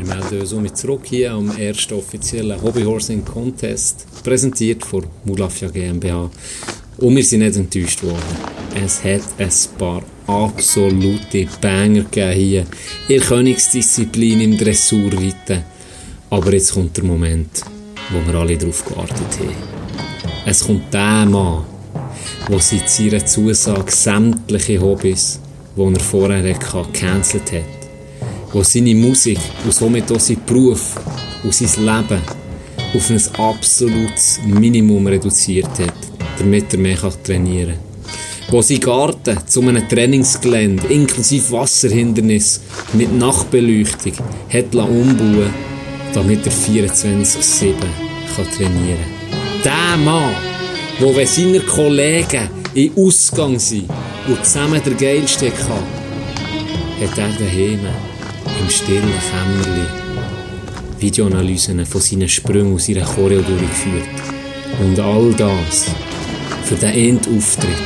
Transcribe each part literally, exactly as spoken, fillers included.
Wir melden uns somit zurück hier am ersten offiziellen Hobbyhorsing Contest, präsentiert von Mulafia GmbH. Und wir sind nicht enttäuscht worden. Es hat ein paar absolute Banger gegeben hier. Ihr Königsdisziplin im Dressurreiten. Aber jetzt kommt der Moment, wo wir alle darauf gewartet haben. Es kommt der Mann, der seit seiner Zusage sämtliche Hobbys, die er vorher hatte, gecancelt hat. Wo seine Musik und somit auch seinen Beruf und sein Leben auf ein absolutes Minimum reduziert hat, damit er mehr trainieren kann. Wo sein Garten zu einem Trainingsgelände inklusive Wasserhindernis mit Nachtbeleuchtung hat umbauen, damit er vierundzwanzig sieben trainieren kann. Der Mann, der wenn seine Kollegen im Ausgang sind und zusammen der Geilste kann, hat er daheim im stillen Kämmerli Videoanalysen von seinen Sprüngen und seiner Choreo durchgeführt. Und all das für den Endauftritt,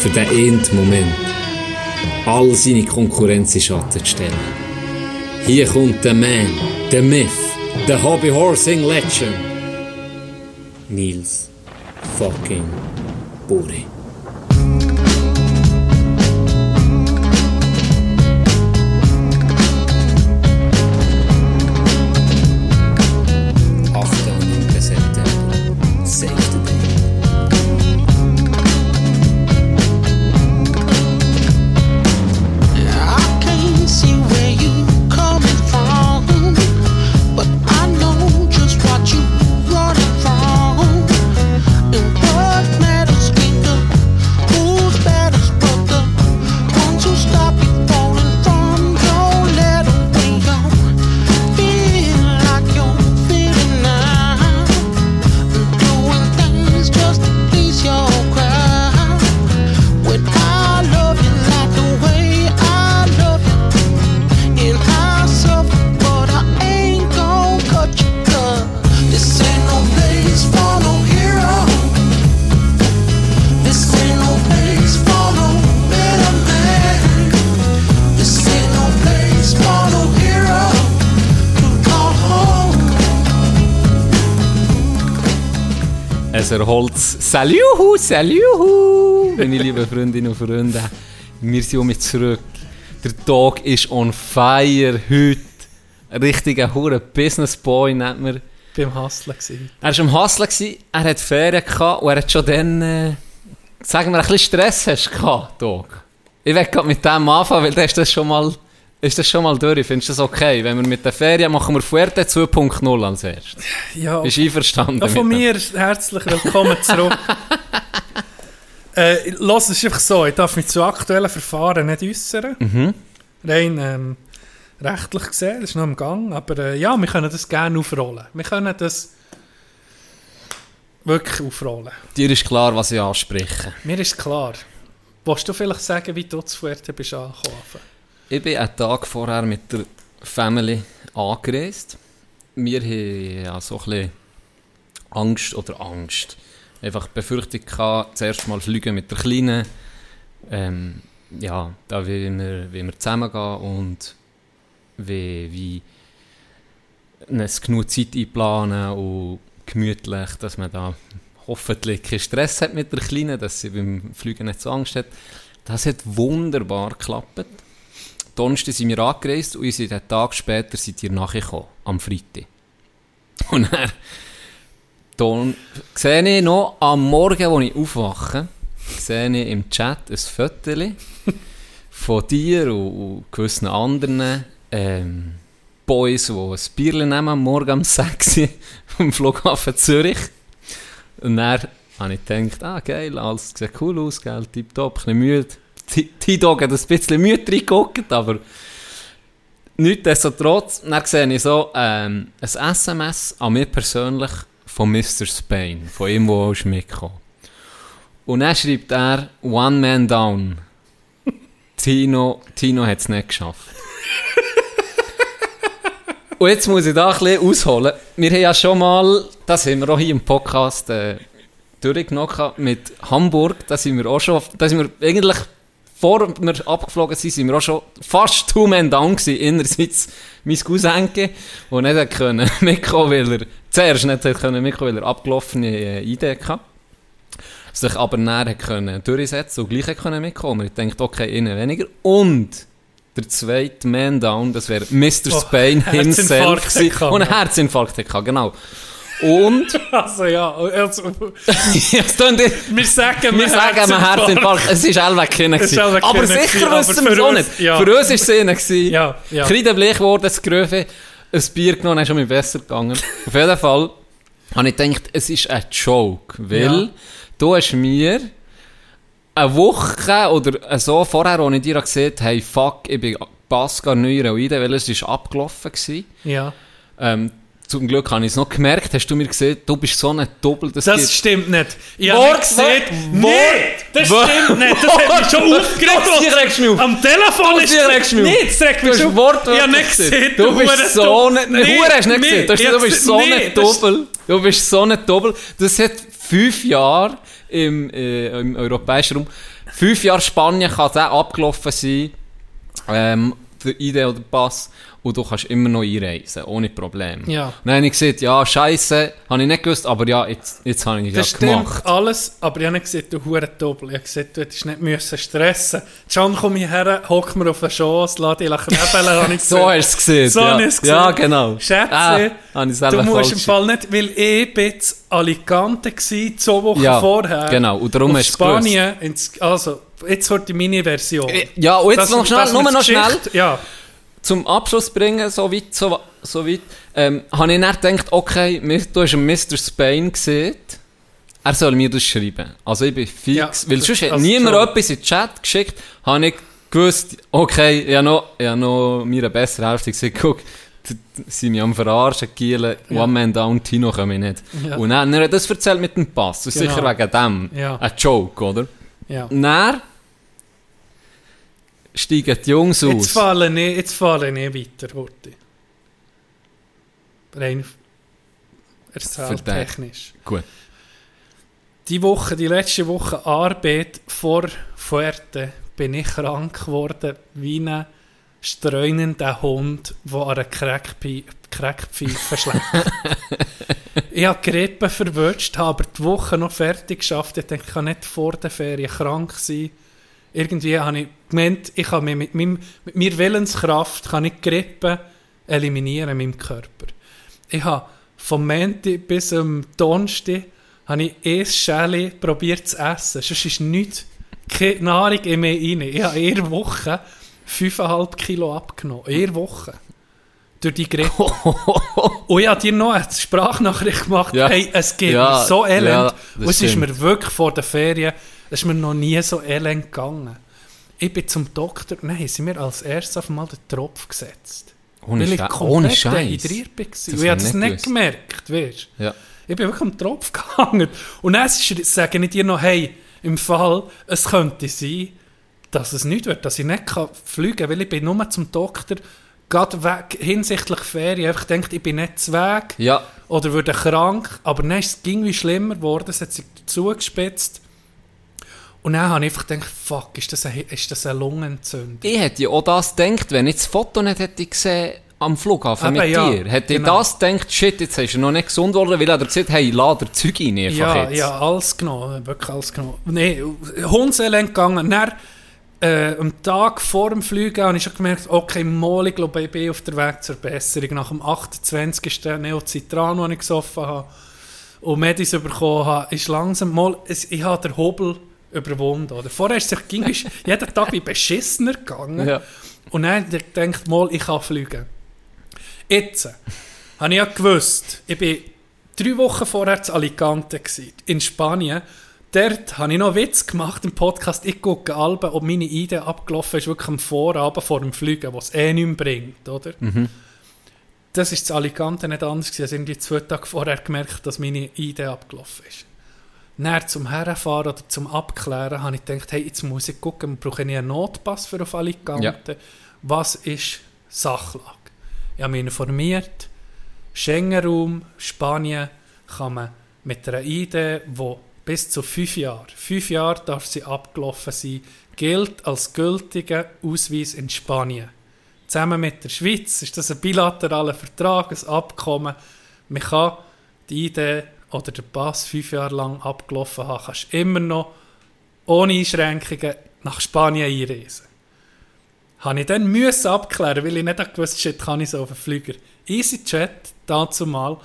für den Endmoment, all seine Konkurrenz in Schatten zu stellen. Hier kommt der Man, der Myth, der Hobbyhorsing Legend, Nils fucking Bore. Holz. Saluhu, saluhu, meine lieben Freundinnen und Freunde. Wir sind um mich zurück. Der Tag ist on fire heute. Richtiger Hure Business Boy nennt man. Ich war am Hustlen. Er war am Hustlen, er hatte Ferien und er hat schon dann, äh, sagen wir, ein bisschen Stress gehabt, Tag. Ich will gerade mit dem anfangen, weil das ist das schon mal, ist das schon mal durch. Findest du das okay? Wenn wir mit den Ferien machen, wir Fuerte zwei Punkt null als erstes. Ja. Bist du einverstanden? Ja, von mir herzlich willkommen zurück. äh, Lass es einfach so, ich darf mich zu aktuellen Verfahren nicht äußern. Mhm. Rein ähm, rechtlich gesehen, das ist noch im Gang. Aber äh, ja, wir können das gerne aufrollen. Wir können das wirklich aufrollen. Dir ist klar, was ich anspreche. Mir ist klar. Willst du vielleicht sagen, wie du zu Fuerte bist angekommen? Ich bin einen Tag vorher mit der Family angereist. Wir hatten ja so ein bisschen Angst oder Angst. Einfach Befürchtung gehabt, zuerst mal fliegen mit der Kleinen. Ähm, ja, da wie wir, wie wir zusammengehen und wie, wie es genug Zeit einplanen und gemütlich, dass man da hoffentlich keinen Stress hat mit der Kleinen, dass sie beim Fliegen nicht so Angst hat. Das hat wunderbar geklappt. Donnerstag sind wir angereist und sind einen Tag später sind wir nachgekommen, am Freitag. Und dann, dann sehe ich noch am Morgen, als ich aufwache, sehe ich im Chat ein Foto von dir und, und gewissen anderen ähm, Boys, die ein Bierchen nehmen am Morgen um sechs Uhr vom Flughafen Zürich. Und dann habe ich gedacht, ah geil, alles sieht cool aus, gell, tipptopp, ein bisschen müde. Die Dog hat ein bisschen müde reingeguckt, aber nichtsdestotrotz. Dann sehe ich so ähm, ein S M S an mich persönlich von Mister Spain, von ihm, der auch mitgekommen ist. Und dann schreibt er «One man down». Tino, Tino hat es nicht geschafft. Und jetzt muss ich da ein bisschen ausholen. Wir haben ja schon mal, das haben wir auch hier im Podcast äh, durchgenommen, mit Hamburg, da sind wir auch schon, da sind wir eigentlich... Vor wir abgeflogen sind, sind wir auch schon fast two men down gewesen. Innerseits mein Cousin, der nicht können mitkommen, weil er zuerst nicht können mitkommen, weil er abgelaufene Idee hatte. Sich aber näher können durchsetzen und gleich können mitkommen. Ich denke, okay, innen weniger. Und der zweite man down, das wäre Mister Oh, Spain himself. Und einen Herzinfarkt hatte, genau. Und? Also ja, also, wir sagen, wir sagen einen Herzinfarkt. Es war allweg keiner. Aber sicher wissen wir es auch nicht. Ja. Für uns war es einer. Ja, ja. Kreidebleich wurde das Gröfe, ein Bier genommen, ist schon mit besser gegangen. Auf jeden Fall habe ich gedacht, es ist ein Joke. Weil ja. du hast mir eine Woche oder so vorher, als ich dir gesehen habe, hey, fuck, ich bin Pascal Neureide, weil es war abgelaufen. Ja. Ähm, Zum Glück habe ich es noch gemerkt. Hast du mir gesehen, du bist so ein Doppel. Das, das stimmt nicht. Ich habe nicht gesehen. Wort, das Wort, stimmt nicht. Das hat mich schon aufgeregt. Du auf. Am Telefon ist es nicht. Das mich schon. Ich habe nicht gesehen. Du bist so ein Doppel. Du bist so ein Doppel. Du bist so ein Doppel. Das hat fünf Jahre im, äh, im europäischen Raum. Fünf Jahre Spanien kann der abgelaufen sein. Ähm, der Idee oder Pass, und du kannst immer noch einreisen, ohne Probleme. Ja. Dann habe ich gesagt, ja, scheisse, habe ich nicht gewusst, aber ja, jetzt, jetzt habe ich es ja gemacht. Das stimmt alles, aber ich habe nicht gesagt, du Hurendoppel. Ich habe gesagt, du hättest nicht müssen stressen müssen. John, komm hierher, hock mir auf den Schoss, lass dich knebeln. So hast du es gesehen. So ja. habe ich es gesehen. Ja, genau. Schätze, ah, du musst im Fall nicht, weil ich bin in Alicante war, zwei Wochen ja, vorher. Genau, und darum hast du es Spanien, ins, also, jetzt hört die Mini-Version. Ja, und jetzt das, noch schnell, nur noch Geschichte, schnell. Ja. Zum Abschluss bringen, so weit, so, so weit, ähm, habe ich dann gedacht, okay, du hast Mister Spain gesehen, er soll mir das schreiben. Also ich bin fix, ja, weil sonst hat niemand so etwas in den Chat geschickt, habe ich gewusst, okay, ich habe noch, ich habe noch mir eine bessere Hälfte gesehen, guck, sind mich am Verarschen, Gielen, ja. One Man Down, Tino komme ich nicht. Ja. Und dann, er hat das erzählt mit dem Pass, das ist genau. sicher wegen dem, ja. ein Joke, oder? Ja. Und dann, steigen die Jungs aus. Jetzt falle ich, jetzt falle ich weiter, Horti. Rein erzähltechnisch. Gut. Die Woche, die letzte Woche Arbeit vor Fuerte bin ich krank geworden wie ein streunender Hund, der an einer Crackpfeife schlägt. Ich habe die Grippe verwünscht, habe aber die Woche noch fertig geschafft. Ich denke, ich kann nicht vor der Ferien krank sein. Irgendwie habe ich gemeint, ich kann mich mit, meinem, mit meiner Willenskraft kann ich die Grippe eliminieren in meinem Körper. Ich habe vom Montag bis am Donnerstag habe ich ein Schäli probiert zu essen. Sonst ist nichts, keine Nahrung in mir rein. Ich habe in einer Woche fünfeinhalb Kilo abgenommen. In einer Woche. Durch die Grippe. Und ich habe dir noch eine Sprachnachricht gemacht. Ja. Hey, es geht ja, mir so elend. Ja, und es stimmt. Ist mir wirklich vor den Ferien es ist mir noch nie so elend gegangen. Ich bin zum Doktor, nein, sie mir als erstes auf einmal den Tropf gesetzt. Ohne Scheiß. Weil ich komplett dehydriert war. Ich habe das nicht gemerkt, weißt du? Ja. Ich bin wirklich am Tropf gegangen. Und dann sage ich dir noch, hey, im Fall, es könnte sein, dass es nichts wird, dass ich nicht fliegen kann, weil ich bin nur zum Doktor gerade weg, hinsichtlich Ferien, einfach denkt, ich bin nicht zu Weg ja. oder würde krank. Aber dann ist es irgendwie schlimmer geworden, es hat sich zugespitzt. Und dann habe ich einfach gedacht, fuck, ist das eine, ist das eine Lungenentzündung? Ich hätte ja auch das gedacht, wenn ich das Foto nicht hätte gesehen am Flughafen eben mit ja, dir. Hätte genau. ich das gedacht, shit, jetzt hast du noch nicht gesund worden, weil er gesagt hat, hey, lade dir Zeug rein. Ja, jetzt. ja, alles genommen, wirklich alles genommen. Nein, Hundselend gegangen. Dann, äh, am Tag vor dem Fliegen habe ich schon gemerkt, okay, mal, ich glaube, ich bin auf der Weg zur Besserung. Nach dem achtundzwanzigsten Neocitran, den ich gesoffen habe und Medis bekommen habe, ist langsam mal, ich habe den Hobel überwunden. Oder? Vorher ist es ging, jeden Tag bin ich beschissener gegangen. Ja. Und dann habe ich gedacht, mal, ich kann fliegen. Jetzt habe ich ja gewusst, ich war drei Wochen vorher zu Alicante gewesen, in Spanien. Dort habe ich noch einen Witz gemacht im Podcast. Ich gucke Alben, ob meine Idee abgelaufen ist, wirklich am Vorabend vor dem Fliegen, was es eh nichts bringt. Oder? Mhm. Das war zu Alicante nicht anders gewesen. Also irgendwie zwei Tage vorher gemerkt, dass meine Idee abgelaufen ist. Dann zum Herfahren oder zum Abklären habe ich gedacht, hey, jetzt muss ich gucken, brauche ich einen Notpass für auf Alicante? Ja. Was ist Sachlage? Ich habe mich informiert, Schengen-Raum, Spanien kann man mit einer Idee, die bis zu fünf Jahre. Fünf Jahre darf sie abgelaufen sein, gilt als gültiger Ausweis in Spanien. Zusammen mit der Schweiz ist das ein bilateraler Vertrag, ein Abkommen. Man kann die I D oder den Pass fünf Jahre lang abgelaufen haben, kannst immer noch ohne Einschränkungen nach Spanien einreisen. Habe ich dann müssen abklären, weil ich nicht gewusst habe, kann ich so auf den Flüger. EasyJet, dazu mal,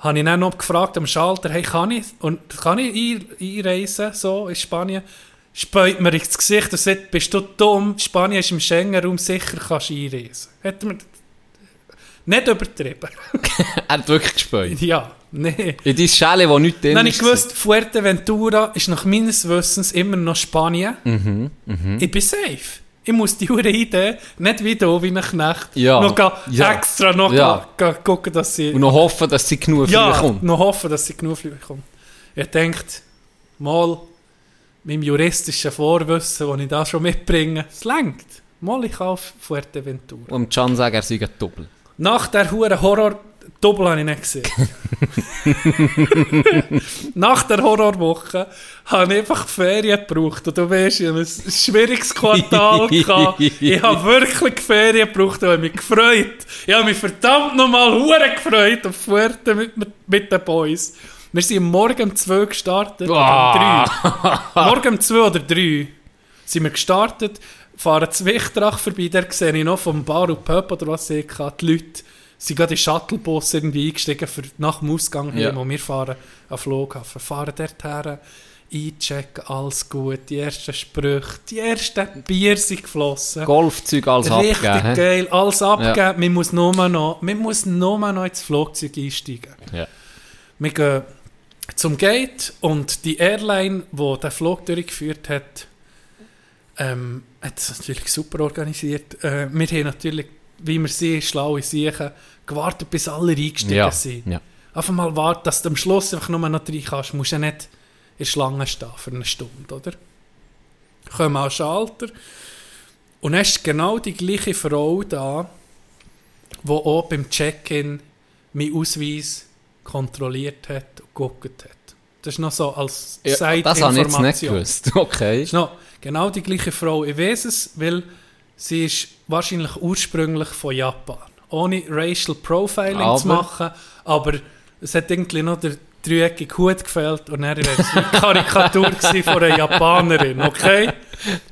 habe ich dann noch gefragt am Schalter, hey, kann ich, und kann ich einreisen so in Spanien? Späut mir ins Gesicht und sagt, bist du dumm, Spanien ist im Schengen-Raum, sicher kannst du einreisen. Hat mir nicht übertrieben. Er hat wirklich gespäut? Ja, nein. In dein Schale, das nichts drin ist? Dann habe ich gewusst, Fuerteventura ist nach meines Wissens immer noch Spanien. Mhm, mhm. Ich bin safe. Ich muss die Hure Idee nicht wie du, wie eine Knecht, ja, noch ga, ja, extra noch ja. ga, ga, gucken, dass sie... Und noch hoffen, dass sie genug ja, früh kommt. Ja, noch hoffen, dass sie genug früh kommt. Ich denke, mal meinem juristischen Vorwissen, das ich da schon mitbringe, es reicht. Mal, ich auf Fuerteventura. Und Can sagt, er sei ein Doppel. Nach der Hure Horror... Doppel habe ich nicht gesehen. Nach der Horrorwoche habe ich einfach Ferien gebraucht. Und du weißt, ich hatte ein schwieriges Quartal. Ich habe wirklich Ferien gebraucht und habe mich gefreut. Ich habe mich verdammt nochmal hure gefreut auf Fuerte mit, mit, mit den Boys. Wir sind morgen um zwei gestartet. Wow. Oder um drei. Morgen um zwei oder drei sind wir gestartet, fahren zu Wichtrach vorbei. Da sehe ich noch vom Bar und Pub oder was ich hatte, die Leute. Sie sind gerade in Shuttlebus irgendwie eingestiegen, für nach dem Ausgang hin, yeah, wo wir fahren, am Flughafen. Fahren dort her, einchecken, alles gut, die ersten Sprüche, die ersten Bier sind geflossen. Golfzeug, alles richtig abgeben. Richtig geil, he? Alles abgeben. Ja. Man muss nur noch, man muss nur noch ins Flugzeug einsteigen. Ja. Wir gehen zum Gate und die Airline, die den Flug durchgeführt hat, ähm, hat es natürlich super organisiert. Äh, wir haben natürlich, wie wir sehen, schlaue Siechen, gewartet, bis alle eingestiegen ja, sind. Ja. Einfach mal warten, dass du am Schluss einfach nur noch rein kannst. Du musst ja nicht in der Schlange stehen für eine Stunde, oder? Kommen an den Schalter und dann ist genau die gleiche Frau da, die auch beim Check-in meinen Ausweis kontrolliert hat und geguckt hat. Das ist noch so als ja, Side-Information. Das habe ich jetzt nicht gewusst. Okay. Das ist noch genau die gleiche Frau. Ich weiss es, weil sie ist wahrscheinlich ursprünglich von Japan. Ohne Racial Profiling aber. zu machen, aber es hat irgendwie noch der dreieckige Hut gefehlt und dann wäre es eine Karikatur von einer Japanerin, okay?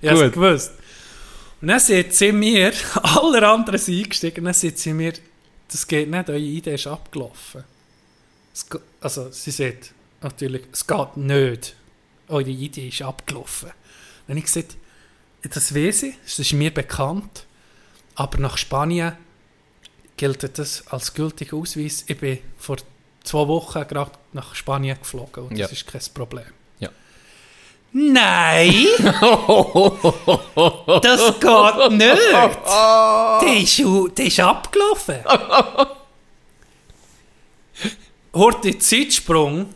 Ich habe es gewusst. Und dann sieht sie mir, alle anderen sind eingestiegen, und dann sieht sie mir, das geht nicht, eure Idee ist abgelaufen. Es, also sie sagt natürlich, es geht nicht, eure Idee ist abgelaufen. Und ich gesagt, das weiss ich, das ist mir bekannt, aber nach Spanien gilt das als gültiger Ausweis. Ich bin vor zwei Wochen gerade nach Spanien geflogen und das ja. ist kein Problem. Ja. Nein! Das geht nicht! Der ist, der ist abgelaufen! Hört den Zeitsprung.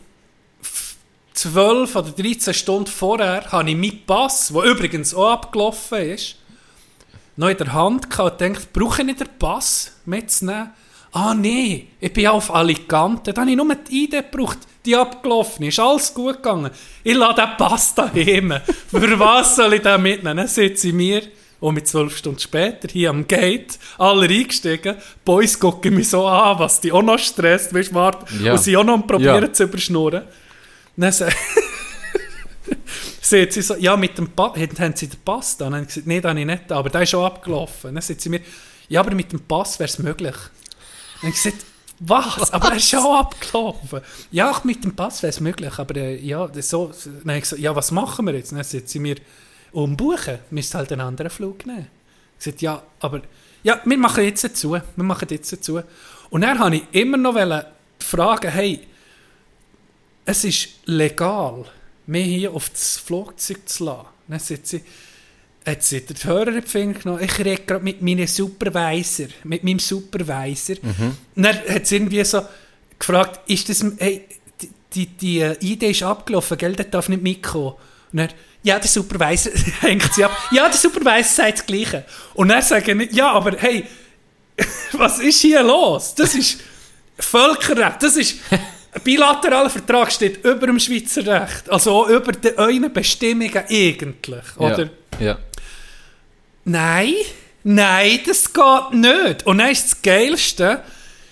zwölf oder dreizehn Stunden vorher habe ich meinen Pass, der übrigens auch abgelaufen ist, noch in der Hand gehabt und dachte, brauche ich nicht den Pass mitzunehmen? Ah nein, ich bin auf Alicante, da habe ich nur die I D gebraucht, die abgelaufen ist, alles gut gegangen. Ich lasse den Pass daheim. Für was soll ich den mitnehmen? Dann sitze ich mir, und mit zwölf Stunden später hier am Gate, alle eingestiegen, die Boys gucken mich so an, was die auch noch stresst, weißt, warten, ja. und sie auch noch probieren ja. zu überschnurren. Dann sagt sie so, ja, mit dem Pass, haben sie den Pass da? Dann habe ich gesagt, nein, den habe ich nicht da, aber der ist schon abgelaufen. Dann sagt sie mir, ja, aber mit dem Pass wäre es möglich. Dann habe ich gesagt, was? was? Aber er ist schon abgelaufen. Ja, mit dem Pass wäre es möglich, aber äh, ja, so. Dann habe ich gesagt, ja, was machen wir jetzt? Dann sagt sie mir, umbuchen, müsst halt einen anderen Flug nehmen. Ich habe gesagt, ja, aber, ja, wir machen jetzt dazu, wir machen jetzt dazu. Und dann habe ich immer noch fragen, hey, es ist legal, mich hier auf das Flugzeug zu lassen. Dann hat sie, hat sie den Hörer in den Finger genommen. Ich rede gerade mit meinem Supervisor. Mit meinem Supervisor. Mhm. Dann hat sie irgendwie so gefragt, ist das, hey, die, die, die Idee ist abgelaufen, gell? Der darf nicht mitkommen. Und dann, ja, der Supervisor hängt sie ab. Ja, der Supervisor sagt das Gleiche. Und dann sagen ich, ja, aber hey, was ist hier los? Das ist Völkerrecht. Das ist... Ein bilateraler Vertrag steht über dem Schweizer Recht, also auch über de, euren Bestimmungen eigentlich, oder? Ja, ja. Nein, nein, das geht nicht. Und dann ist das Geilste,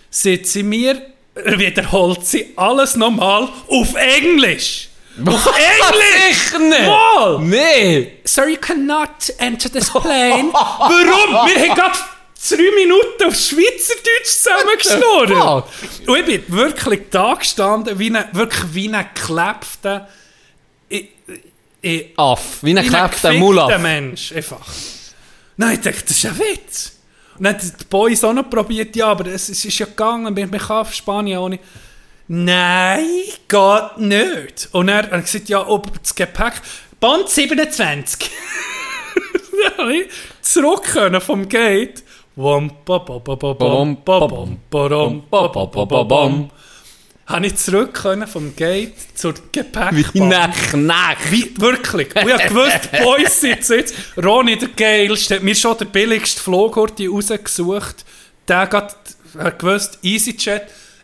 seit sie mir, wiederholt sie alles nochmal auf Englisch. Auf Englisch! Mal! Nein! Sir, you cannot enter this plane. Warum? Wir haben gerade drei Minuten auf Schweizerdeutsch zusammengeschnurrt. Und ich bin wirklich da gestanden, wie ein, wirklich wie ein gekläpfter... Aff. Wie ein gekläpfter Mulaff. Wie ein Mensch, einfach. Nein, ich dachte, das ist ein Witz. Und dann hat die Boys auch noch probiert, ja, aber es, es ist ja gegangen, man kann auf Spanien ohne... Nein, geht nicht. Und er hat gesagt, ja, ob das Gepäck... Band siebenundzwanzig. Zurück können vom Gate. Habe ich zurück können vom Gate zur Gepäckbank. Wie nach, nach. Wie, wirklich. Und ich habe gewusst, die Boys sitzen jetzt. Ronny, der Geilste, hat mir schon den billigsten Flohgurti rausgesucht. Der hat, hat gewusst, EasyJet,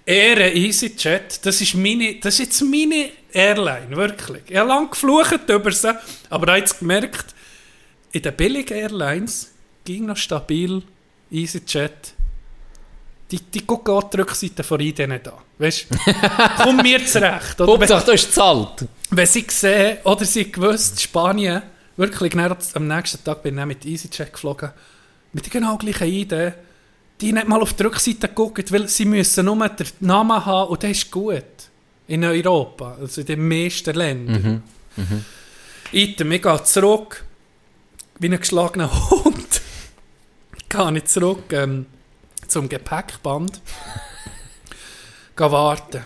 Ehre EasyJet, das ist, meine, das ist jetzt meine Airline, wirklich. Ich habe lange geflucht über sie, aber ich habe jetzt gemerkt, in den billigen Airlines ging noch stabil EasyJet. Die, die gucken auch die Rückseite von denen da. Weißt du? Komm mir zurecht. Hauptsache, du hast gezahlt. Wenn sie sehen, oder sie gewusst, Spanien, wirklich, am nächsten Tag bin ich mit EasyJet geflogen, mit der genau gleichen Idee, die nicht mal auf die Rückseite gucken, weil sie müssen nur den Namen haben und das ist gut. In Europa, also in den meisten Ländern. Mhm. Mhm. Item, ich gehe zurück, wie ein geschlagener Hund, gehe ich zurück, ähm, zum Gepäckband. Geh warten.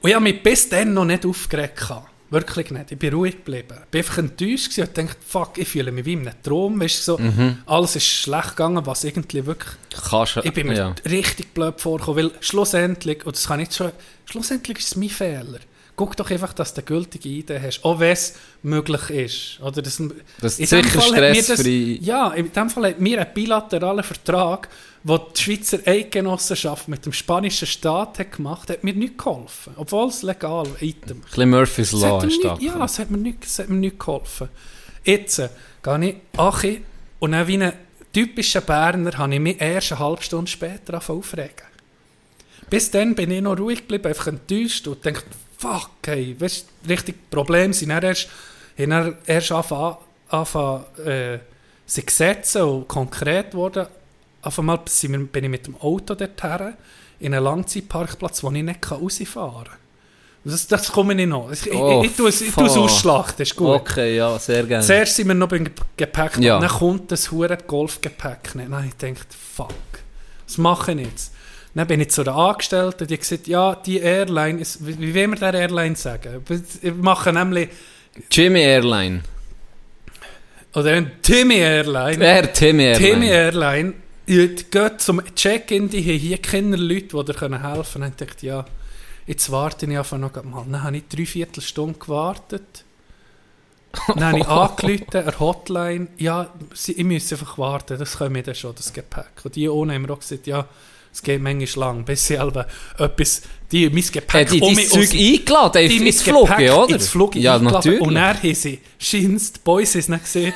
Und ich habe mich bis dann noch nicht aufgeregt. Wirklich nicht. Ich bin ruhig geblieben. Ich war einfach enttäuscht und dachte, fuck, ich fühle mich wie in einem Traum. Weißt du, so, mhm. Alles ist schlecht gegangen, was irgendwie wirklich... Kannst, ich bin mir ja. richtig blöd vorgekommen, weil schlussendlich, und das kann ich schon... Schlussendlich ist es mein Fehler. Guck doch einfach, dass du eine gültige Idee hast, auch wenn es möglich ist. Oder das, das ist sicher stressfrei. Ja, in diesem Fall hat mir einen bilateralen Vertrag, den die Schweizer Eidgenossenschaft mit dem spanischen Staat hat gemacht hat, hat mir nicht geholfen. Obwohl es legal ist. Item. Ein bisschen Murphy's Law ist da. Ja, es hat mir nichts nicht geholfen. Jetzt äh, gehe ich achi und dann wie ein typischer Berner habe ich mich erst eine halbe Stunde später aufregen. Bis dann bin ich noch ruhig geblieben, einfach enttäuscht und denke, fuck, hey, weißt du, richtig Probleme sind. Dann erst, dann erst anfangen, anfangen äh, sie gesetzen und konkret wurden. Auf einmal bin ich mit dem Auto dorthin, in einen Langzeitparkplatz, wo ich nicht rausfahren kann. Das, das komme ich noch. Ich, oh, ich, ich, ich tue es, ich tue es ausschlachten, ist gut. Okay, ja, sehr gerne. Zuerst sind wir noch beim Gepäck, ja. Dann kommt das verdammte Golfgepäck. Nein, ich denke, fuck, was mache ich jetzt? Dann bin ich zu einer Angestellten, die gesagt, ja, die Airline ist, wie, wie will man der Airline sagen? Ich mache nämlich... Jimmy Airline. Oder Timmy Airline. Der Timmy Airline. Timmy Airline. Ich gehe zum Check-in, die haben hier keine Leute, die dir helfen können. Ich dachte, ja, jetzt warte ich einfach noch mal. Dann habe ich drei Viertelstunden gewartet. Dann habe ich angerufen, eine Hotline. Ja, ich muss einfach warten, das kommt mir dann schon, das Gepäck. Und die ohne haben mir auch gesagt, ja... Es geht manchmal lang, bis sie selber etwas, die mein Gepäck... Äh, die, die um mein Zeug eingeladen, die ins Flugge, oder? Ins Flugge ja, eingeladen. Natürlich. Und dann haben sie, scheinst, die Boys haben es nicht gesehen,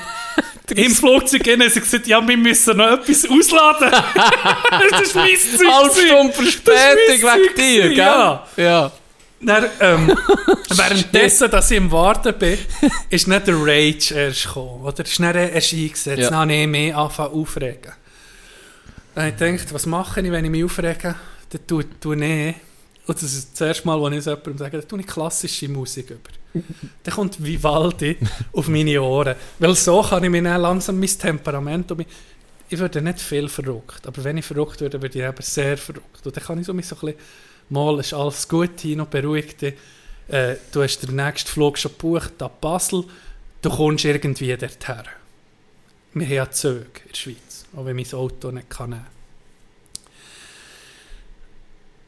im Flugzeug haben sie gesagt, ja, wir müssen noch etwas ausladen. Das ist mein Zeug. Halb Stunde Verspätung wegen dir, gell? Ja. ja. Dann, ähm, währenddessen, dass ich im Warten bin, ist nicht der Rage erst gekommen, oder? Ist nicht erst eingesetzt, ja. Dann habe ich mehr angefangen aufregen. Dann habe ich gedacht, was mache ich, wenn ich mich aufrege? Dann tue, tue ich, und das ist das erste Mal, als ich es jemandem sage, dann tue ich klassische Musik über. Dann kommt Vivaldi auf meine Ohren. Weil so kann ich mir dann langsam mein Temperament... Und mein, ich würde nicht viel verrückt, aber wenn ich verrückt würde, würde ich eben sehr verrückt. Und dann kann ich so, mich so ein bisschen... Mal ist alles gut hin und beruhigt dich. Äh, du hast den nächsten Flug schon gebucht, da Basel. Du kommst irgendwie dorthin. Wir haben ja Züge in der Schweiz. Auch wenn mein Auto nicht kann.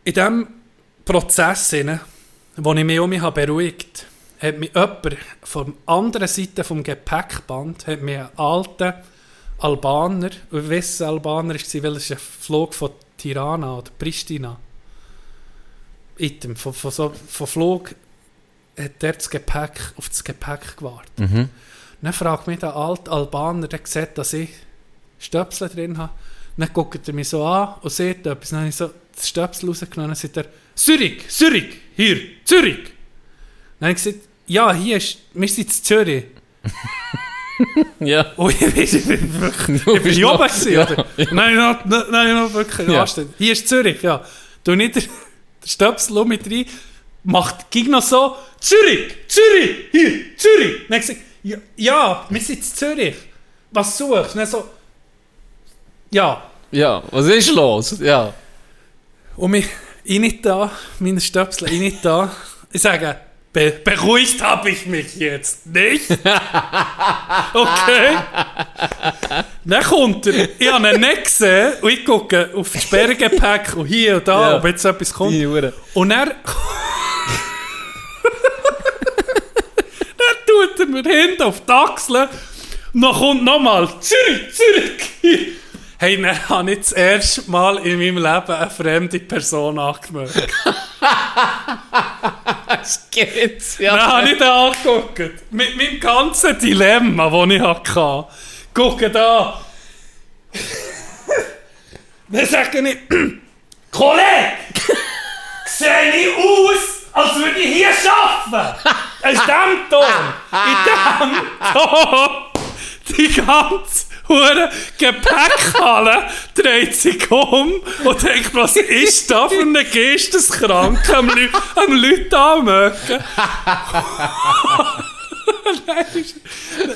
In diesem Prozess, in dem ich mich um mich beruhigt habe, hat mich jemand von der anderen Seite des Gepäckbands, hat mich einen alten Albaner, ich weiss, Albaner war, weil es ein Flug von Tirana oder Pristina Item, von, von, so, von Flug hat er das Gepäck auf das Gepäck gewartet. Mhm. Dann fragt mich der alte Albaner, der sieht, dass ich Stöpsel drin habe. Dann guckt er mich so an und sieht etwas. Dann habe ich so das Stöpsel rausgenommen und sagt er, Zürich, Zürich, hier, Zürich. Dann habe ich gesagt, ja, hier ist, wir sind in Zürich. Ja. Oh, ich weiß, ich bin wirklich, ich bin oben gewesen, ja, oder? Ja. Nein, nein, nein, nein, wirklich, ja. Hier ist Zürich, ja. Du nicht den Stöpsel mit rein, macht ging noch so, Zürich, Zürich, hier, Zürich. Dann habe ich gesagt, ja, ja, wir sind in Zürich. Was suchst du? Dann so, ja. Ja, was ist los? Ja. Und mich, ich nicht da, meine Stöpsel, ich nicht da. Ich sage, Be- beruhigt habe ich mich jetzt nicht. Okay. Dann kommt er. Ich habe ihn nicht gesehen und ich gucke auf das Sperrgepäck und hier und da, ja, ob jetzt etwas kommt. Und er dann tut er mir hinten auf die Achsel und dann kommt nochmal Zürich, Zürich. Hey, dann habe ich das erste Mal in meinem Leben eine fremde Person angemerkt. Das geht's, ja. Dann habe ich den angeguckt. Mit meinem ganzen Dilemma, das ich hatte. Gucke da. Dann sage ich, Kollege, sehe ich aus, als würde ich hier arbeiten. In diesem Ton, in diesem Ton, die ganze Hure Gepäckhalle dreht sich um und denkt, was ist da für eine Geisteskranke am Leuten Leute anmögen?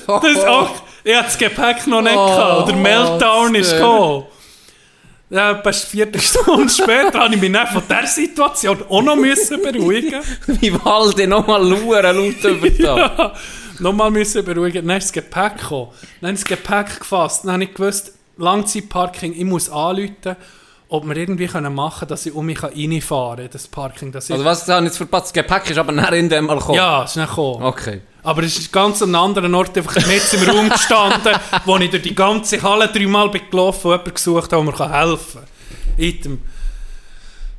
Das auch, ich hatte das Gepäck noch nicht gehabt, oh, der Meltdown ist gekommen. Ja, fast eine Viertelstunde später habe ich mich von dieser Situation auch noch müssen beruhigen. Vivaldi nochmal lauern, laut über da. Nochmal müssen beruhigen, dann ist das Gepäck gekommen. Dann habe ich das Gepäck gefasst, dann habe ich gewusst, Langzeitparking, ich muss anrufen, ob wir irgendwie machen können, dass ich um mich reinfahren kann, das Parking. Das also was, das habe ich jetzt verpasst, das Gepäck ist aber nicht in dem Mal gekommen? Ja, es ist nicht gekommen. Okay. Aber es ist ganz an einem anderen Ort, einfach nicht im Raum gestanden, wo ich durch die ganze Halle dreimal bin gelaufen und jemanden gesucht habe, der mir helfen kann. Item.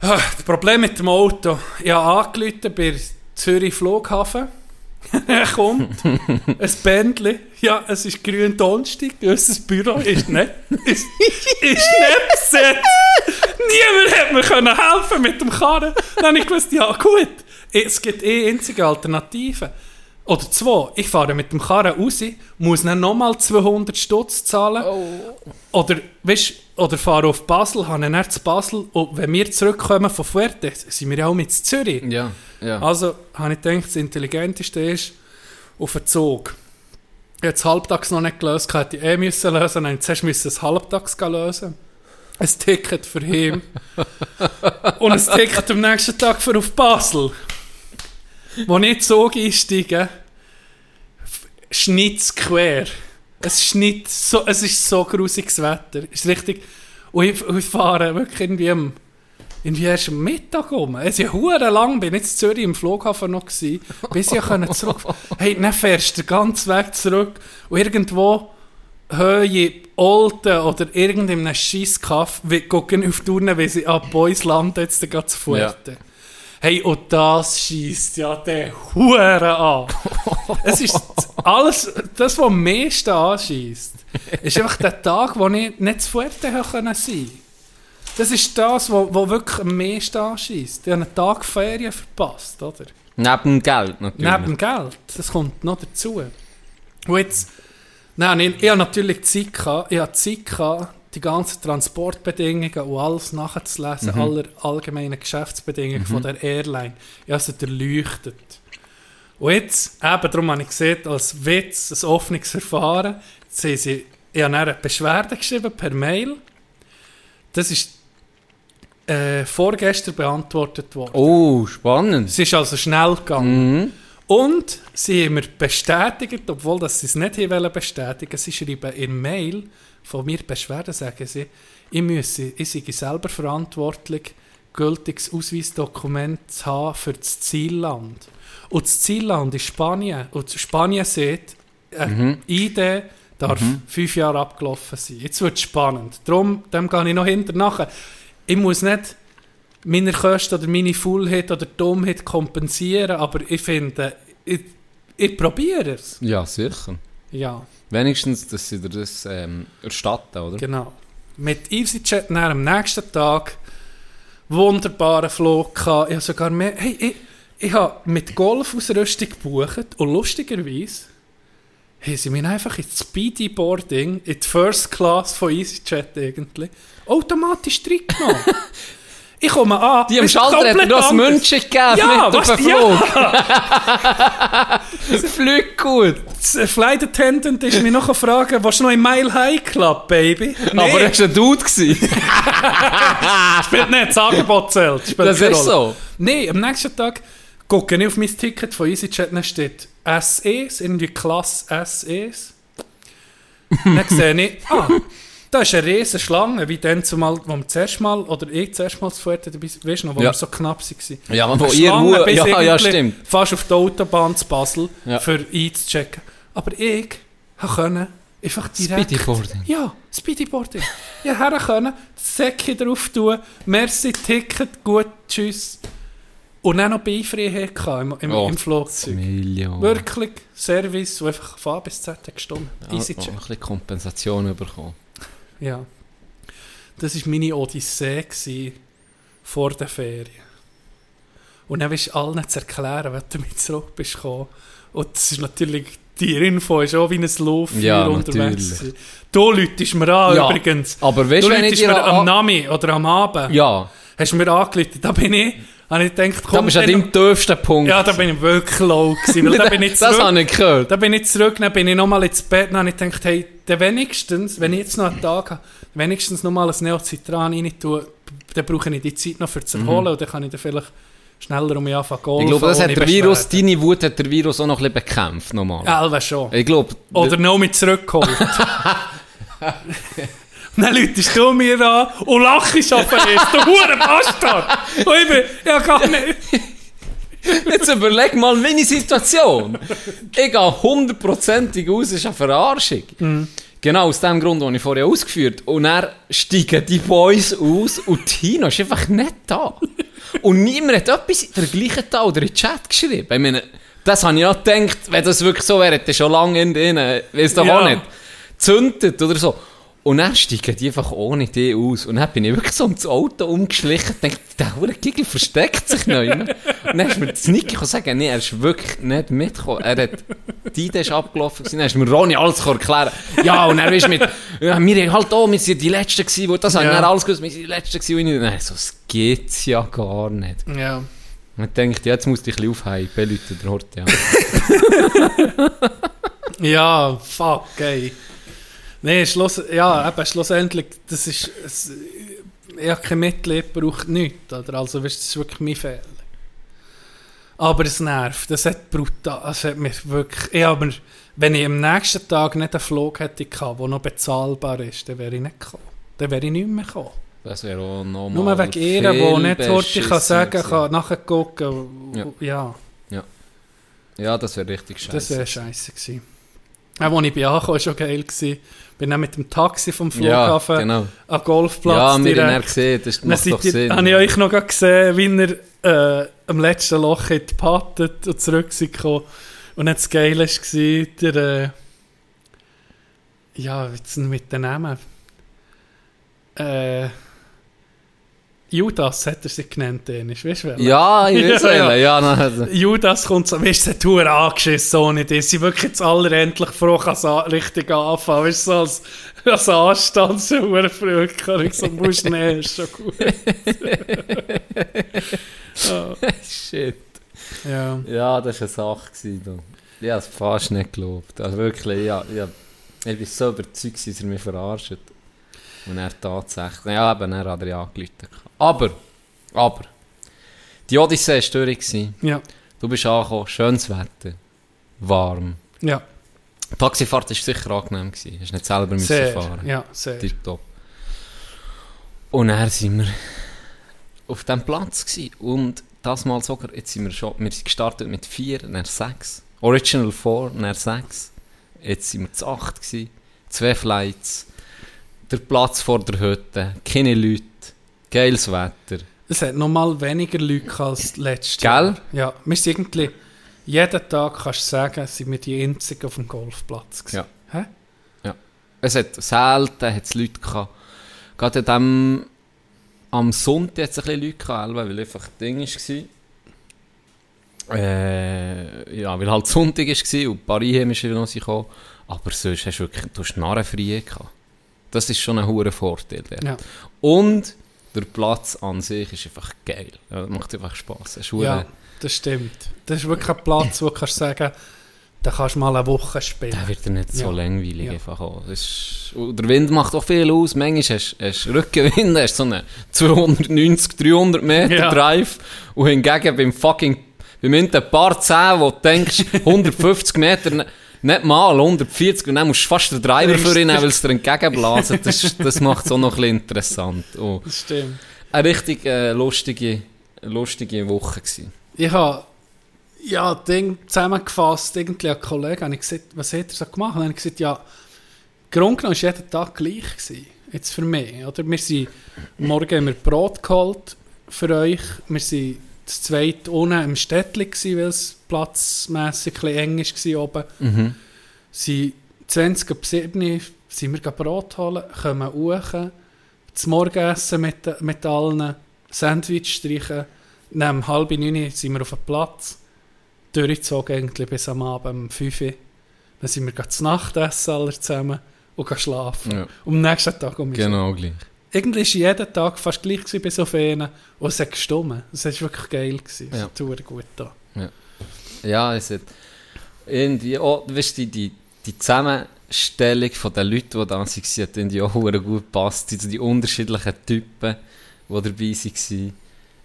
Das Problem mit dem Auto. Ich habe angerufen bei Zürich Flughafen. Er kommt, ein Bändchen, ja, es ist grün Donnerstag, unser Büro ist nicht, ist, ist nicht besetzt. Niemand hätte mir können helfen mit dem Karren. Dann habe ich gewusst, ja gut, es gibt eh einzige Alternativen. Oder zwei, ich fahre mit dem Karren raus, muss dann nochmal zweihundert Stutz zahlen. Oh. Oder, weißt, oder fahre auf Basel, habe dann zu Basel. Und wenn wir zurückkommen von Fuerte, sind wir ja auch mit Zürich. Ja, ja. Also habe ich gedacht, das Intelligenteste ist auf den Zug. Ich habe das Halbtags noch nicht gelöst, hätte ich eh müssen lösen. Nein, zuerst müssen wir das Halbtags lösen. Ein Ticket für ihn. Und ein Ticket am nächsten Tag für auf Basel. Als ich in den Zug einsteige, schneit es quer. Es schneit so, es ist so grusiges Wetter. Es ist richtig, und ich, ich fahre wirklich irgendwie, am, irgendwie erst am Mittag um. Es ist verdammt lang, bin ich in Zürich im Flughafen noch gewesen, bis ich zurück. Hey, dann fährst du den ganzen Weg zurück und irgendwo Höhe, Olten oder irgendeinem Scheisskaff, wir gucken auf die Turnen, wie sie ab Boys landen, jetzt dann zu Fuerte. Ja. Hey, und das schießt ja den Huren an. Es ist alles, das, was am meisten anschießt, ist einfach der Tag, wo ich nicht zu Fuerte sein konnte. Das ist das, was wirklich am meisten anschießt. Ich habe einen Tag Ferien verpasst, oder? Neben Geld natürlich. Neben Geld, das kommt noch dazu. Und jetzt, nein, ich, ich habe natürlich Zeit gehabt, ich habe Zeit gehabt, die ganzen Transportbedingungen und alles nachzulesen, mhm. aller allgemeinen Geschäftsbedingungen mhm. von der Airline. Ich habe sie erleuchtet. Und jetzt, eben darum habe ich gesehen, als Witz, ein offenes Verfahren, sie, sie, ich habe eine Beschwerde geschrieben per Mail. Das ist äh, vorgestern beantwortet worden. Oh, spannend. Es ist also schnell gegangen. Mhm. Und sie haben mir bestätigt, obwohl dass sie es nicht hier bestätigen wollten, sie schreiben in Mail, von mir Beschwerden sagen sie, ich müsse, ich sei selber verantwortlich, gültiges Ausweisdokument zu haben für das Zielland. Und das Zielland ist Spanien. Und Spanien sieht, eine mhm. I D darf mhm. fünf Jahre abgelaufen sein. Jetzt wird es spannend. Darum, dem gehe ich noch hinterher. Ich muss nicht meine Kosten oder meine Fullheit oder Dummheit kompensieren, aber ich finde, ich, ich probiere es. Ja, sicher. Ja. Wenigstens, dass sie dir das ähm, erstatten, oder? Genau. Mit EasyJet nach am nächsten Tag wunderbaren Flug gehabt. Ich habe sogar mehr... Hey, ich, ich habe mit Golfausrüstung gebucht und lustigerweise haben sie mich einfach in das Speedy Boarding, in die First Class von EasyJet irgendwie, automatisch reingenommen. Ich komme an. Die am Schalter hat noch das München gegeben, ja, mit auf den Flug. Ja. Das fliegt gut. Das Flight Attendant ist mich noch fragen, was noch im Mile High Club, Baby? Nee. Aber er war ein Dude. Spielt nicht, das Angebot zählt. Spielt das ist so. Nein, am nächsten Tag gucke ich auf mein Ticket von EasyJet, da steht S Es, irgendwie Klasse S Es. Dann sehe ich, ah, da ist eine riesen Schlange, wie dann zumal, wo wir zuerst mal, oder ich zuerst mal zu Fuerteventura, weißt du noch, wo ja. wir so knapp waren. Ja, wo ihr Ruhe, ja, ja, stimmt. Fast auf der Autobahn zu Basel, ja. für einzuchecken. Aber ich konnte einfach direkt... Speedyboarding. Ja, Speedyboarding. Ich konnte das Säckchen drauf tun, merci, Ticket, gut, tschüss. Und dann noch Beifreiheit im, im, oh, im Flugzeug. Million. Wirklich Service, der einfach von A bis Z gestimmt hat. Ja, EasyJet. Ein bisschen Kompensation bekommen. Ja, das war meine Odyssee vor den Ferien. Und dann bist du allen zu erklären, wenn du damit zurück bist gekommen. Und das ist natürlich, die Info ist auch wie ein Lauffeuer ja, unterwegs. Du läutest mir an ja, übrigens. Aber weißt, du läutest mir am Nami oder am Abend. Ja. Hast du mir angeläutet, da bin ich. Und ich dachte, komm, da bist du an deinem tiefsten Punkt. Ja, da bin ich wirklich low gewesen. Weil da bin ich zurück, das habe ich gehört. Da bin ich zurück, dann bin ich nochmal ins Bett. Dann habe ich gedacht, hey, dann wenigstens, wenn ich jetzt noch einen Tag habe, wenigstens nochmal ein Neocitran rein tue, dann brauche ich die Zeit noch, für zu erholen. Mhm. Und dann kann ich dann vielleicht schneller um mich anfangen golfen. Ich glaube, das hat der Virus, deine Wut hat der Virus auch noch ein bisschen bekämpft. Ja, also schon. Ich glaube... Oder noch mit zurückgeholt. Dann läutest du mir an und lachst auf den Rest. Du Hurenbastard! Und ich bin, ja, gar nicht. Jetzt überleg mal meine Situation. Ich gehe hundertprozentig aus, ist eine Verarschung. Mhm. Genau aus dem Grund, den ich vorher ausgeführt habe. Und dann steigen die Boys aus und Tino ist einfach nicht da. Und niemand hat etwas in der gleichen Tag oder in den Chat geschrieben. Ich meine, das habe ich auch gedacht, wenn das wirklich so wäre, hätte ich schon lange in denen, weiss doch ja. auch nicht, zündet oder so. Und dann steigen die einfach ohne die aus. Und dann bin ich wirklich so ums Auto umgeschlichen und dachte, der Huren-Gigli versteckt sich noch. Und dann ist mir das Niki sagen, nee, er ist wirklich nicht mitgekommen. Er hat, die Idee ist abgelaufen. Dann ist mir Ronny alles erklären. Ja, und dann ist mit, ja, wir halt auch, wir sind die Letzten gewesen, die das ja. haben dann alles gewusst, wir sind die Letzten gewesen. Nein, so, das geht's ja gar nicht. Ja. Und dann dachte ich, jetzt musst du dich ein bisschen aufhypen, Leute, der Hort, ja. Ja, fuck, ey. Nein, Schluss, ja, eben, schlussendlich, das ist, es, ich habe kein Mitleid, braucht nichts, oder? Also, weißt, das ist wirklich mein Fehler. Aber es nervt, das hat brutal, das hat mir wirklich, ich habe mir, wenn ich am nächsten Tag nicht einen Flug hätte gehabt, der noch bezahlbar ist, dann wäre ich nicht gekommen, dann wäre ich nicht mehr gekommen. Das wäre auch normal. Nur wegen ihr, die nicht heute kann sagen kann, nachher gucken, ja. Ja, ja. Ja, das wäre richtig scheiße. Das wäre scheiße gewesen. Auch als ich bei angekommen war, war schon geil. Ich bin dann mit dem Taxi vom Flughafen ja, genau. am Golfplatz. Ja, wir direkt. Haben ihn gesehen, das macht doch Sinn. Dann habe ich euch noch gesehen, wie er äh, am letzten Loch gepattet und zurückgekommen. Und dann das Geile war, der... Äh, ja, jetzt mit dem Namen... Äh, Judas hat er sich genannt, dänisch, weißt du? Ja, ich weiß ja, ja. ja nein. Judas kommt so, weißt du, hat Huren angeschissen, so nicht ist. Sie wirklich jetzt alle endlich froh, kann es richtig anfangen, weißt du, so als, als Anstand, so Huren früh, kann ich so, musst nehmen, ist schon gut. oh. Shit. Ja. Ja, das war eine Sache gewesen. Ich habe es fast nicht geglaubt. Also wirklich, ja, ja. Ich war so überzeugt, dass er mich verarscht. Und er tatsächlich, ja eben, er hat ja angeläutet. Aber, aber, die Odyssee war störend. Ja. Du bist angekommen, schönes Wetter, warm. Ja. Die Taxifahrt war sicher angenehm, du musst nicht selber sehr, fahren. Ja, sehr. Tipptopp. Und dann sind wir auf diesem Platz gewesen. Und das Mal sogar, jetzt sind wir schon, wir sind gestartet mit vier, dann sechs. Original vier, dann sechs. Jetzt sind wir zu acht gewesen, zwei Flights. Der Platz vor der Hütte, keine Leute, geiles Wetter. Es hat noch mal weniger Leute als letztes Jahr. Gell? Ja, wir sind irgendwie... Jeden Tag kannst du sagen, sind wir die Einzigen auf dem Golfplatz gewesen. Ja. Hä? Ja. Es hat selten hat's Leute gehabt. Gerade dem, am Sonntag hat es ein bisschen Leute gehabt, weil einfach das Ding war. Äh, ja, weil halt Sonntag war und Paris haben wir noch gekommen. Aber sonst hast du wirklich, du hast narrenfrei gehabt. Das ist schon ein hoher Vorteil. Ja. Und der Platz an sich ist einfach geil. Ja, das macht einfach Spass. Ja, das stimmt. Das ist wirklich ein Platz, wo du kannst sagen, da kannst du mal eine Woche spielen. Da wird er nicht so ja. langweilig. Ja. Einfach auch. Ist, der Wind macht auch viel aus. Manchmal hast du Rückenwind, hast so einen zweihundertneunzig, dreihundert Meter ja. Drive. Und hingegen beim fucking, beim Inten Par zehn, wo du denkst, hundertfünfzig Meter... Nicht mal, hundertvierzig, und dann musst du fast den Driver für ihn nehmen, weil es dir entgegenblasen. Das, das macht es auch noch ein bisschen interessant. Oh. Das stimmt. Eine richtig äh, lustige, lustige Woche gewesen. Ich habe ja, Ding zusammengefasst, irgendwie an Kollegen, habe ich gesagt, was hat er so gemacht? Und dann habe ich gesagt, ja, Grund genommen war jeder Tag gleich gewesen, jetzt für mich. Oder? Wir sind, morgen haben wir Brot geholt für euch, wir sind das zweite unten im Städtchen gsi, weil es platzmässig eng war oben. Mhm. Sie zwanzig ab sieben sind wir Brot holen, kommen hoch, zum Morgenessen mit, mit allen, Sandwich streichen. Nach um halb neun sind wir auf dem Platz, durchgezogen bis am Abend um fünf Uhr. Dann sind wir zu Nacht essen alle zusammen und schlafen. Ja. Und am nächsten Tag um genau gleich. Irgendwie war jeden Tag fast gleich gewesen, bis auf einen. Und es hat gestummen. Es war wirklich geil gewesen. Es hat ja. gut da. Ja. ja, es hat... Irgendwie auch, weißt du, die, die Zusammenstellung der Leute, die da waren, hat irgendwie auch gut gepasst. Also die unterschiedlichen Typen, die dabei waren.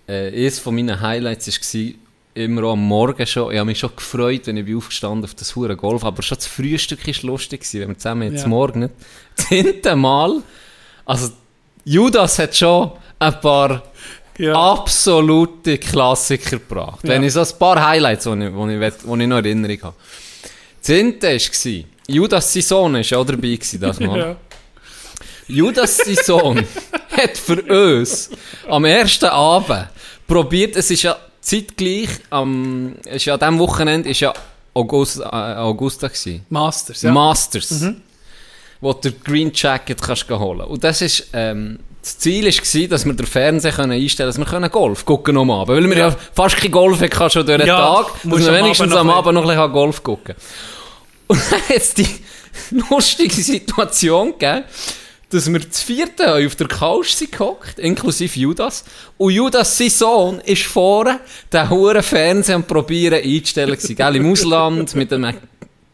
Äh, eines meiner Highlights war immer auch am Morgen schon. Ich habe mich schon gefreut, wenn ich aufgestanden bin auf das verdammte Golf. Aber schon das Frühstück war lustig, wenn wir zusammen jetzt ja. morgen nicht. Das zehnte Mal... Also, Judas hat schon ein paar ja. absolute Klassiker gebracht. Ja. Wenn ich so ein paar Highlights, die ich, ich, ich noch in Erinnerung habe. Zehnte war, Judas sein Sohn war auch dabei das Mal. Ja. Judas sein Sohn hat für uns am ersten Abend probiert, es ist ja zeitgleich, am, es ist ja an diesem Wochenende ist ja August, äh, Augusta gewesen. Masters, ja. Masters. Mhm. Wo du den Green Jacket kannst holen kannst. Und das, ist, ähm, das Ziel war, dass wir den Fernseher einstellen können, dass wir Golf gucken können. Weil wir ja. ja fast kein Golf hatten schon durch den ja, Tag, dass wir wenigstens am Abend noch ein bisschen Golf gucken. Und dann hat es die lustige Situation gegeben, dass wir zu vierten auf der Couch gehockt, inklusive Judas. Und Judas, sein Sohn, war vorne den hohen Fernseher am Probieren einzustellen. Gell, im Ausland, mit einem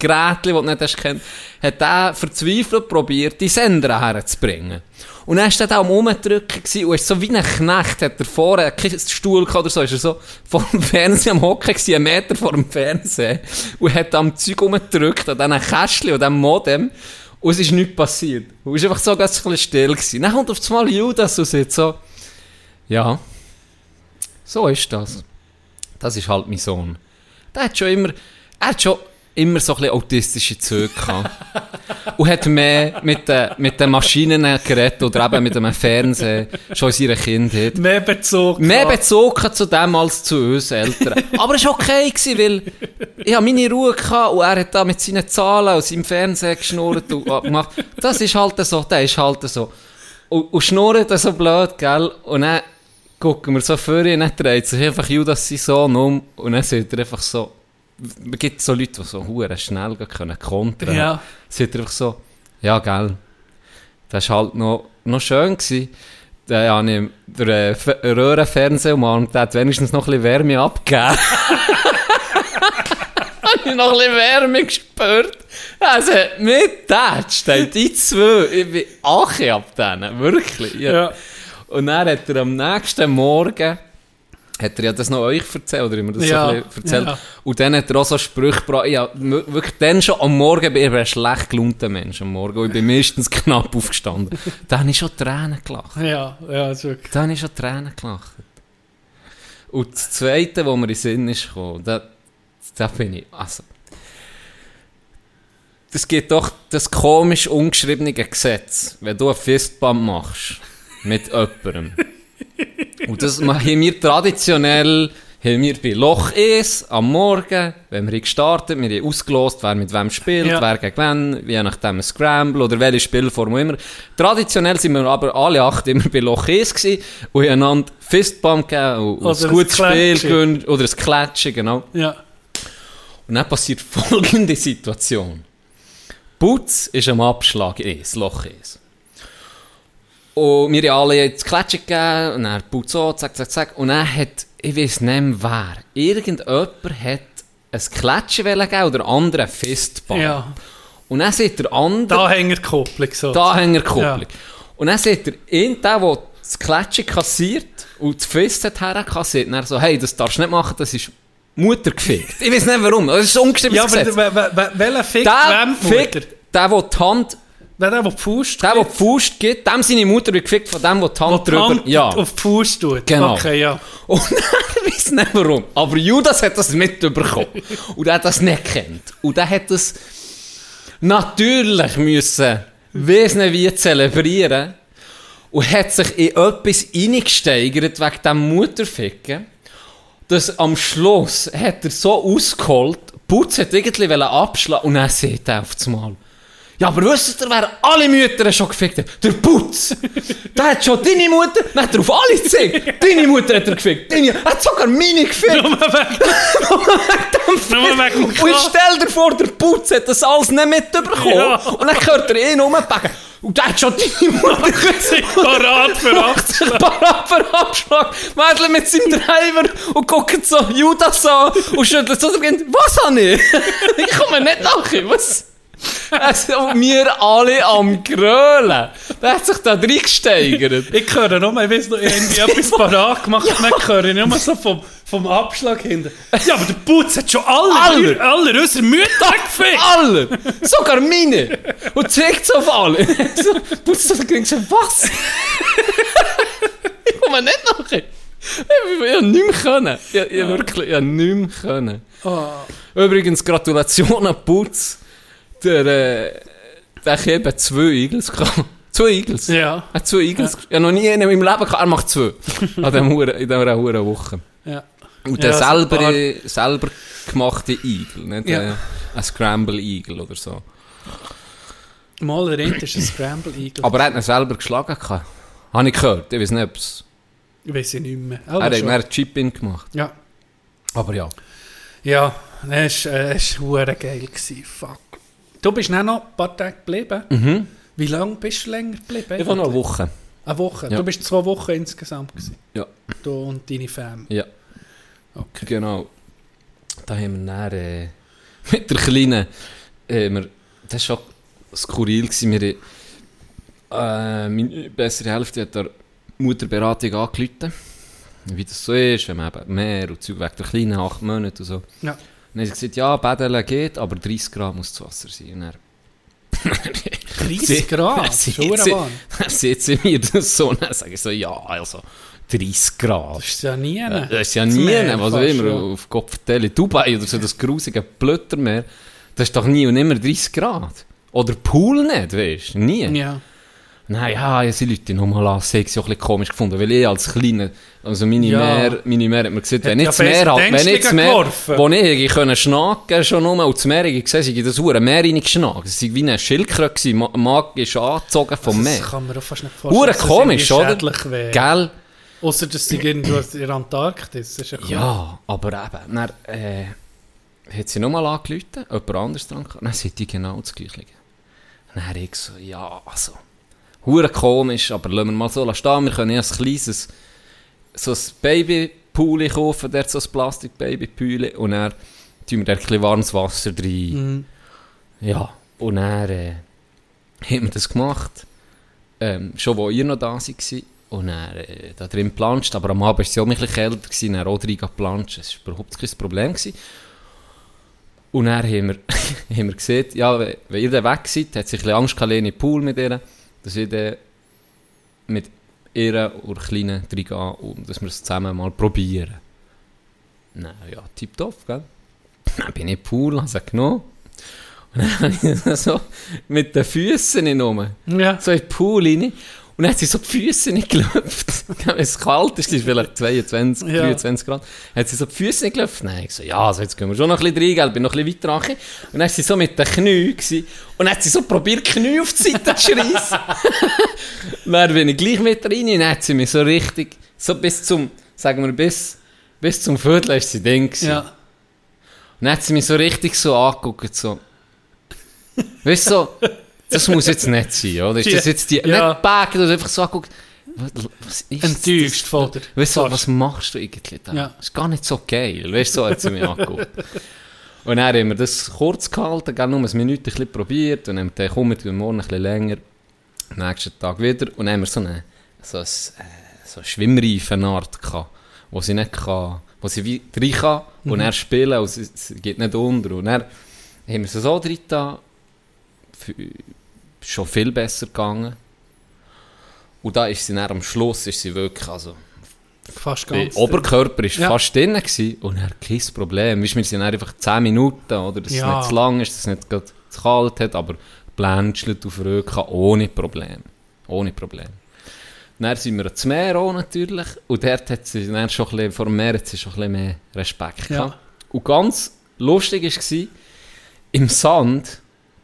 Gerätchen, das du nicht hast kennt, hat er verzweifelt probiert, die Sender herzubringen. Und dann war er da am Umdrücken gewesen, und so wie ein Knecht, hat er vorne keinen Stuhl gehabt oder so, ist er so vor dem Fernseher am Hocken gewesen, einen Meter vor dem Fernseher, und hat am Zeug umgedrückt, an diesen Kästchen und diesem Modem, und es ist nichts passiert. Und es war einfach so ganz ein bisschen still gewesen. Dann kommt auf einmal Judas und sagt so, ja, so ist das. Das ist halt mein Sohn. Der hat schon immer, er hat schon immer so ein bisschen autistische Züge gehabt. Und hat mehr mit den, mit den Maschinen geredet oder eben mit dem Fernsehen schon in seiner Kindheit. Mehr Bezug. Mehr Bezug zu dem als zu uns Eltern. Aber es war okay, weil ich habe meine Ruhe gehabt und er hat da mit seinen Zahlen aus seinem Fernsehen geschnurrt und gemacht. Das ist halt so, das ist halt so. Und, und schnurrt so blöd, gell? Und dann gucken wir so vorher und dann dreht sich einfach Judas sein Sohn um und dann sieht er einfach so, es gibt so Leute, die so huere schnell kontern können. Ja. Es ist einfach so, ja, gell. Das war halt noch, noch schön gewesen. Da habe ich den Röhrenfernseher umarmt, der hat wenigstens noch ein bisschen Wärme abgegeben. Ich habe noch ein bisschen Wärme gespürt. Also, mit Tatsch, die zwei, ich bin Ache ab denen, wirklich. Ja. Ja. Und dann hat er am nächsten Morgen, hat er ja das noch euch erzählt, oder immer das ja, so ein bisschen erzählt. Ja. Und dann hat er auch so Sprüche gebracht. Ja, wirklich, dann schon am Morgen, ich bin ein schlecht gelaunter Mensch am Morgen, und ich bin meistens knapp aufgestanden. Dann habe ich schon Tränen gelacht. Ja, ja, ist wirklich. Dann habe ich schon Tränen gelacht. Und das Zweite, was mir in den Sinn ist gekommen, da, da bin ich, also, das gibt doch das komisch ungeschriebene Gesetz, wenn du einen Fistbump machst, mit jemandem. Und das haben wir traditionell haben wir bei Loch eins am Morgen, wenn wir gestartet haben, wir haben ausgelost, wer mit wem spielt, ja. wer gegen wen, je nachdem ein Scramble oder welche Spielform immer. Traditionell sind wir aber alle acht immer bei Loch eins gewesen und einander Fistbump gegeben und oder ein gutes Spiel gehen, oder ein Klatschen, genau. Ja. Und dann passiert folgende Situation. Putz ist am Abschlag eins, Loch eins. Und wir haben alle das Klatschen gegeben, und dann Putz so, zack, zack, zack. Und dann hat, ich weiss nicht mehr wer, irgendjemand hat ein Klatschen geben oder andere einen Fistball. Ja. Und dann sieht der andere... Da hängt die Kopplung. So da hängt die Kopplung. Ja. Und dann sieht der einen, der, der das Klatschen kassiert und das Fist hat herkassiert, und er so, hey, das darfst du nicht machen, das ist... Mutter gefickt. Ich weiß nicht warum. Das ist ungeschriebenes ja, Gesetz. Ja, aber welcher fickt wem die Mutter? Der, der die Hand... Der, der die Faust Der, der die Faust gibt, dem seine Mutter wird gefickt von dem, der die Hand drüber... Hand ja. auf die Faust tut. Genau. Okay, ja. Und ich weiß nicht warum. Aber Judas hat das mitbekommen. Und er hat das nicht gekannt. Und er hat das natürlich müssen, weiss nicht wie, zelebrieren. Und hat sich in etwas hineingesteigert wegen diesem Mutterficken. Dass am Schluss hat er so ausgeholt, Putz hat irgendwie abschlagen und dann sieht er auf das Mal. Ja, aber wisst ihr, wer alle Mütter schon gefickt hat? Der Putz! Der hat schon deine Mutter, dann hat er auf alle gezeigt. Deine Mutter hat er gefickt, deine, er hat sogar meine gefickt. Nur weg. Und stell dir vor, der Putz hat das alles nicht mitbekommen. Ja. Und dann hört er ihn rumpecken. Und der hat schon deine Mutter gefickt. Parat für Abschlag. Parat für Abschlag. Mädel mit seinem Driver und guckt so Judas an und schüttelt so. Was habe ich? Ich komme nicht nachher, was? Also, wir alle am Grölen. Der hat sich da reingesteigert. Ich höre nochmal, ich weiß noch, ich habe etwas parat gemacht, ja. Dann höre ich nochmal so vom, vom Abschlag hinten. Ja, aber der Putz hat schon alle, alle, alle unsere Mütter gefickt. Alle, sogar meine. Und zeigt es auf alle. Putz, so, da kriegst du was? Ich komme nicht nachher. Ich habe nichts mehr können. Ich, ich, wirklich, ich habe nichts mehr können. Oh. Übrigens, Gratulation an Putz. Der, äh, der hat eben zwei Igels gehabt. Zwei Igels? Ja. Er hat zwei Igels. Ja. Ich habe noch nie einen in meinem Leben gehabt. Er macht zwei. An dem Hure, in dieser Hure Woche. Ja. Und der ja, selber, selber gemachte Igel. Nicht ja. ein, ein Scramble-Igel oder so. Mal erinnert ist ein Scramble-Igel. Aber er hat ihn selber geschlagen gehabt. Habe ich gehört. Ich weiß nicht, ob es... Ich weiß nicht mehr. Aber er hat mehr Chip-In gemacht. Ja. Aber ja. Ja, das war äh, geil. Gewesen. Fuck. Du bist dann noch ein paar Tage geblieben. Mhm. Wie lange bist du länger geblieben? Ich war noch eine Woche. Eine Woche? Ja. Du bist zwei Wochen insgesamt gewesen. Ja. Du und deine Familie. Ja. Okay. Genau. Da haben wir dann äh, mit der Kleinen... Äh, wir, das war schon skurril gewesen. Wir, äh, meine bessere Hälfte hat der Mutterberatung angerufen. Wie das so ist, wenn man eben mehr und Zeug wegen der Kleinen, acht Monate und so. Ja. Dann haben sie gesagt, ja, Badeln geht, aber dreißig Grad muss das Wasser sein. dreißig Grad? Das ist Schurenwahn. Dann sieht sie mir das so und dann sage ich so, ja, also dreißig Grad. Das ist ja nie. Das ist ja nie, was also immer schon. Auf Kopf Tele Dubai oder so, das grusige Blöttermeer, das ist doch nie und nimmer dreißig Grad. Oder Pool nicht, weißt du, nie. Ja. Naja, ich habe Leute nochmal an, sie haben es auch ein bisschen komisch gefunden, weil ich als Kleiner, also meine ja. Mär, meine Mär hat mir gesagt, wenn ich das Meer habe, wenn ich das Meer, wo ich hätte schnacken schon nur, und das Meer habe ich gesehen, ich habe das Uhr, ein Meer reingeschnackt, es war wie ein Schildkröte, magisch angezogen vom Meer. Also das kann man auch fast nicht vorstellen, Uhren komisch, oder? Gell? Ausser, dass sie irgendwo in der Antarktis ist. Ja, ja, aber eben, dann äh, hat sie nochmal angerufen, jemand anderes dran, dann sind die genau das Gleiche. Dann habe ich so, ja, also... Hure komisch, aber lassen wir mal so stehen. Wir können ja ein kleines so Babypool kaufen, dort so ein Plastik-Babypool und dann tun wir da ein bisschen warmes Wasser rein. Mhm. Ja, und dann äh, haben wir das gemacht, ähm, schon wo ihr noch da wart. Und dann äh, da drin geplanscht, aber am Abend war es ja auch ein bisschen kälter, gewesen, dann auch rein geplanscht. Das war überhaupt kein Problem gewesen. Und dann haben wir, haben wir gesehen, ja, wenn, wenn ihr da weg seid, hat sie ein bisschen Angst gehabt, in den Pool mit ihr. Dass ich dann mit ihr oder Kleinen reingehe und dass wir es zusammen mal probieren. Na ja, tipptopp, gell? Dann bin ich im Pool, habe es genommen. Und dann habe ich so mit den Füßen genommen. Ja. So in den Pool rein. Und dann hat sie so die Füße nicht gelüpft. Wenn es kalt ist, ist vielleicht zweiundzwanzig, dreiundzwanzig ja. Grad. Hat sie so die Füße nicht gelüpft? Nein, ich so, ja, also jetzt gehen wir schon noch ein bisschen rein, ich bin noch ein bisschen weiter rein. Und dann war sie so mit den Knien. Gewesen. Und dann hat sie so probiert, die Knie auf die Seite zu schreissen. Dann bin ich gleich mit rein. Und dann hat sie mich so richtig, so bis zum, sagen wir, bis, bis zum Viertel war sie drin. Ja. Und dann hat sie mich so richtig so angeguckt, so. Weißt du, so, das muss jetzt nicht sein, oder? Ist das jetzt die, ja. nicht packen, du hast einfach so angeguckt, was ist enttäuscht von dir. Weißt du, was machst du eigentlich da? Ja. Das ist gar nicht so geil, weißt du, so hat sie mich angeguckt. Und dann haben wir das kurz gehalten, nur eine Minute ein bisschen probiert, und dann kommen wir morgen ein bisschen länger, am nächsten Tag wieder, und dann haben wir so eine, so eine, so eine Schwimmreifenart gehabt, wo sie nicht kann, wo sie wie rein kann, und mhm. er spielen, und sie, sie geht nicht unter, und dann haben wir sie so drin getan, schon viel besser gegangen. Und da ist sie dann am Schluss, ist sie wirklich, also fast ganz Oberkörper war ja. fast drin gewesen. Und dann kein Problem. Weißt, wir sind dann einfach zehn Minuten, oder, dass ja. es nicht zu lang ist, dass es nicht gerade zu kalt hat, aber blänzelt auf Röcken ohne Problem. Ohne Problem. Dann sind wir zum Meer auch natürlich, und dort hat sie dann schon ein bisschen, vor dem Meer hat sie schon ein bisschen mehr Respekt gehabt. Ja. Und ganz lustig war, im Sand,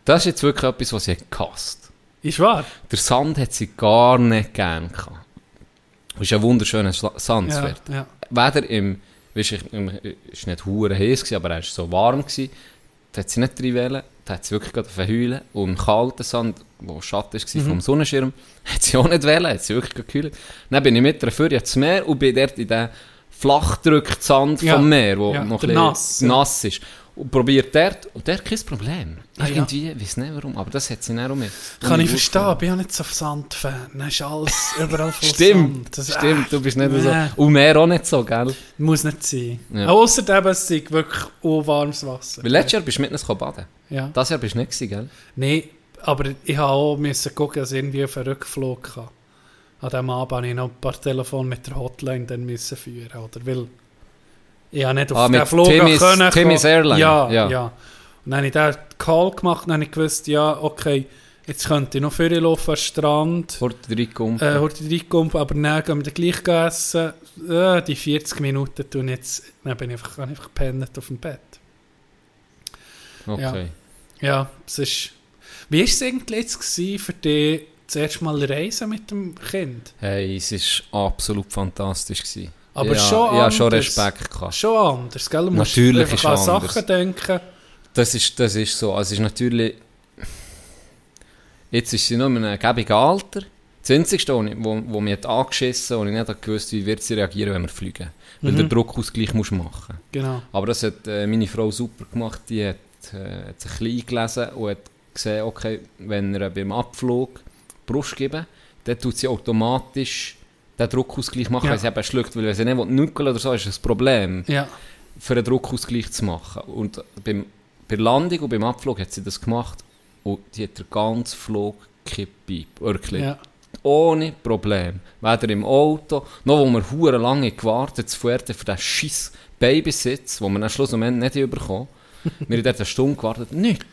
das ist jetzt wirklich etwas, was sie gehasst. Ist wahr? Der Sand hat sie gar nicht gern gehabt. Das ist ein wunderschöner Sandwert. Ja, ja. Weder im, weißt du, es war nicht hure heiß, aber er war so warm. Da hat sie nicht drin wollen. Da hat sie wirklich gerade verheulen. Und im kalten Sand, wo Schatten war mhm. vom Sonnenschirm, hat sie auch nicht wollen. Hat sie wirklich geheulen. Dann bin ich mit der Führer zum Meer und bin dort in den flachdrückten Sand ja. vom Meer, wo ja, noch ein bisschen nass, nass ist. Und probiert dort, und dort kein Problem. Irgendwie, ah, ja. weiss nicht warum, aber das hat sie nicht um mich. Kann ich verstehen, ich bin ja nicht so Sand-Fan. Dann ist alles überall voll stimmt, Sand. Das stimmt, echt, du bist nicht nee. so. Und mehr auch nicht so, gell? Muss nicht sein. Ja. Außerdem ist es wirklich warmes Wasser. Weil letztes Jahr bist du mit uns baden. Ja. Das Jahr bist du nicht, gell? Nein, aber ich musste auch gucken, dass ich irgendwie auf einen Rückflug hatte. An diesem Abend habe ich noch ein paar Telefone mit der Hotline dann müssen führen, oder? Weil ich habe nicht auf ah, den Flug Timmy's, können. Timmy's Airline. Ja, ja, ja. Und dann habe ich den Call gemacht und dann habe ich gewusst, ja, okay, jetzt könnte ich noch vorher laufen am Strand. Horti Dreikump. Äh, Horti Dreikump, aber dann gehen wir gleich essen. Äh, die vierzig Minuten tun jetzt, dann bin ich einfach, einfach gepennt auf dem Bett. Okay. Ja, ja, es ist... Wie war es eigentlich jetzt gewesen für dich, das erste Mal reisen mit dem Kind? Hey, es war absolut fantastisch gewesen. Aber ja, schon anders. Ja, schon Respekt gehabt. Schon anders, gell? Du musst natürlich an Sachen denken. Das ist, das ist so. Also ist natürlich... Jetzt ist sie noch in einem gäbigen Alter. Das Einzige, wo, wo mich angeschissen hat, und ich nicht gewusst, wie wird sie reagieren, wenn wir fliegen. Weil mhm. der Druckausgleich musst du machen. Genau. Aber das hat äh, meine Frau super gemacht. Die hat, äh, hat sich ein bisschen eingelesen und hat gesehen, okay, wenn er beim Abflug Brust geben, dann tut sie automatisch... den Druckausgleich machen, ja. weil sie eben schluckt. Weil wenn sie nicht nückeln oder so, ist das ein Problem, ja. für einen Druckausgleich zu machen. Und beim, bei der Landung und beim Abflug hat sie das gemacht und die hat den ganzen Flug gekippt. Wirklich. Ja. Ohne Problem. Weder im Auto, noch wo wir hure lange gewartet zu Fuerte für diesen scheiß Babysitz, den wir am Schluss nicht bekommen. Wir haben dort eine Stunde gewartet. Nicht.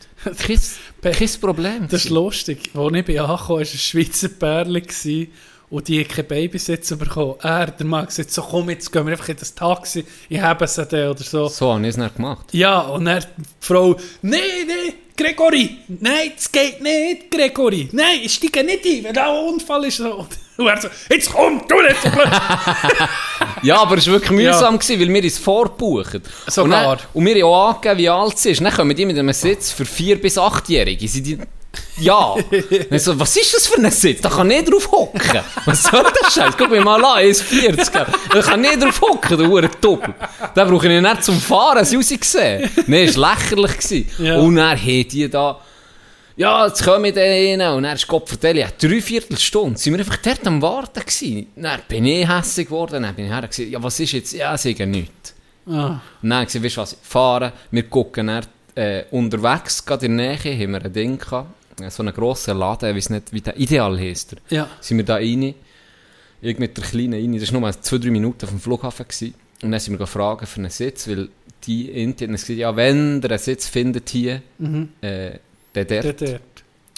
Kein Problem. Das ist lustig. Als ich ankam, war ein Schweizer Pärchen. Und die hat keinen Babysitz bekommen. Er, der Mann, gesagt, so komm, jetzt gehen wir einfach in das Taxi, ich habe es dann oder so. So habe ich es nicht gemacht. Ja, und dann die Frau, nein, nein, Gregory, nein, das geht nicht, Gregory, nein, ich steige nicht ein, wenn da ein Unfall ist. Und er so, jetzt komm, du nicht so blöd. Ja, aber es war wirklich mühsam, ja. gewesen, weil wir es vorbuchen. Sogar. Und, dann, und wir haben auch angegeben, wie alt sie ist. Dann kommen die mit einem Sitz für vier- bis achtjährige. Ja! So, was ist das für ein Sitz? Da kann nicht drauf hocken. Was soll das Scheiß? Guck mich mal an, er ist vierzig. Da kann nicht drauf hocken, der Hurentupp. Da brauche ich ihn nicht zum Fahren, sie rausgesehen. Nein, es war lächerlich. Ja. Und dann hat die da, ja, jetzt kommen wir da rein. Und dann ist Gott verteilt, ja, drei Viertelstunden sind wir einfach dort am Warten gewesen. Dann bin ich hässig geworden, dann bin ich hergegangen, ja, was ist jetzt? Ja, sie gehen nichts. Ah. Und dann habe ich was, fahren, wir gucken dann, äh, unterwegs, gerade in der Nähe, haben wir ein Ding gehabt. So einen grossen Laden, ich weiss nicht, wie der Ideal heisst. Ja. Sind wir da rein, ich mit der Kleinen rein, das war nur zwei bis drei Minuten vom Flughafen gewesen. Und dann sind wir gefragt für einen Sitz, weil die Indien haben gesagt, ja, wenn ihr einen Sitz findet hier, mhm. äh, der dort.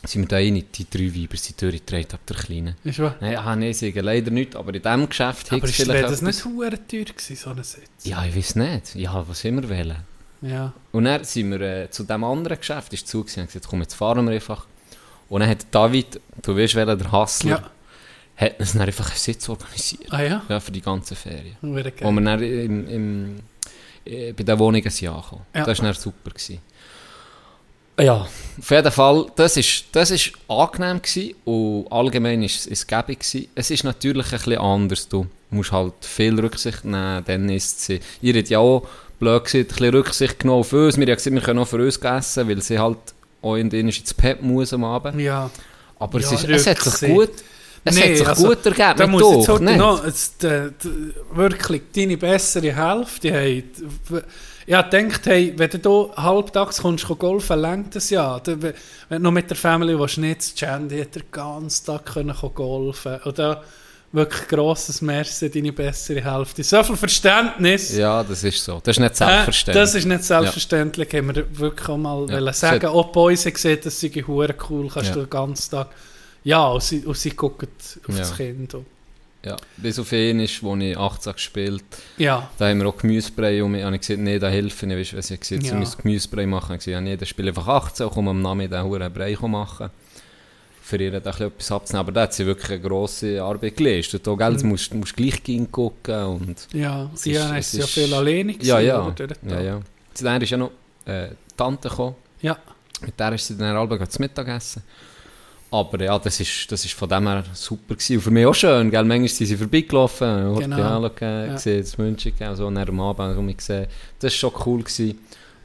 sind wir da rein, die drei Weiber sind durchgetragen ab der Kleinen. Ist wahr? Nein, ah, nein, sagen leider nicht, aber in diesem Geschäft... Aber ist das nicht verdammt teuer gewesen, so ein Sitz? Ja, ich weiß nicht. Ja, was immer wollen. Ja. Und dann sind wir äh, zu diesem anderen Geschäft, ist Zug gewesen, und gesagt, komm, jetzt fahren wir einfach. Und dann hat David, du weißt, welcher der Hassler, ja, hat uns dann einfach einen Sitz organisiert. Ah ja? Ja, für die ganzen Ferien. Wo wir dann im, im, äh, bei der Wohnung ein Jahr kamen. Ja. Das war dann super gewesen. Ja, auf jeden Fall, das war ist, das ist angenehm gewesen und allgemein war es gäbig gewesen. Es ist natürlich etwas anders. Du musst halt viel Rücksicht nehmen, dann ist es... Ihr habt ja auch, blöd gesagt, ein bisschen Rücksicht genommen auf uns. Wir haben gesagt, wir können auch für uns essen, weil sie halt auch in den ins Pep muss am Abend. Ja. Aber ja, es, ist, es hat sich gut, es nee, hat sich also, gut ergeben. Da muss doch, jetzt heute nicht? Noch jetzt, die, die, wirklich deine bessere Hälfte haben... Ja, denkt, hey, wenn du hier halbtags kommst, golfen, längt das ja. Wenn du noch mit der Familie willst, nicht zu Chandy, hätte er den ganzen Tag können golfen. Oder wirklich grosses Merci, deine bessere Hälfte. So viel Verständnis. Ja, das ist so. Das ist nicht selbstverständlich. Äh, das ist nicht selbstverständlich, ja. Haben wir wirklich auch mal ja. sagen. Auch die Boys sehen, dass sie verdammt cool kannst ja. du den ganzen Tag... Ja, und sie, und sie gucken auf ja. das Kind. Und ja, bis auf ihn ist, wo ich achtzehn gespielt habe, ja. da haben wir auch Gemüsebrei und ich habe gesagt, nein, da helfe ich, weißt, ich gesagt, ja. sie müssen Gemüsebrei machen. Ich habe gesagt, nein, dann spiele ich einfach achtzehn und komme am Nachmittag den Brei machen, für ihr da etwas abzunehmen. Aber da hat sie wirklich eine grosse Arbeit geleistet. Und da mhm. musst du gleich hingucken. Und ja, sie ist, ist ja viel alleine gewesen. Ja, ja. ja, ja. Dann ist ja noch äh, die Tante gekommen. Ja. Mit der ist sie dann abends zum Mittagessen. Aber ja, das ist, das ist von dem her super gewesen. Und für mich auch schön, gell? Manchmal sind sie vorbeigelaufen, Hotel gesehen, das München und so, und dann am Abend gesehen. Das war schon cool gewesen.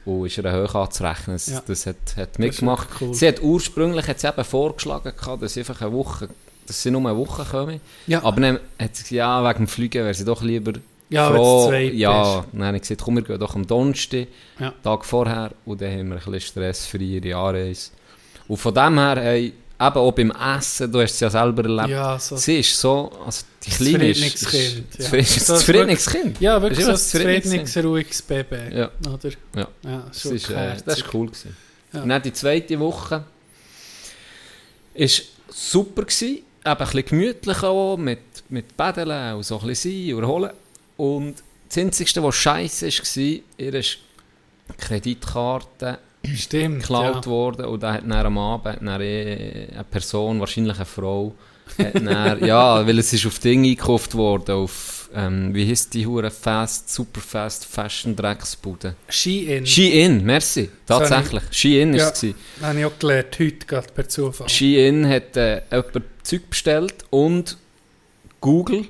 Und ist ihr hoch anzurechnen. Das, ja. das hat, hat mitgemacht. Das cool. Sie hat ursprünglich hat sie eben vorgeschlagen, dass sie einfach eine Woche, dass sie nur eine Woche kommen. Ja. Aber dann hat sie gesagt, ja, wegen dem Fliegen wäre sie doch lieber ja, froh. Zwei ja, bist. Dann habe ich gesagt, komm, wir gehen doch am Donnerstag, ja. Tag vorher, und dann haben wir ein bisschen Stress für ihre Anreise. Und von dem her, hey, eben auch beim Essen, du hast es ja selber erlebt. Ja, so. Sie ist so, also die Kleine ist... Das zufriedenes ja. Kind. Ja, wirklich so ein zufriedenes, ruhiges Baby. Ja, oder? ja. ja das, ist, äh, das ist cool gewesen. Ja. Und dann die zweite Woche war super gewesen, eben ein bisschen gemütlich auch, mit, mit Bädeln und so ein bisschen sein und erholen. Und das Einzige, was scheiße war, ihr ist Kreditkarte... Stimmt, geklaut ja. worden und dann hat dann am Abend dann eine Person, wahrscheinlich eine Frau, hat dann, ja, weil es ist auf Dinge eingekauft worden, auf, ähm, wie heisst die hure Fast, Superfast Fashion Drecksbude? Shein. Shein, merci, tatsächlich, Shein war es. Ja, das habe ich auch gelernt, heute gerade per Zufall. Shein hat äh, jemand Zeug bestellt und Google,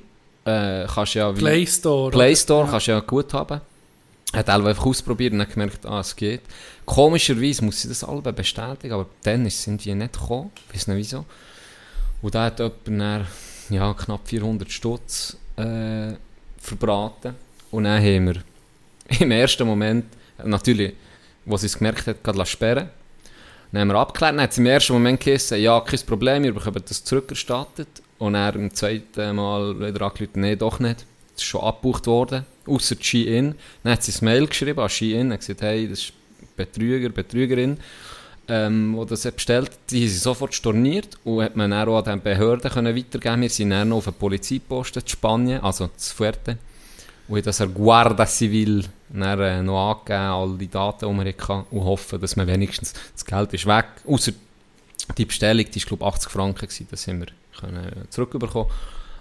äh, kannst ja wie, Play Store, Play Store ja. kannst ja gut haben. Hat Alba einfach ausprobiert und dann gemerkt, ah, es geht. Komischerweise muss sie das Alba bestätigen, aber dann sind die nicht gekommen, ich weiss nicht wieso. Und da hat jemand dann, ja, knapp vierhundert Stutz äh, verbraten. Und dann haben wir im ersten Moment, natürlich, wo sie es gemerkt hat, gerade sperren lassen. Dann haben wir abgeklärt, dann hat sie im ersten Moment gesagt, ja, kein Problem, ihr bekommt das zurückerstattet. Und dann im zweiten Mal wieder angerufen, nein, doch nicht. Das ist schon abgebucht worden, ausser Shein. Dann hat sie ein Mail geschrieben an Shein und gesagt, hey, das ist Betrüger, Betrügerin, ähm, die das bestellt hat. Die haben sie sofort storniert und hat man dann auch an die Behörden können weitergeben. Wir sind dann noch auf der Polizeiposten in Spanien, also in Fuerte. Und haben das an Guarda Civil dann, äh, noch angegeben, all die Daten, die wir hatten, und hoffen, dass man wenigstens das Geld ist weg. Ausser die Bestellung, die war achtzig Franken, das haben wir zurückbekommen.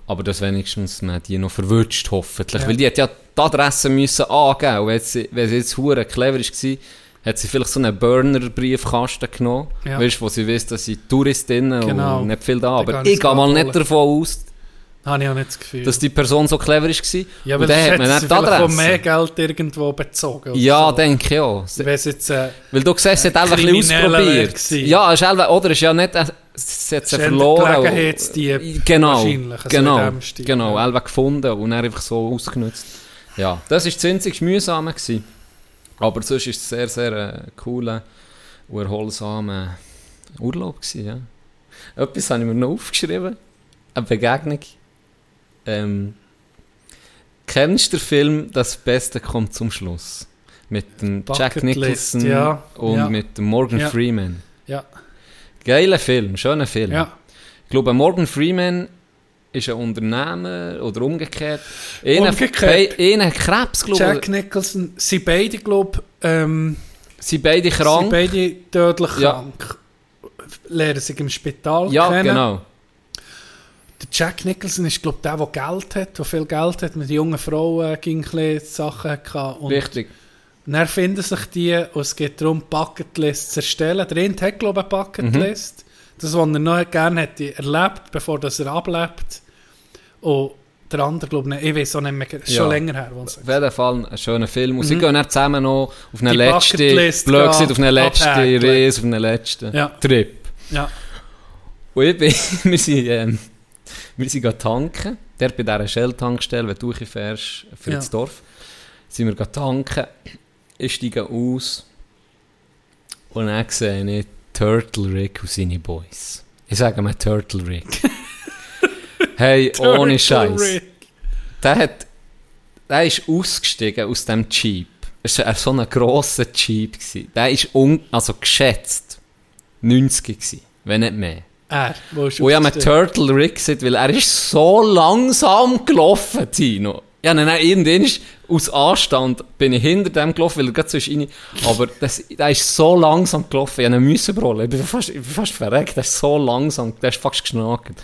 Aber das wenigstens, man hat die noch verwünscht, hoffentlich. Ja. Weil die hat ja die Adresse müssen angeben. Und wenn sie, wenn sie jetzt verdammt clever war, hat sie vielleicht so einen Burner-Briefkasten genommen. Ja. Weißt, wo sie weiss, dass sie Touristinnen genau. und nicht viel da haben. Aber ich gehe mal nicht davon aus, habe ich auch nicht das Gefühl, dass die Person so clever war. Ja, weil und dann hat man nicht die Adresse. Von mehr Geld irgendwo bezogen. Ja, so. Denke ich auch. Jetzt, äh, weil du siehst, sie hat einfach ein bisschen ausprobiert. Ja, ist einfach, oder? Ist ja nicht... Äh, Sie hat sie verloren. Gelegenheitsdieb genau, wahrscheinlich. Genau, also genau. Elva gefunden und dann einfach so ausgenutzt. Ja, das war das einzig Mühsame. Aber sonst war es ein sehr, sehr cooler und erholsamer Urlaub. Ja. Etwas habe ich mir noch aufgeschrieben. Eine Begegnung. Ähm, kennst du den Film «Das Beste kommt zum Schluss»? Mit dem Bucket Jack Nicholson List, ja. und ja. mit dem Morgan ja. Freeman. Ja. Geiler Film, schöner Film. Ja. Ich glaube, Morgan Freeman ist ein Unternehmer oder umgekehrt. Einer umgekehrt. Einer Krebs, glaube ich. Jack Nicholson. Sie beide, glaube ich, ähm, sie beide krank. Sie beide tödlich ja. krank. Lernen sich im Spital ja, kennen. Ja, genau. Der Jack Nicholson ist, glaube ich, der, der Geld hat, der viel Geld hat. Mit jungen Frauen ging ein Sachen hatte. Richtig. Und dann finden sich die, und es geht darum, Bucketlist zu erstellen. Der Int hat, glaube ich, eine Bucketlist. Mhm. Das, was er noch gerne hätte erlebt, bevor das er ablebt. Und der andere, glaube ich, ich weiß auch nicht mehr, das ist ja. schon länger her. Auf jeden Fall ein schöner Film. Und mhm. sie gehen dann zusammen noch auf eine die letzte Blödsinn, auf eine letzte abhängig. Reise, auf einen letzten ja. Trip. Ja. Und ich bin, wir sind, ähm, wir sind tanken, dort bei dieser Shell-Tankstelle, wenn du fährst für ja. das Dorf. Sind wir tanken, ich steige aus und dann sehe ich Turtle Rick und seine Boys. Ich sage mal Turtle Rick. Hey, Turtle ohne Scheiß. Der hat, der ist ausgestiegen aus dem Jeep. Es war so ein grosser Jeep. Der ist un, also geschätzt neunzig gsi, wenn nicht mehr. Er, wo ist und ich habe einen Turtle Rick gesehen, weil er ist so langsam gelaufen, Tino. Ja, nein, nein, irgendwann ist, aus Anstand bin ich hinter dem gelaufen, weil er gerade so ist rein. Aber das, der ist so langsam gelaufen, ich musste ihn müssen brüllen. Ich bin fast, ich bin fast verreckt, der ist so langsam, der ist fast geschnackt.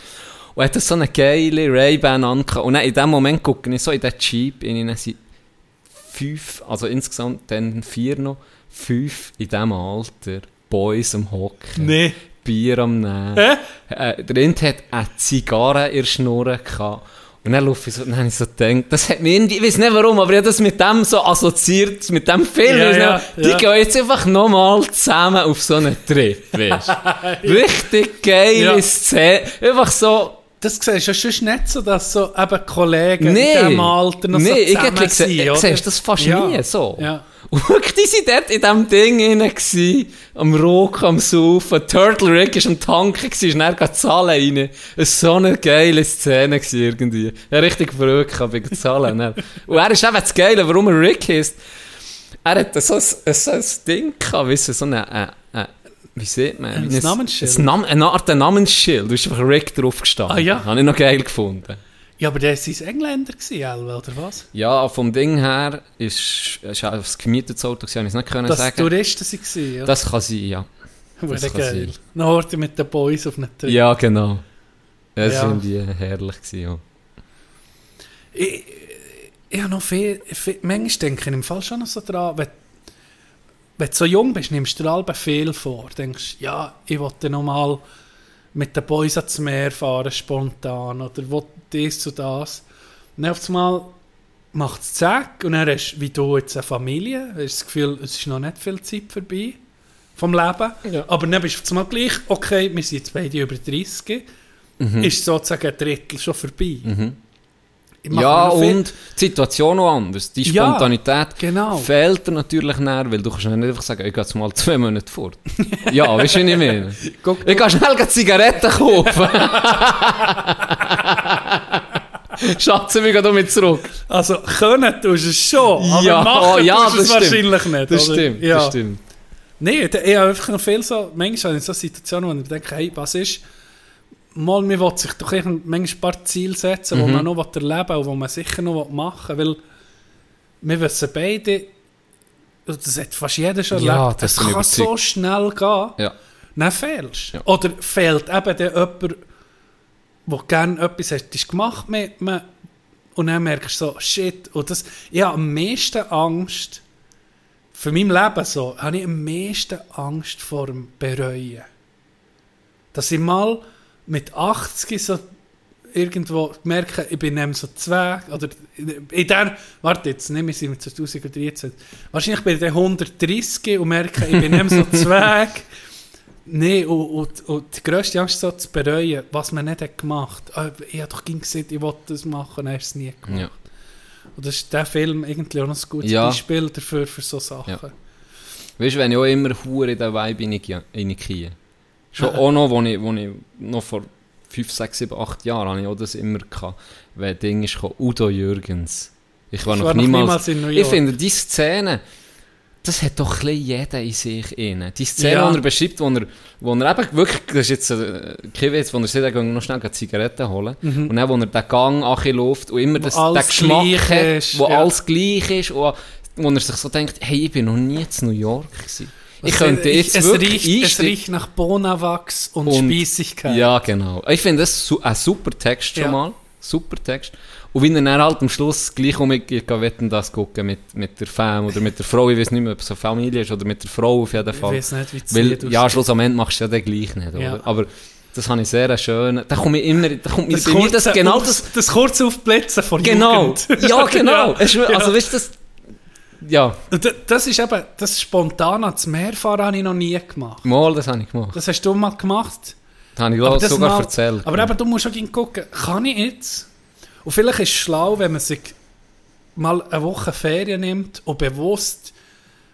Und er hat so eine geile Ray-Ban angehabt. Und dann in dem Moment gucke ich so in den Jeep, in ihnen sind fünf, also insgesamt dann vier noch, fünf in diesem Alter, Boys am Hocken, nee. Bier am Nehmen. Hä? Äh, der Int hat eine Zigarre in der Schnurre gehabt. Und dann laufe ich so, dann habe ich so gedacht, das hat mir irgendwie, ich weiß nicht warum, aber ich habe das mit dem so assoziiert, mit dem Film. Ja, ja, nicht, die ja. gehen jetzt einfach nochmal zusammen auf so einen Trip, weißt du? Richtig geile ja. Szene. Einfach so. Das siehst du sonst nicht so, dass so eben Kollegen nee, in diesem Alter noch nee, so zusammen ich sind, Nee, ich siehst das fast ja. nie so. Ja. Und die waren dort in diesem Ding rein, gewesen, am Rock, am Saufen. Turtle Rick war am Tanken, gewesen, dann ging die Zahlen rein. Es war so eine geile Szene irgendwie. Ja, richtig verrückt bei den Zahlen. Und er ist eben das Geile, warum er Rick ist. Er hat so ein, so ein Ding gehabt, weißt du, so eine, äh, äh, wie sieht man? Ein, ein Namensschild. Ein Nam- eine Art Namensschild. Da ist einfach Rick drauf gestanden. Ah, ja. Habe ich noch geil gefunden. Ja, aber der war ein Engländer, oder was? Ja, vom Ding her ist es ein gemietetes Auto, ich konnte es nicht können sagen. Dass Touristen waren, ja? Das kann sein, ja. Das kann geil. Dann hört ihr mit den Boys auf einen Trip. Ja, genau. Das ja. waren die herrlich. Ja. Ich, ich habe noch viel, viel... Manchmal denke ich im Fall schon noch so dran, wenn, wenn du so jung bist, nimmst du dir allem viel vor. Du denkst, ja, ich wollte noch mal mit den Boys ans Meer fahren, spontan, oder will dies zu das. Und dann auf einmal macht es zack und dann hast du, wie du jetzt eine Familie, hast du das Gefühl, es ist noch nicht viel Zeit vorbei vom Leben. Ja. Aber dann bist du auf einmal gleich, okay, wir sind jetzt beide über dreißig, mhm. ist sozusagen ein Drittel schon vorbei. Mhm. Ja, und die Situation auch anders. Die Spontanität ja, genau. fehlt dir natürlich näher, weil du kannst nicht einfach sagen, ich gehe jetzt mal zwei Monate fort. Ja, weißt du, was ich meine? Ich kann schnell Zigaretten kaufen. Schatze, wir gehen damit zurück. Also, können tust du es schon, aber ja, machen ja, tust du es wahrscheinlich nicht. Das stimmt, ja. das stimmt. Nein, ich habe einfach noch viel so, manchmal in so Situationen, wo ich denke, hey, was ist... Mal, man will sich doch manchmal ein paar Ziele setzen, die mhm. man noch erleben will und die man sicher noch machen will. Weil wir wissen beide, das hat fast jeder schon ja, erlebt, es kann so schnell gehen, ja. dann fehlst du. Ja. Oder fehlt eben der jemand, der gerne etwas hat, gemacht mit mir und dann merkst du so, shit. Und das, ich habe am meisten Angst, für mein Leben so, habe ich am meisten Angst vor dem Bereuen. Dass ich mal... mit achtzig so irgendwo merken, ich bin eben so zwei, oder in der, warte jetzt, nicht, wir sind mit zwanzig dreizehn, wahrscheinlich bin ich dann hundertdreissig und merke, ich bin eben so zwei. Nein, und, und, und die grösste Angst ist so zu bereuen, was man nicht hat gemacht hat. Ich habe doch gesagt, ich wollte das machen, und er hat es nie gemacht. Ja. Und das ist der Film irgendwie auch noch ein gutes ja. Beispiel dafür, für so Sachen. Ja. Weißt du, wenn ich auch immer hure in den Vibe reingehe? Schon auch noch, wo ich, wo ich noch vor fünf, sechs, sieben, acht Jahren hatte ich auch das immer gehabt, wenn Ding ist, Udo Jürgens. Ich war, ich noch, war niemals, noch niemals in New York. Ich finde, diese Szene, das hat doch jeder in sich inne. Die Szene, die ja. er beschreibt, wo er, wo er eben wirklich, das ist jetzt ein Kiewitz, wo er sagt, er geht noch schnell Zigaretten holen. Mhm. Und dann, wo er den Gang anläuft und immer das, den Geschmack hat, wo ja. alles gleich ist, wo, wo er sich so denkt, hey, ich bin noch nie in New York gewesen. Ich könnte jetzt es, wirklich riecht, es riecht nach Bonawachs und, und Spießigkeit. Ja, genau. Ich finde das ein super Text schon ja. mal. Super Text. Und wenn er dann halt am Schluss gleich um ich wetten, das gucken mit, mit der Fam oder mit der Frau, ich weiß nicht mehr, ob es eine Familie ist, oder mit der Frau auf jeden Fall. Ich weiß nicht, wie es weil, ja, ja, Schluss am Ende machst du ja den gleich nicht. Oder? Ja. Aber das habe ich sehr schön. Da komme ich immer, da kommt das, kurze, das, genau das, das kurze Aufblitzen von genau. Jugend. Ja, genau. Ja. Also weißt du, das... Ja. Das ist eben, das Spontane, das Mehrfahren habe ich noch nie gemacht. Mal, das habe ich gemacht. Das hast du mal gemacht. Das habe ich glaube, das sogar mal, erzählt. Aber eben, du musst auch gucken, kann ich jetzt? Und vielleicht ist es schlau, wenn man sich mal eine Woche Ferien nimmt und bewusst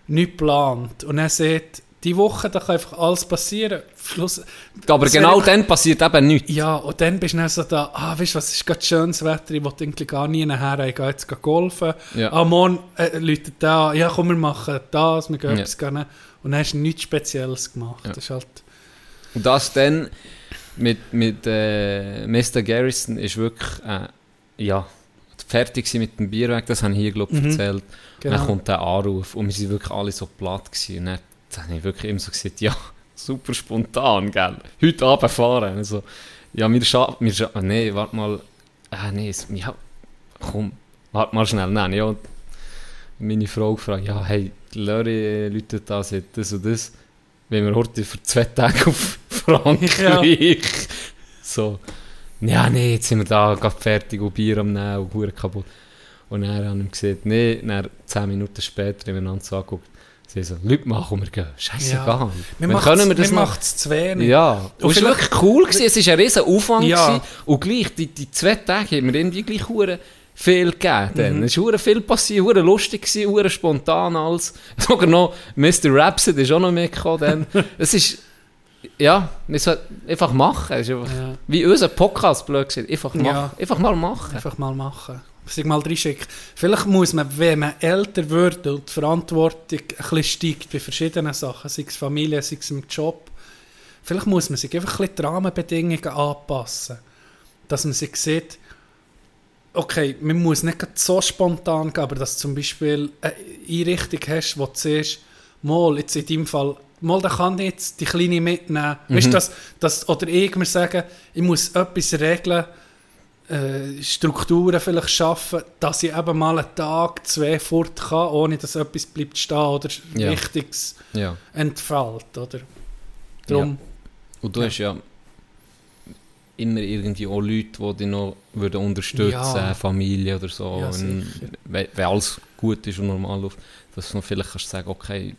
nichts plant. Und dann sieht, die Woche, da kann einfach alles passieren. Schluss, aber genau ich, dann passiert eben nichts. Ja, und dann bist du dann so da, ah, weißt du, was ist gerade schönes Wetter, ich wollte eigentlich gar nie nachher, ich gehe jetzt golfen. Ja. Ah, morgen äh, Leute da, ja komm, wir machen das, wir gehen ja. etwas gerne. Und dann hast du nichts Spezielles gemacht. Ja. Das ist halt und das dann mit, mit äh, Mister Garrison ist wirklich, äh, ja, fertig mit dem Bierweg, das habe ich hier, glaube ich, mhm. erzählt. Genau. Dann kommt der Anruf und wir waren wirklich alle so platt gewesen. Und dann habe ich wirklich immer so gesagt, ja, super spontan, gell? Heute Abend fahren. Also, ja, wir schaffen, wir schaffen, nein, warte mal, ah, nein, ja, komm, warte mal schnell, nein, ja. Meine Frau fragt, ja, hey, Lori, Leute da sind das und das, wenn wir heute für zwei Tage auf Frankreich, ja. so, ja, nein, jetzt sind wir da, gerade fertig, und Bier am Nehmen, und Huren kaputt. Und dann haben wir gesagt, nein, zehn Minuten später haben wir uns angeguckt. Sie so, Leute machen wir gehen. Scheißegal. Ja. Wir können wir das wir machen. Es zu wenig. Ja. Und, und es war wirklich cool. Gewesen. Es war ein riesen Aufwand. Ja. Und gleich, die, die zwei Tage haben wir irgendwie gleich huere viel gegeben. Mhm. Es war viel passiert, huere lustig, huere spontan alles. Sogar noch Mister Rapsid ist auch noch mitgekommen. Es ist, ja, wir sollten einfach machen. Es ist einfach, ja. Wie unser Podcast blöd gesagt. Einfach, ja. einfach mal machen. Einfach mal machen. Sich mal reinschicken. Vielleicht muss man, wenn man älter wird und die Verantwortung ein bisschen steigt bei verschiedenen Sachen, sei es Familie, sei es im Job, vielleicht muss man sich einfach ein bisschen die Rahmenbedingungen anpassen. Dass man sich sieht, okay, man muss nicht so spontan gehen, aber dass du zum Beispiel eine Einrichtung hast, wo du siehst, mal, jetzt in deinem Fall, mal, da kann ich jetzt die Kleine mitnehmen. Mhm. Weißt, dass, dass, oder ich mir sagen, ich muss etwas regeln, Strukturen vielleicht schaffen, dass ich eben mal einen Tag, zwei fort kann, ohne dass etwas bleibt stehen oder ja. Wichtiges ja. entfällt. Oder? Drum. Ja. Und du ja. hast ja immer irgendwie auch Leute, die dich noch würden unterstützen ja. Familie oder so. Ja, wenn, wenn alles gut ist und normal läuft, dass du noch vielleicht kannst sagen, okay,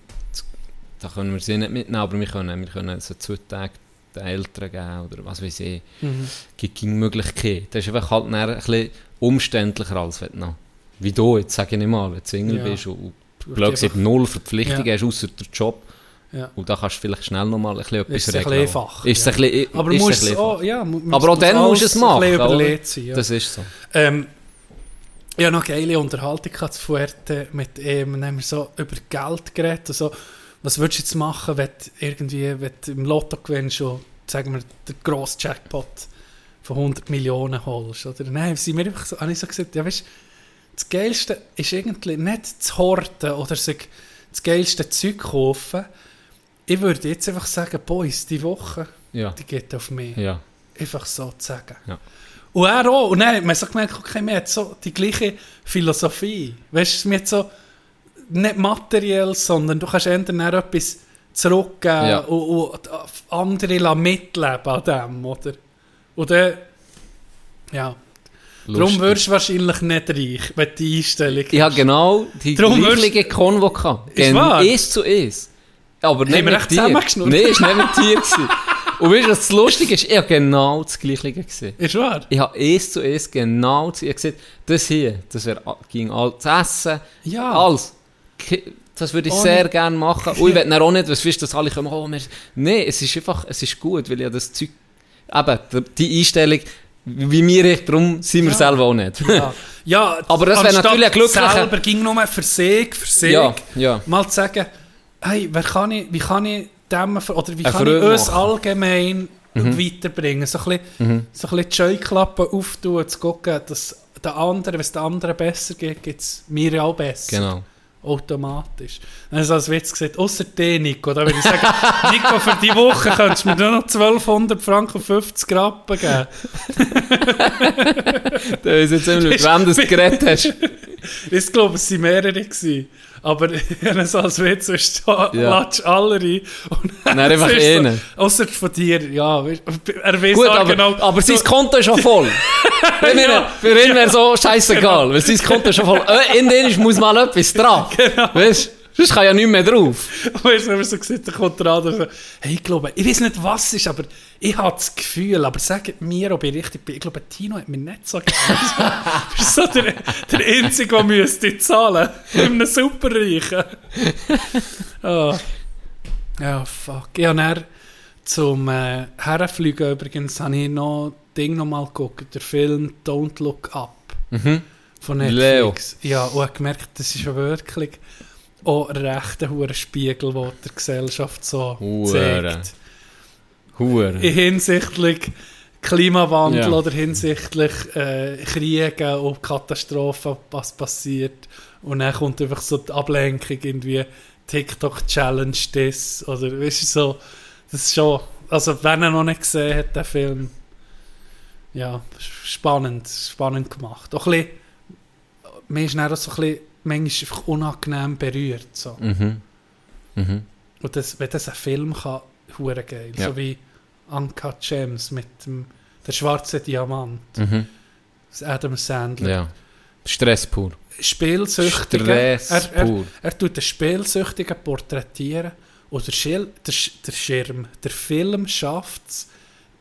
da können wir sie nicht mitnehmen, aber wir können, wir können so zwei Tage den Eltern geben oder was weiß ich. Mhm. Gibt keine Möglichkeit. Das ist einfach halt ein bisschen umständlicher als wenn du wie du jetzt, sage ich nicht mal, wenn du Single ja. bist und, und blöd gesagt null Verpflichtungen ja. hast, außer der Job. Ja. Und da kannst du vielleicht schnell noch mal ein bisschen etwas regeln. Ist es ein bisschen einfach. Aber auch dann musst du es machen. Sein, ja. Das ist so. Ähm, ich hatte noch eine geile Unterhaltung zu Fuerte mit ihm. Wir haben so über Geld geredet und so. Was würdest du jetzt machen, wenn du, irgendwie, wenn du im Lotto gewinnst und sagen wir, den grossen Jackpot von hundert Millionen holst? Oder? Nein, sind wir einfach so, habe ich so gesagt, ja, weißt, das Geilste ist irgendwie nicht zu horten oder sich das geilste Zeug kaufen. Ich würde jetzt einfach sagen, Boys, die Woche, ja. die geht auf mich. Ja. Einfach so zu sagen. Ja. Und er auch. Und dann hat man so gemerkt, okay, man hat so die gleiche Philosophie. Weißt du, man hat so... Nicht materiell, sondern du kannst entweder etwas zurückgeben ja. und, und andere mitleben an dem, oder? Oder, ja. Darum wirst du wahrscheinlich nicht reich, wenn du die Einstellung hast. Ja, genau. Die gleiche Konvo gehabt. Ist Gen- wahr? Ist zu ist. Aber nicht mit dir. Nein, es war nicht mit dir. Und weißt du, was das Lustige ist? Ich habe genau das Gleiche gesehen. Ist wahr? Ich habe es zu es genau das Gleiche gesehen. Das hier, das wär, ging alles essen, ja. alles. Das würde ich oh, sehr gerne machen. Und ich will dann auch nicht, was weißt, dass alle kommen, oh, nein, es ist einfach, es ist gut, weil ja das Zeug, eben, die Einstellung, Wie wir, darum sind wir ja. selber auch nicht. Ja, ja, aber das wäre natürlich ein glücklicher... selber ging nur für sich, für sich, ja, ja. mal zu sagen, hey, wer kann ich, wie kann ich dem, oder wie kann Freude ich uns machen. Allgemein mhm. weiterbringen? So ein bisschen, mhm. so ein bisschen die Scheuklappen auftun, zu gucken, dass der andere, wenn es den anderen besser geht, gibt es mir auch besser. Genau. Automatisch. Dann habe ich als Witz gesagt, ausser dir, Nico. Da würde ich sagen, Nico, für die Woche könntest du mir nur noch zwölfhundert Franken fünfzig Rappen geben. Da ist jetzt ziemlich, wem das geredet hast. Ich glaube, es waren mehrere gewesen. Aber wenn so als Witz ist, da latsch alle rein. Und dann nein, einfach einen. So, ausser von dir, ja. Er weiß gut, aber, genau. Aber so, sein Konto ist schon voll. Wenn ja, für ihn ja. wäre so scheißegal, genau. weil sein Konto ist schon voll. In denen muss mal etwas dran. Genau. Weißt du? Sonst kann ja nicht mehr drauf. Weißt du, wenn man so sieht, dann kommt der andere so, hey, ich glaube, ich weiß nicht, was es ist, aber ich habe das Gefühl, aber sagt mir, ob ich richtig bin. Ich glaube, Tino hat mir nicht so gesagt. Du bist so der, der Einzige, der müsste zahlen. Mit einem Superreichen. Oh. Ja, fuck. Ich habe dann zum äh, Herrenfliegen übrigens habe ich noch Ding noch mal geguckt, der Film Don't Look Up mhm. von Netflix. Leo. Ja, und habe gemerkt, das ist ja wirklich auch recht ein hoher Spiegel, den der Gesellschaft so Hure. zeigt. Hure. Hinsichtlich Klimawandel ja. oder hinsichtlich äh, Kriege und Katastrophen, was passiert. Und dann kommt einfach so die Ablenkung, irgendwie TikTok-Challenge das oder weißt du, so, das ist schon, also wenn er noch nicht gesehen hat, den Film, ja, spannend, spannend gemacht. Auch ein bisschen, mir ist dann auch so ein bisschen, manchmal einfach unangenehm berührt. So. Mhm. Mhm. Und das, wenn das ein Film kann, hure geil. Ja. So wie Uncut Gems mit dem der schwarze Diamant. Mhm. Das Adam Sandler. Ja. Stress pur. Spielsüchtiger. Stress er, er, pur. Er tut den Spielsüchtigen porträtieren. Und der, Schil, der, der Schirm, der Film schafft es,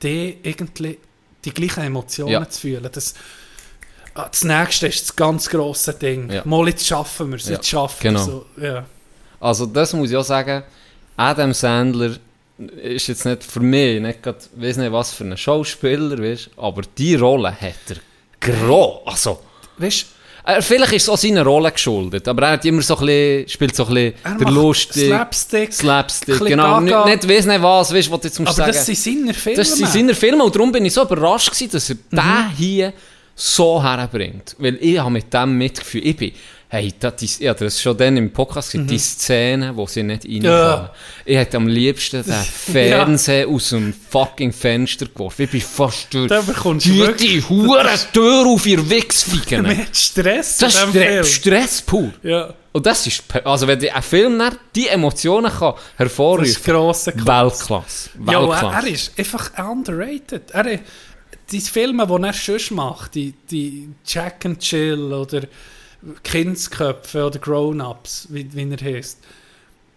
die irgendwie die gleichen Emotionen ja. zu fühlen. Das, das nächste ist das ganz grosse Ding. Ja. Mal, jetzt schaffen wir es, jetzt ja. schaffen genau. so. Ja. Also das muss ich auch sagen, Adam Sandler ist jetzt nicht für mich, nicht gerade, ich weiß nicht, was für ein Schauspieler ist, aber die Rolle hat er groß. Also, weißt, er, vielleicht ist es auch seiner Rolle geschuldet, aber er hat immer so ein bisschen, spielt so ein bisschen er der lustige Slapstick. Slapstick, genau. Gaga. Nicht, nicht weiss nicht was, weißt, was jetzt musst aber sagen. Aber das sind seine Filme. Das sind seine Filme und darum bin ich so überrascht gewesen, dass er mhm. den hier so herbringt. Weil ich habe mit dem Mitgefühl, ich bin, hey, das ist ja, das ist schon dann im Podcast gesagt, mhm. die Szene, wo sie nicht reinkommen. Ja. Ich hätte am liebsten den Fernseher ja. aus dem fucking Fenster geworfen. Ich bin fast durch. Da bekommst du wirklich... die Huren-Tür auf ihr Wichsficken. Mit Stress. Das ist Stre- Stress pur. Ja. Und das ist, also wenn ein Film nicht die Emotionen kann hervorrufen kann, das ist grosse Klasse. Weltklasse. Weltklasse. Ja, er, er ist einfach underrated. Er ist, die Filme, die er sonst macht, die, die Jack and Jill oder Kindsköpfe oder Grown-Ups, wie, wie er heisst,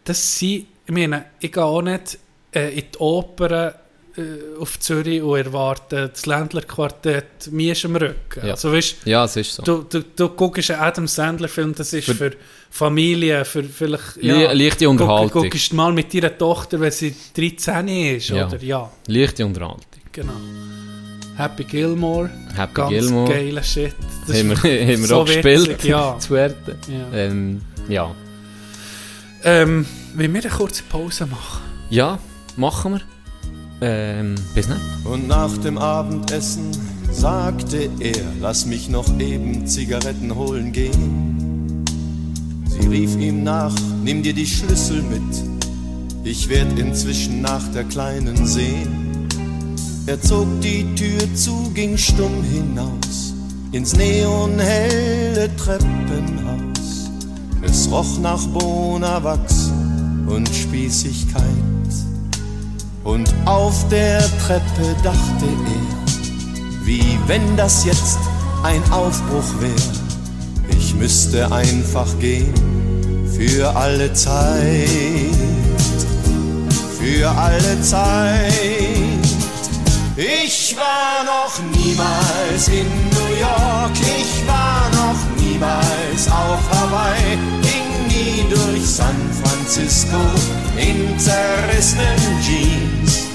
das sind, ich meine, ich gehe auch nicht äh, in die Oper äh, auf Zürich und erwarte das Ländlerquartett mir ist am Rücken. Ja, also, weißt, ja es ist so. Du, du, du guckst einen Adam Sandler-Film, das ist für, für Familie, für vielleicht... Ja, leichte Unterhaltung. Du guckst mal mit deiner Tochter, wenn sie dreizehn ist, ja. oder? Ja, leichte Unterhaltung. Genau. Happy Gilmore, Happy ganz Gilmore. Geiler Shit. Das haben wir, haben wir so auch gespielt, witzig, ja. zu werden. Ja. Ähm, ja. Ähm, wollen wir eine kurze Pause machen? Ja, machen wir. Ähm, bis dann. Und nach dem Abendessen sagte er, lass mich noch eben Zigaretten holen gehen. Sie rief ihm nach, nimm dir die Schlüssel mit, ich werd inzwischen nach der Kleinen sehen. Er zog die Tür zu, ging stumm hinaus ins neonhelle Treppenhaus. Es roch nach Bonawachs und Spießigkeit. Und auf der Treppe dachte er, wie wenn das jetzt ein Aufbruch wär. Ich müsste einfach gehen, für alle Zeit, für alle Zeit. Ich war noch niemals in New York, ich war noch niemals auf Hawaii, ging nie durch San Francisco in zerrissenen Jeans.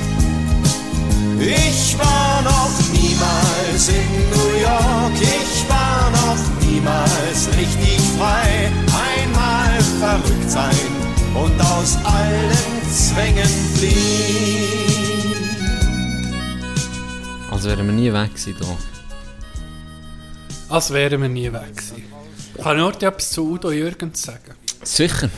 Ich war noch niemals ist richtig frei. Einmal verrückt sein und aus allen Zwängen fliehen. Als wären wir nie weg gewesen hier. Als wären wir nie weg gewesen. Kann ich noch etwas zu Udo Jürgens sagen? Sicher.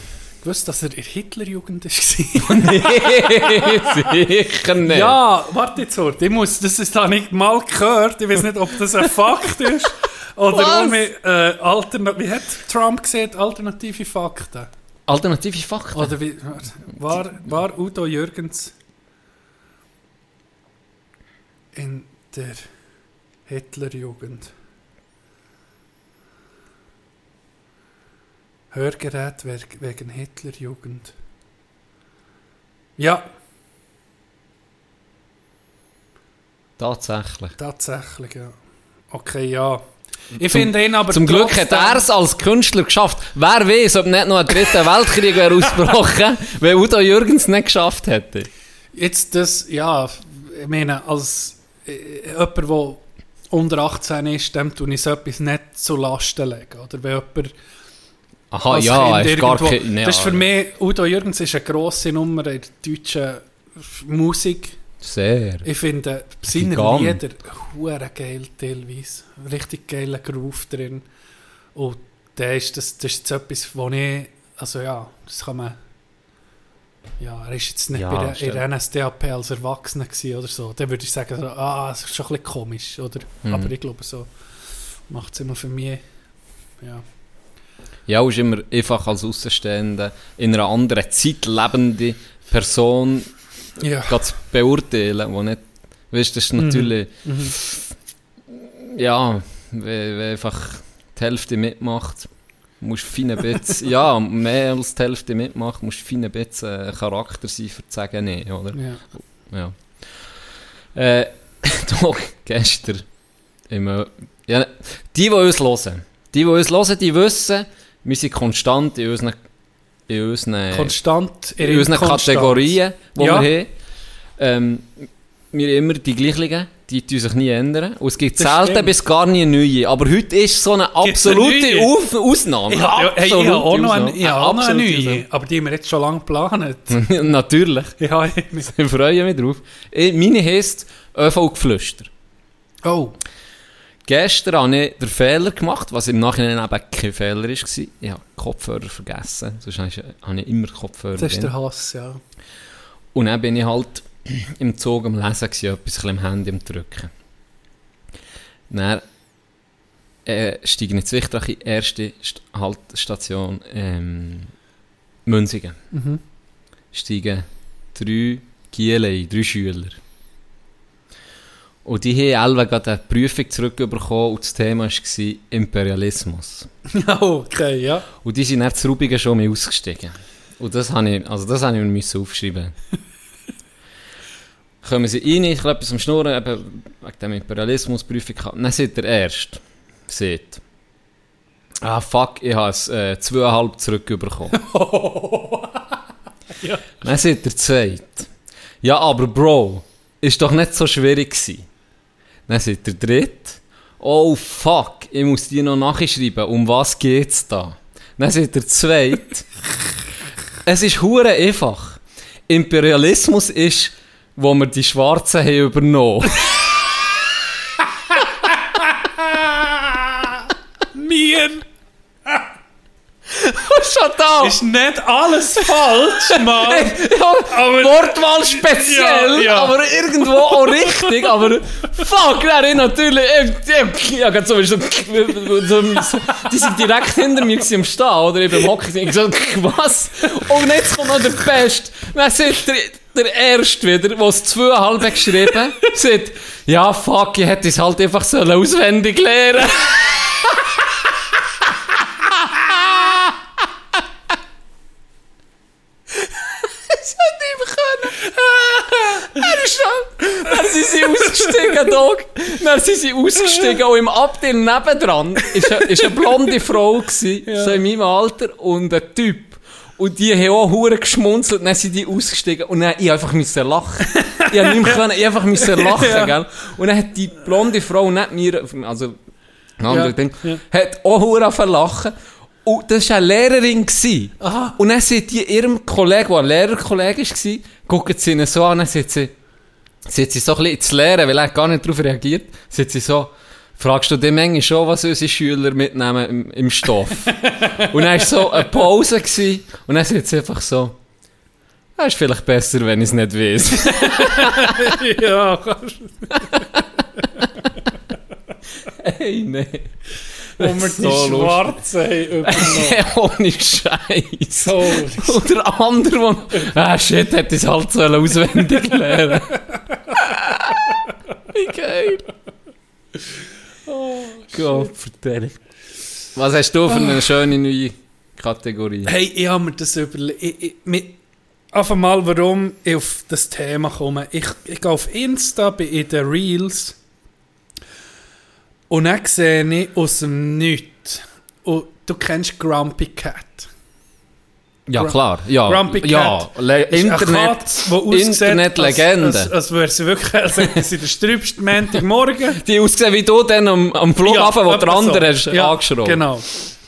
Ich wusste, dass er in der Hitlerjugend war. Nein, sicher nicht. Ja, warte jetzt, ich muss, das ist da nicht mal gehört. Ich weiß nicht, ob das ein Fakt ist. Oder um, äh, Altern- wie hat Trump gesehen? Alternative Fakten. Alternative Fakten? Oder wie, war, war Udo Jürgens in der Hitlerjugend? Hörgerät wegen Hitlerjugend. Ja. Tatsächlich. Tatsächlich, ja. Okay, ja. Ich zum, finde ihn aber zum trotzdem... Glück hat er es als Künstler geschafft. Wer weiß, ob nicht noch ein dritter Weltkrieg wäre ausgebrochen, wenn Udo Jürgens es nicht geschafft hätte. Jetzt das, ja, ich meine, als äh, jemand, der unter achtzehn ist, dem tue ich so etwas nicht zu Lasten legen. Oder wenn jemand... Aha, als ja, ist gar kein, ne, das ist für mich, Udo Jürgens ist eine grosse Nummer in der deutschen Musik. Sehr. Ich finde, seine Lieder huere geil teilweise. Richtig geiler Groove drin. Und der ist, das, das ist etwas, wo ich, also ja, das kann man, ja, er ist jetzt nicht ja, bei der, in der N S D A P als Erwachsener gewesen oder so. Dann würde ich sagen, so, ah, es ist schon ein bisschen komisch, oder? Mhm. Aber ich glaube, so macht es immer für mich, ja. Ja, ist immer einfach als Außenstehende in einer anderen Zeit lebende Person ja. zu beurteilen, wo nicht, weißt, das ist natürlich, mhm. ja, wenn einfach die Hälfte mitmacht, musst fein ein bisschen, ja, mehr als die Hälfte mitmacht, musst fein ein bisschen Charakter sein, für zu sagen, nein, oder? Ja. ja. Äh, doch, gestern, immer, ja, die, die uns hören, die, die uns hören, die wissen, wir sind konstant in unseren, in unseren, konstant in in unseren Kategorien, die ja. wir haben. Ähm, wir haben immer die gleichen, die tun sich nie ändern. Und es gibt das selten stimmt. bis gar nie neue. Aber heute ist so eine absolute eine Auf- Ausnahme. Ja, ja, hey, ich habe auch noch eine, eine, eine, eine neue, aber die haben wir jetzt schon lange geplant. Natürlich. Ja, ich freue mich drauf. Meine heisst ÖV-Geflüster. Oh. Gestern habe ich den Fehler gemacht, was im Nachhinein eben kein Fehler war. Ich habe Kopfhörer vergessen, sonst habe ich immer Kopfhörer. Das ist der Hass, ja. Und dann bin ich halt im Zug am Lesen, etwas ein bisschen im Handy am Drücken. Dann äh, steige ich in die Zwichtrache, erste St- Haltstation ähm, Münsingen. Mhm. Steigen drei Giele, drei Schüler. Und die haben alle gerade eine Prüfung zurückbekommen und das Thema war Imperialismus. Okay, ja. Und die sind dann zu Rubigen schon mal ausgestiegen. Und das habe ich, also das habe ich mir aufschreiben. Kommen sie rein, ich glaube, etwas am Schnurren, eben wegen dem Imperialismus-Prüfung gehabt. Dann seht der Erste, seht, ah fuck, ich habe es äh, zweieinhalb zurückbekommen. ja. Dann seht der Zweite, ja aber Bro, ist doch nicht so schwierig gewesen. Dann sagt der Dritte, oh fuck, ich muss dir noch nachschreiben, um was geht's da? Dann sagt der Zweite, es ist hure einfach. Imperialismus ist, wo wir die Schwarzen haben übernommen. Mien! Schon da! Ist nicht alles falsch, Mann! Hey, Wortwahl speziell, ja, ja. aber irgendwo auch richtig, aber fuck, nein, natürlich, ja, gerade so, so, so, die sind direkt hinter mir im Stehen, oder ich beim Hockey, ich so, was? Und jetzt kommt noch der Beste, dann sagt der, der Erste wieder, der es zweieinhalb geschrieben hat, sagt, ja fuck, ich hätte es halt einfach so auswendig lernen. Dann sind sie ausgestiegen, Dog. Dann sind sie ausgestiegen. Auch im Abteil nebendran war eine, eine blonde Frau, gewesen, ja. so in meinem Alter, und ein Typ. Und die haben auch verdammt geschmunzelt, dann sind die ausgestiegen. Und dann, ich einfach musste lachen. Ich musste nicht mehr können, ich einfach musste lachen, ja. gell? Und dann hat die blonde Frau nicht mir, also Ja, ja. Hat auch verdammt verlachen. Und das war eine Lehrerin. Aha. Und dann sieht die ihrem Kollegen, der ein Lehrerkollege war, guckt sie ihn so an, dann sieht sie, sieht sie so ein bisschen zu lehren, weil er gar nicht darauf reagiert, sieht sie so, fragst du dem manchmal schon, was unsere Schüler mitnehmen im, im Stoff? Und dann war so eine Pause gewesen, und dann sieht sie einfach so, das ist vielleicht besser, wenn ich es nicht weiss. Ja, kannst du Hey, nein. Wo wir so die Schwarzen übernommen. Ohne Scheiß. Oh. Oder andere, wo... Ah, shit, hätte ich es halt so auswendig lernen. Wie geil. Oh, Gott, vertell. Was hast du für eine schöne neue Kategorie? Hey, ich habe mir das überlegt. Auf einmal, warum ich auf das Thema komme. Ich, ich gehe auf Insta, bin in den Reels. Und dann sehe ich aus dem Nichts. Und du kennst Grumpy Cat. Ja, Gr- klar. Ja, Grumpy Cat ja, Le- Internet, Internetlegende. Als, als, als wäre sie wirklich als sie der strübste Montagmorgen. Die aussehen wie du dann am, am Flughafen, ja, wo der andere so. Ja, angeschraubt. Genau.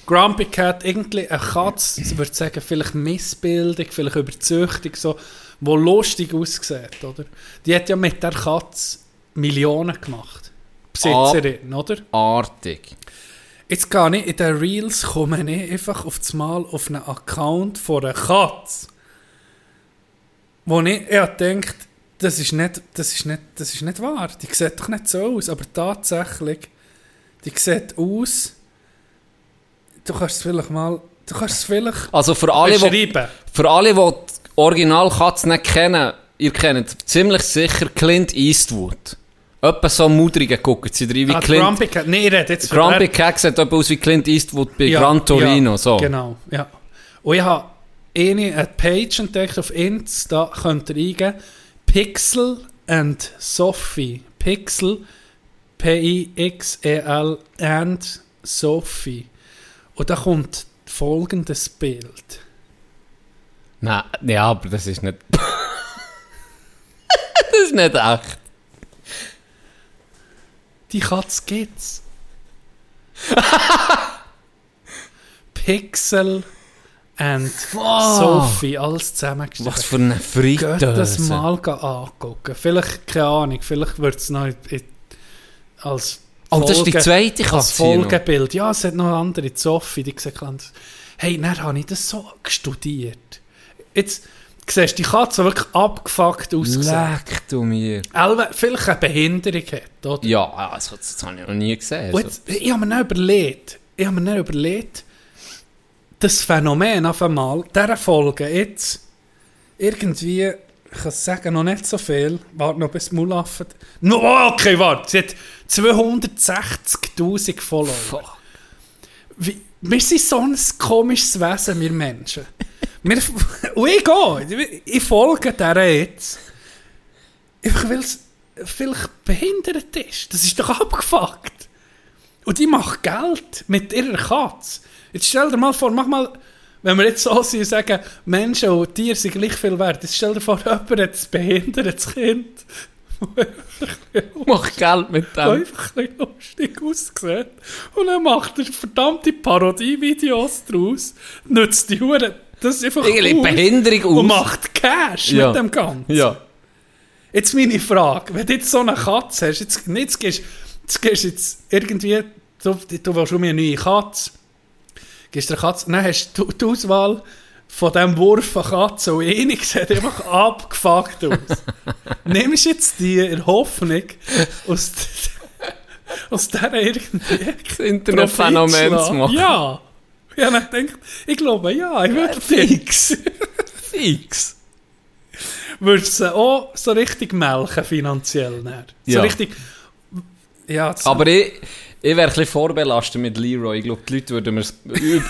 Grumpy Cat, irgendwie eine Katze, ich würde sagen, vielleicht Missbildung, vielleicht Überzüchtung, so, die lustig aussieht, oder? Die hat ja mit der Katze Millionen gemacht. Besitzerin, A- oder? Artig. Jetzt gehe ich in den Reels, komme ich einfach auf das Mal auf einen Account von einer Katze, wo ich ja, denke, das ist, nicht, das, ist nicht, das ist nicht wahr, die sieht doch nicht so aus, aber tatsächlich, die sieht aus, du kannst es vielleicht mal, du kannst es vielleicht also für alle, beschreiben. Wo, für alle, die die Originalkatze nicht kennen, ihr kennt ziemlich sicher Clint Eastwood. Etwa so mudrigen gucken sie rein wie ah, Clint... Grumpy Cat, nee, ich rede jetzt von Grumpy Cat sieht etwa aus wie Clint Eastwood bei ja, Gran Torino, ja, so. Genau, ja. Und ich habe eine Page entdeckt auf Insta, da könnt ihr eingeben, Pixel and Sophie. Pixel, P-I-X-E-L and Sophie. Und da kommt folgendes Bild. Nein, ja, aber das ist nicht... Das ist nicht echt. Die Katze gibt's. Pixel and wow. Sophie, alles zusammengestellt. Was für eine Frikadelle. Geht das mal angucken. Vielleicht, keine Ahnung, vielleicht wird es noch in, in, als Folge, oh, das ist die zweite Katze Folgebild. Ja, es hat noch eine andere, die Sophie, die gesagt hat, hey, dann habe ich das so studiert. Jetzt... Du siehst, die Katze wirklich abgefuckt ausgesehen. Leck du mir. Elbe, vielleicht eine Behinderung hat, oder? Ja, das, das habe ich noch nie gesehen. So. Jetzt, ich habe mir nicht überlegt, ich habe mir nicht überlegt, das Phänomen auf einmal, dieser Folge jetzt, irgendwie, ich kann sagen, noch nicht so viel, warte noch bis Mulafia. No, okay, warte, sie hat zweihundertsechzigtausend Follower. Fuck. Wie, wir sind so ein komisches Wesen, wir Menschen. Wir, und ich gehe, ich folge dieser jetzt, einfach weil es vielleicht behindert ist. Das ist doch abgefuckt. Und ich mache Geld mit ihrer Katze. Jetzt stell dir mal vor, mach mal, wenn wir jetzt so sind und sagen, Menschen und Tiere sind gleich viel wert, jetzt stell dir vor, jemand hat ein behindertes Kind. Macht Geld mit dem. Einfach ein bisschen lustig ausgesehen. Und dann macht er verdammte Parodie-Videos draus, nützt die Huren. Das ist einfach eine Behinderung aus. Und macht Cash ja. mit dem Ganzen. Ja. Jetzt meine Frage. Wenn du jetzt so eine Katze hast, jetzt, jetzt gehst du jetzt, jetzt irgendwie, du, du willst um eine neue Katze, gehst der Katze, dann hast du die Auswahl von diesem Wurf an Katzen und eine sieht einfach abgefuckt aus. Nimmst jetzt die in Hoffnung aus, aus dieser irgendwie das Internetphänomen zu machen. Ja. Ja, dann denkt, ich glaube, ja, ich würde fix. Fix. Würdest du auch so richtig melken finanziell? Nicht? So ja. Richtig, ja so. Aber ich, ich wäre ein bisschen vorbelastet mit Leroy. Ich glaube, die Leute würden mir es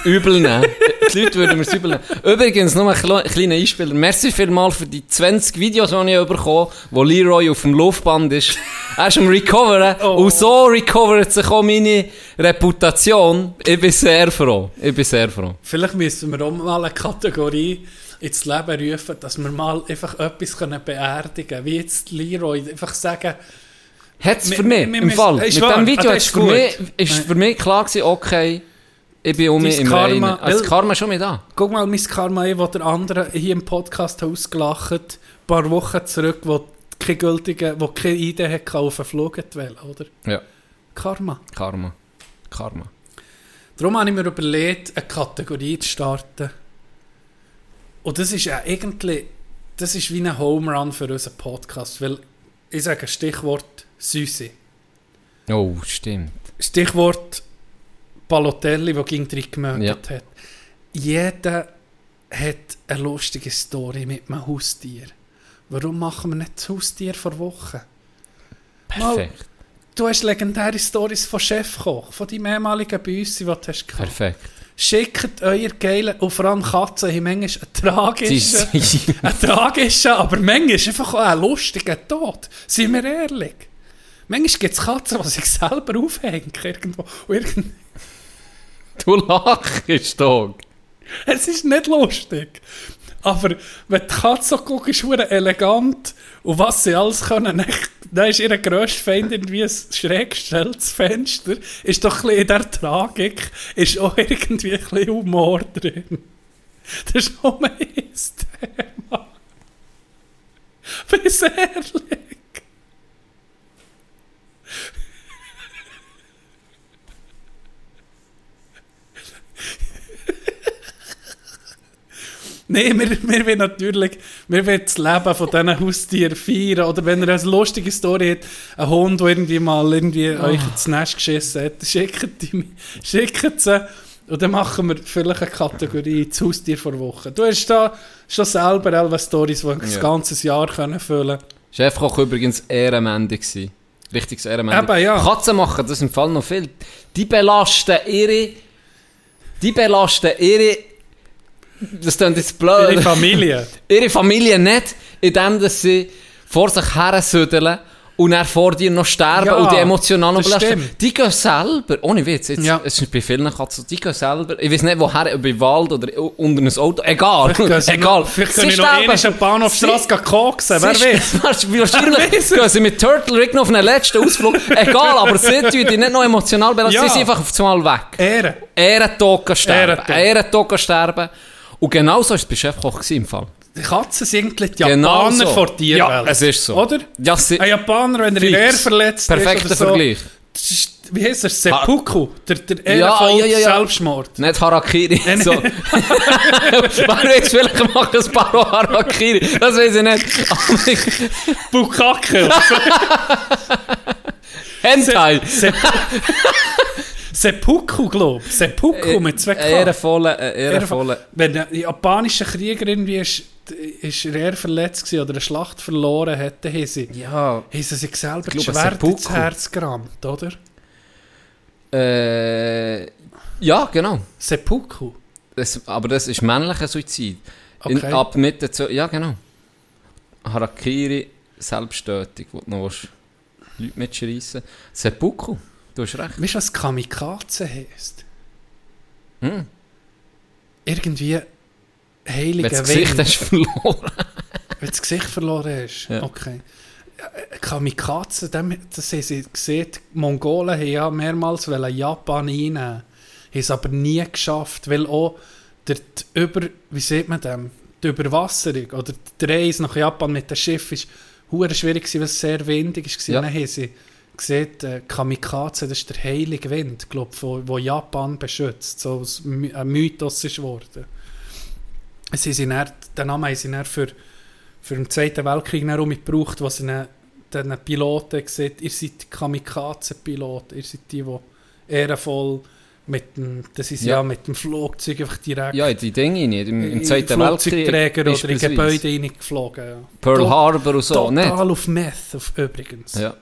übel nehmen. Die Leute würden mir übel nehmen. Übrigens, nur ein kleiner Einspieler. Merci vielmals für die zwanzig Videos, die ich bekommen habe, wo Leroy auf dem Laufband ist. Er ist am Recoveren. Oh. Und so recovert sich auch meine Reputation. Ich bin sehr froh. Ich bin sehr froh. Vielleicht müssen wir auch mal eine Kategorie ins Leben rufen, dass wir mal einfach etwas beerdigen können. Wie jetzt Leroy. Einfach sagen, Hat es für mich, im Fall, mit diesem Video ist für mich klar gewesen, okay, ich bin um mich im Reinen. Das Karma ist schon mit da. Guck mal, mein Karma, ich, wo der andere hier im Podcast ausgelacht hat, ein paar Wochen zurück, wo keine gültige, wo keine Idee hatte, auf den Flug zu wählen, oder? Ja. Karma. Karma. Karma. Darum habe ich mir überlegt, eine Kategorie zu starten. Und das ist ja irgendwie, das ist wie ein Home Run für unseren Podcast, weil ich sage Stichwort Süße. Oh, stimmt. Stichwort Balotelli, der gegen drei gemögt ja. hat. Jeder hat eine lustige Story mit einem Haustier. Warum machen wir nicht das Haustier vor Wochen? Perfekt. Mal, du hast legendäre Stories von Chefkoch, von deinem ehemaligen Büssi, die du hast gehabt. Perfekt. Schickt euer geilen, und vor allem Katzen haben manchmal einen tragischen, einen tragischen, aber manchmal einfach auch einen lustigen Tod. Seien wir ehrlich. Manchmal gibt es Katzen, die sich selber aufhängen. Irgendwo. Irgend... Du lachst, Dog. Es ist nicht lustig. Aber wenn die Katze guckt, ist sie elegant. Und was sie alles können, dann ist ihr grösster Feind irgendwie ein schräg gestelltes Fenster. Ist doch ein bisschen in dieser Tragik, ist auch irgendwie ein bisschen Humor drin. Das ist auch mein Thema. Bis ehrlich. Nein, wir, wir wollen natürlich wir wollen das Leben von diesen Haustieren feiern. Oder wenn ihr eine lustige Story habt, ein Hund, der irgendwie mal irgendwie oh. euch ins Nest geschissen hat, schickt sie. Schickt sie. Und dann machen wir vielleicht eine Kategorie, das Haustier vor Wochen. Du hast da schon selber elf Storys, die das ja. ganze Jahr können füllen können. Chefkoch war übrigens ehrenmändig. Richtiges ehrenmändig. Eben, ja. Katzen machen das im Fall noch viel. Die belasten ihre... Die belasten ihre... Das klingt jetzt blöd. Ihre Familie. Ihre Familie nicht, indem dass sie vor sich her südeln und dann vor dir noch sterben ja, und die emotional noch belasten. Die gehen selber, ohne Witz, jetzt, ja. es ist bei vielen Katzen, die gehen selber, ich weiß nicht woher, ob im Wald oder unter einem Auto, egal. Vielleicht egal. Noch, vielleicht können sie noch einmal am Bahnhofstrasse koksen, wer weiß. Wahrscheinlich gehen sie mit Turtle Rick noch auf einen letzten Ausflug, egal, aber sie tun die nicht noch emotional belasten, ja. sie sind einfach auf einmal weg. Ehren. Ehrentod sterben. Ehrentod sterben. Und genau so war es bei Chefkoch im Fall. Die Katzen sind irgendwie die Japaner genau so. Vor Tierwelt. Ja, es ist so. Oder? Ja, si- ein Japaner, wenn er in Ehr verletzt Perfekter ist oder so. Vergleich. Wie heisst er? Seppuku. Der, der Ehrenvoll ja, ja, ja. Selbstmord. Nicht Harakiri. Nein, so. Man weiß, vielleicht macht ein paar Harakiri. Das weiß ich nicht. Bukake. Hentai. Se- Se- Seppuku, glaube ich. Seppuku mit zwei K. Ehrenvoller, ehrenvoller. Wenn ein japanischer Krieger irgendwie ist, ist er verletzt war oder eine Schlacht verloren hat, dann haben sie, ja, haben sie sich selber das Schwert ins Herz gerammt, oder? Äh, ja, genau. Seppuku. Das, aber das ist männlicher Suizid. Okay. In, ab Mitte zu, ja, genau. Harakiri, Selbsttötung, wo du noch Leute mitschreissen. Seppuku. Du hast recht. Weißt du, was Kamikaze heisst? Hm. Irgendwie heiliger Wind. Wenn das Gesicht hast verloren. Wenn das Gesicht verloren hast, ja. okay. Kamikaze, das haben sie gesehen, die Mongolen wollten ja mehrmals Japan einnehmen. Haben es aber nie geschafft, weil auch der Über... Wie sieht man das? Die Überwasserung oder die Reise nach Japan mit dem Schiff ist huere schwierig gewesen, weil es sehr windig war. Ja. Dann haben sie... Seht, äh, Kamikaze, das ist der heilige Wind, glaub, wo, wo Japan beschützt, so ein äh, Mythos ist worden. Sie sind dann, den Namen haben sie dann für, für den Zweiten Weltkrieg herum gebraucht, wo sie dann, den Piloten gesagt, ihr seid Kamikaze-Piloten, ihr seid die, die ehrenvoll mit dem, das ist ja. ja mit dem Flugzeug einfach direkt. Ja, die Dinge nicht. Im, im Zweiten Weltkrieg. Flugzeugträger oder in Gebäude reingeflogen. Ja. Pearl Tot, Harbor und so. Total nicht. Auf Meth auf, übrigens. Ja.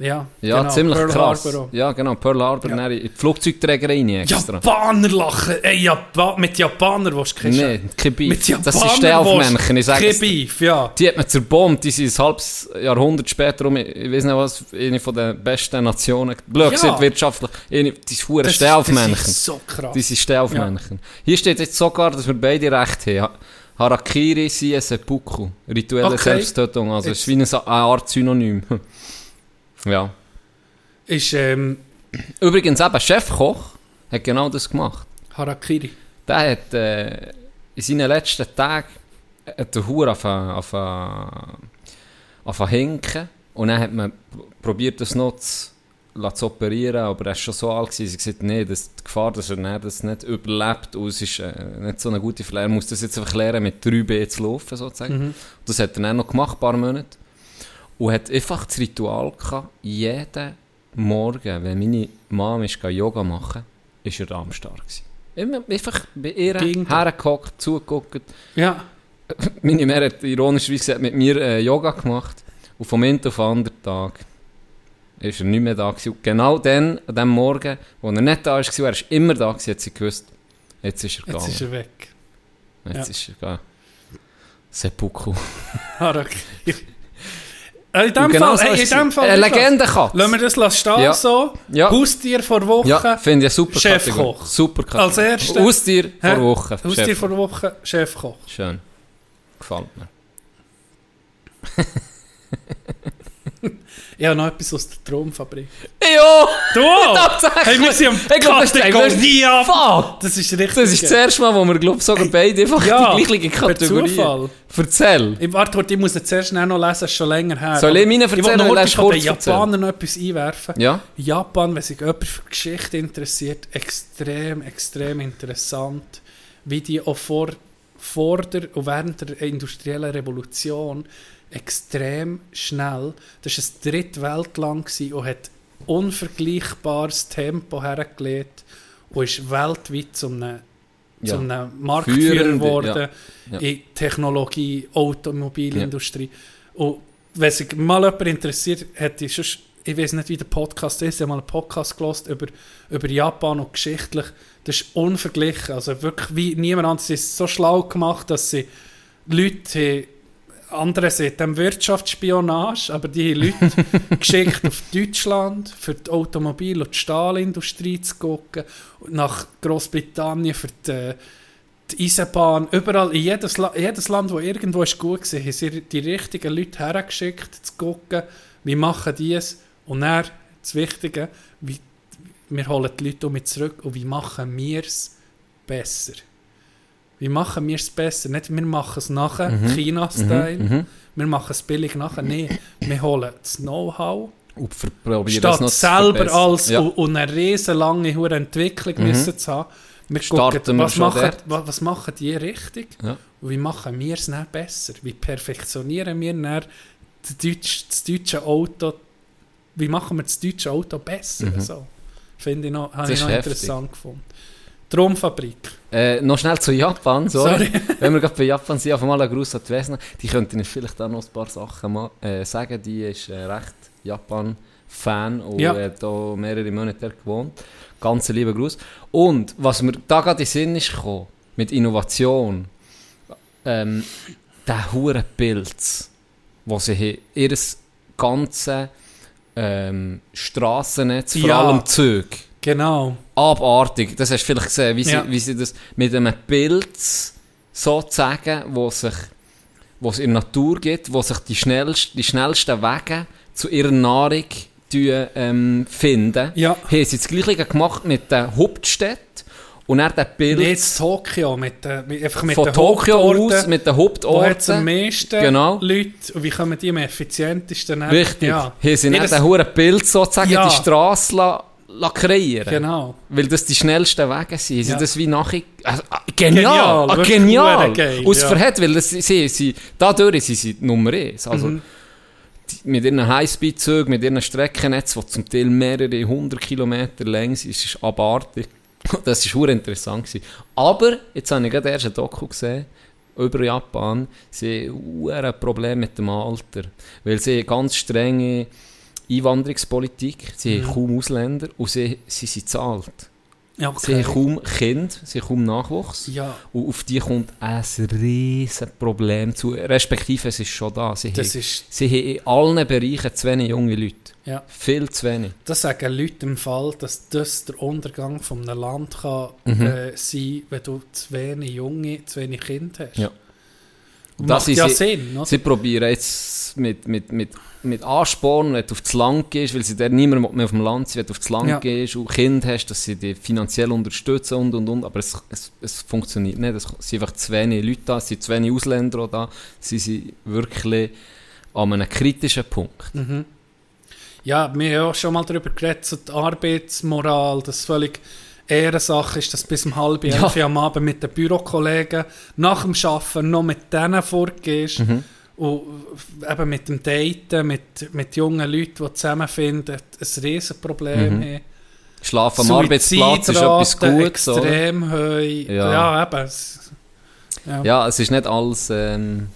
Ja, ja genau. Ziemlich Pearl krass. Harbor ja, genau, Pearl Harbor, ja. in die Flugzeugträger rein extra. Japaner lachen! Ey, Japa- mit Japanern willst du keinen Scheiß. Nein, kein Beef. Mit das sind Stehaufmännchen, ich sage es. Beef, ja. Die hat man zerbombt, die sind ein halbes Jahrhundert später, um, ich weiß nicht was, eine von den besten Nationen, blöd gesagt, ja. wirtschaftlich, eine, die sind Stehaufmännchen. Das ist so krass. Die sind Stehaufmännchen. Ja. Hier steht jetzt sogar, dass wir beide recht haben. Harakiri, sie, Seppuku, rituelle okay. Selbsttötung, also es ist wie eine Art Synonym. Ja. Ist, ähm... Übrigens eben, Chefkoch hat genau das gemacht. Harakiri. Der hat äh, in seinen letzten Tagen den Huren auf einen Hinken. Und dann hat man probiert, das noch zu, zu operieren, aber er war schon so alt. Sie sagte, nee, das, die Gefahr, dass er das nicht überlebt, und es ist äh, nicht so eine gute Flair. Er muss das jetzt einfach lernen, mit drei B zu laufen, sozusagen. Mhm. Das hat er dann noch gemacht, ein paar Monate. Und hat einfach das Ritual gehabt, jeden Morgen, wenn meine Mama Yoga machen ging, war er am Start. Immer einfach bei ihr hergehockt, zugeguckt. Ja. Meine Mutter hat ironischerweise mit mir äh, Yoga gemacht. Und vom einen auf den anderen Tag war er nicht mehr da. Und genau dann, an dem Morgen, wo er nicht da war, war er immer da, hat sie gewusst, jetzt ist er gegangen. Jetzt ist er weg. Jetzt ja. ist er gegangen. Seppuku. In dem genau Fall, so ey, in dem Fall eine Legende kann. Lassen wir das lassen stehen, ja. so. Ja. Haustier vor Woche. Ja, finde ich super Chefkoch. Super Kategorie. Als erstes. Haustier vor Woche. Haustier Chef. vor Woche, Chefkoch. Schön. Gefällt mir. Ich habe noch etwas aus der Traumfabrik. Ja! Du! Hey, wir sind am Platz der Gordia! Das ist richtig. Das ist das erste Mal, wo wir glaub, sogar hey. beide einfach ja, die gleiche Kategorie haben. Erzähl! Ich warte, ich muss jetzt zuerst noch lesen, ist schon länger her. Soll ich meine erzählen? Ich wollte noch den Japanern noch etwas einwerfen. Ja? Japan, wenn sich jemand für Geschichte interessiert, extrem, extrem interessant, wie die auch vor, vor der und während der industriellen Revolution extrem schnell. Das war ein Drittweltland und hat unvergleichbares Tempo hergelegt und ist weltweit zu einem, ja. zu einem Marktführer geworden ja. ja. in Technologie, Automobilindustrie. Ja. Und wenn sich mal jemand interessiert, hätte ich schon, ich weiß nicht, wie der Podcast ist, ich habe mal einen Podcast gehört über, über Japan und geschichtlich. Das ist unverglichen. Also wirklich wie niemand anderes ist so schlau gemacht, dass sie Leute andere sind dem Wirtschaftsspionage, aber die Leute geschickt auf Deutschland, für die Automobil- und die Stahlindustrie zu gucken, nach Großbritannien für die, die Eisenbahn, überall, in jedes, La- jedes Land, wo irgendwo ist gut war, haben sie die richtigen Leute hergeschickt, zu gucken, wie machen die es, und dann, das Wichtige, wie, wir holen die Leute um zurück, und wie machen wir es besser. Wie machen wir es besser? Nicht, wir machen es nachher, mhm. China-Style. Mhm. Wir machen es billig nachher. Nein, wir holen das Know-how. Und probieren statt es noch selber als ja. und eine riesenlange Entwicklung mhm. müssen zu haben. Wir starten gucken, wir was, machen, was machen die richtig? Ja. Und wie machen wir es dann besser? Wie perfektionieren wir dann das, Deutsch, das deutsche Auto? Wie machen wir das deutsche Auto besser? Mhm. So, finde ich noch, habe ich noch interessant gefunden. Traumfabrik. Äh, noch schnell zu Japan, sorry. sorry. Wenn wir gerade bei Japan sind, auf einmal ein Gruß an die Wesna. Die könnten vielleicht auch noch ein paar Sachen ma- äh, sagen. Die ist äh, recht Japan-Fan und ja. hat hier mehrere Monate gewohnt. Ganz lieben Gruß. Und was mir da gerade in den Sinn ist gekommen, mit Innovation, ähm, der Hurenpilz, den sie haben, ihr ganzes ähm, Strassennetz, vor ja. allem Zug. Genau. Abartig. Das hast du vielleicht gesehen, wie, ja. sie, wie sie das mit einem Pilz sozusagen, wo sich, wo es in der Natur gibt, wo sich die, schnellst, die schnellsten Wege zu ihrer Nahrung ähm, finden. Ja. Haben sie das Gleiche gemacht mit den Hauptstädten und dann den Pilz. Jetzt Tokio, mit den, einfach mit von den Tokio aus, mit den Hauptorten. Wo hat es am meisten genau. Leute und wie kommen die am effizientesten? Richtig. Ja. Haben sie nicht den hohen Pilz sozusagen ja. die Straße lassen. Kreieren. Genau. Weil das die schnellsten Wege sind. Sie ja. das wie nachher... Also, genial! Genial! genial. genial. Aus ja. verhält, weil das, sie, sie, dadurch sind sie Nummer eins. Also, mhm. die, mit ihren Highspeed-Zügen, mit ihren Streckennetzen, die zum Teil mehrere hundert Kilometer lang sind, ist, ist abartig. Das war verdammt interessant gewesen. Aber, jetzt habe ich gerade erst ein Doku gesehen, über Japan, sie haben ein Problem mit dem Alter. Weil sie ganz strenge... Einwanderungspolitik, sie mhm. haben kaum Ausländer und sie, sie sind zu alt. Ja, okay. Sie haben kaum Kinder, sie haben kaum Nachwuchs ja. und auf die kommt ein riesen Problem zu, respektive es ist schon da. Sie, das haben, ist sie haben in allen Bereichen zu wenig junge Leute, ja. viel zu wenig. Das sagen Leute im Fall, dass das der Untergang von einem Land kann, mhm. äh, sein kann, wenn du zu wenig junge, zu wenig Kinder hast. Ja. Das macht ja Sinn. Oder? Sie probieren jetzt mit, mit, mit, mit Ansporn, wenn du auf das Land gehst, weil sie dann niemand mehr auf dem Land sind, wenn du auf das Land ja. gehst und Kind hast, dass sie dich finanziell unterstützen und und und. Aber es, es, es funktioniert nicht. Es sind einfach zu wenig Leute da, es sind zu wenig Ausländer auch da. Sie sind wirklich an einem kritischen Punkt. Mhm. Ja, wir haben auch schon mal darüber geredet, so die Arbeitsmoral, das völlig Ehrensache ist, dass bis um halb elf ja. am Abend mit den Bürokollegen nach dem Arbeiten noch mit denen vorgehst mhm. und eben mit dem Daten, mit, mit jungen Leuten, die zusammenfinden, ein Riesenproblem mhm. haben. Schlaf am Arbeitsplatz ist etwas Gutes. Extrem oder? Hoch. Ja. Ja, eben. Ja. ja, es ist nicht alles ähm,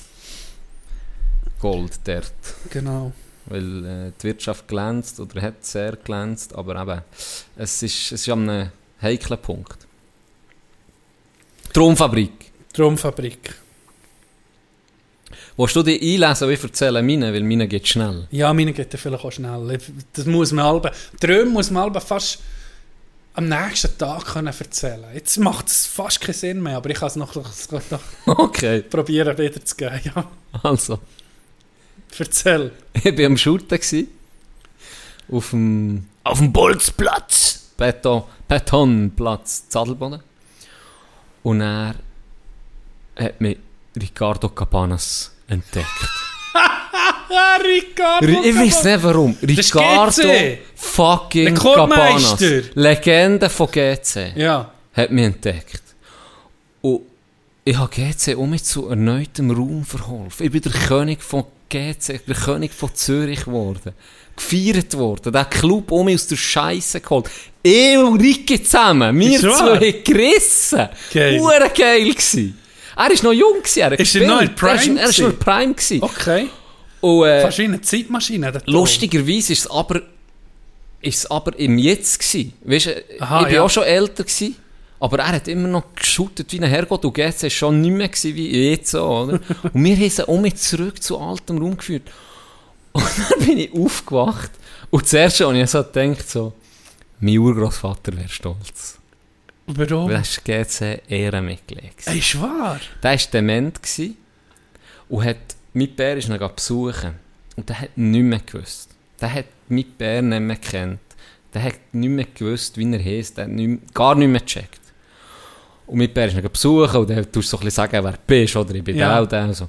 Gold dort. Genau. Weil äh, die Wirtschaft glänzt oder hat sehr glänzt, aber eben, es ist, es ist an einem heiklen Punkt. Traumfabrik. Traumfabrik. Willst du dich einlesen, wie ich erzähle meine? Weil meine geht schnell. Ja, meine geht vielleicht auch schnell. Das muss man halb, Träume muss man halb fast am nächsten Tag können erzählen. Jetzt macht es fast keinen Sinn mehr, aber ich kann es noch, noch okay. probieren wiederzugeben. Ja. Also. Erzähl. Ich war am Schurten. Auf dem, auf dem Bolzplatz. Beton, Betonplatz, Zadelboden. Und er hat mich Ricardo Cabanas entdeckt. Ricardo Cabanas! Ich weiß nicht warum. Ricardo fucking Cabanas. Legende von G C. Ja. Hat mich entdeckt. Und ich habe G C um mich zu erneutem Raum verholfen. Ich bin der König von G C, der König von Zürich geworden. Gefeiert worden. Der Club um mich aus der Scheiße geholt. Ich und Ricky zusammen. Wir zwei gerissen. Hure geil gewesen. Er war noch jung gewesen. Er ist er noch in Prime? Er war noch in Prime gewesen. Okay. Und, äh, fast wie eine Zeitmaschine. Lustigerweise ist es aber, ist es aber im Jetzt gewesen. Weißt du, aha, ich war ja. auch schon älter gewesen. Aber er hat immer noch geschuttet wie ein Herrgott und G C war schon nicht mehr wie jetzt. Oder? Und wir haben sie auch mit zurück zu altem Raum geführt. Und dann bin ich aufgewacht und zuerst habe ich so gedacht, so, mein Urgroßvater wäre stolz. Warum? Weil er G C Ehren mitgelegt. Ey, ist wahr? Der war dement und hat, mein Bär ist ihn besuchen. Und der hat nichts mehr gewusst. Der hat mein Bär nicht mehr gekannt. Der hat nicht mehr gewusst, wie er heisst. Der hat nicht mehr, gar nicht mehr gecheckt. Und mit Bär ist ihn besuchen und dann tust du so ein bisschen sagen, wer du bist, oder ich bin ja. der und der. Und, so.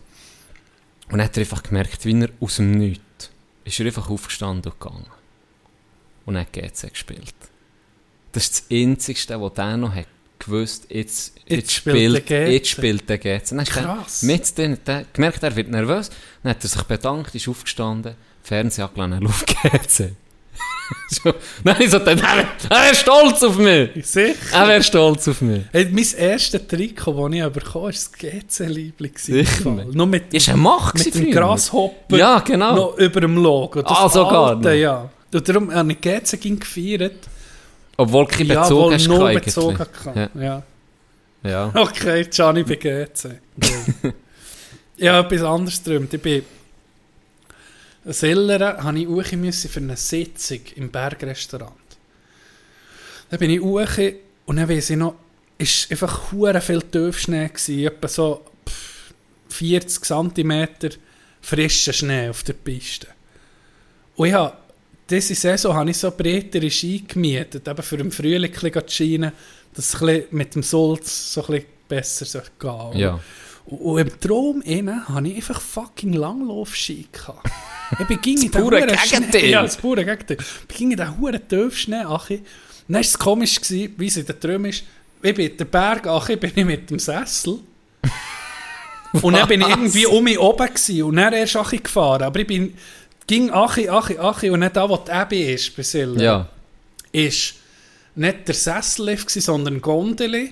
Und dann hat er einfach gemerkt, wie er aus dem Nichts ist er einfach aufgestanden und gegangen. Und hat G C gespielt. Das ist das Einzigste, was der noch hat gewusst, jetzt, jetzt, jetzt spielt der G C. Jetzt spielt der G C. Dann krass. Dann mit denen, der gemerkt, er wird nervös. Dann hat er sich bedankt, ist aufgestanden, Fernseher angelassen, er läuft G C. Nein, ich so dachte, er wäre stolz auf mich. Sicher. Er wäre stolz auf mich. Hey, mein erster Trikot, das ich bekommen habe, war das G C-Liebling. Nur mit, ist ein Mach mit dem Grasshopper ja, genau. noch über dem Logo. Das ah, sogar alte, ja. Und darum habe ich G C gefeiert. Obwohl ich ja, bezogen habe. Obwohl ich nur bezogen kann. Ja. Ja. Ja. Okay, Gianni bei G C. Ich habe etwas anderes geträumt. Ich bin... Das Ellere habe ich uche müssen für eine Sitzung im Bergrestaurant. Dann bin ich uche und dann weiss ich noch, es war einfach hure viel Tiefschnee gewesen, etwa so vierzig Zentimeter frischer Schnee auf der Piste. Und ich habe, diese Saison habe ich so breitere Ski gemietet, eben für den Frühling zu scheinen, dass es mit dem Sulz so ein bisschen besser gehen ja. Und im Traum innen hatte ich einfach fucking Langlaufski. Ich beging in den Huren Gegenteil. Ja, das pure Gegenteil. Ich beging in den Huren Töpfschnee. Dann war es komisch, wie es in den Träumen ist. Ich bin in den Berg, ich bin mit dem Sessel. Und dann bin ich irgendwie um mich oben gewesen. Und dann erst Achi gefahren. Aber ich bin, ging Achi, Achi, Achi. Und nicht da, wo die Ebi ist, bei Silber, ja. ist nicht der Sessellift, sondern Gondeli.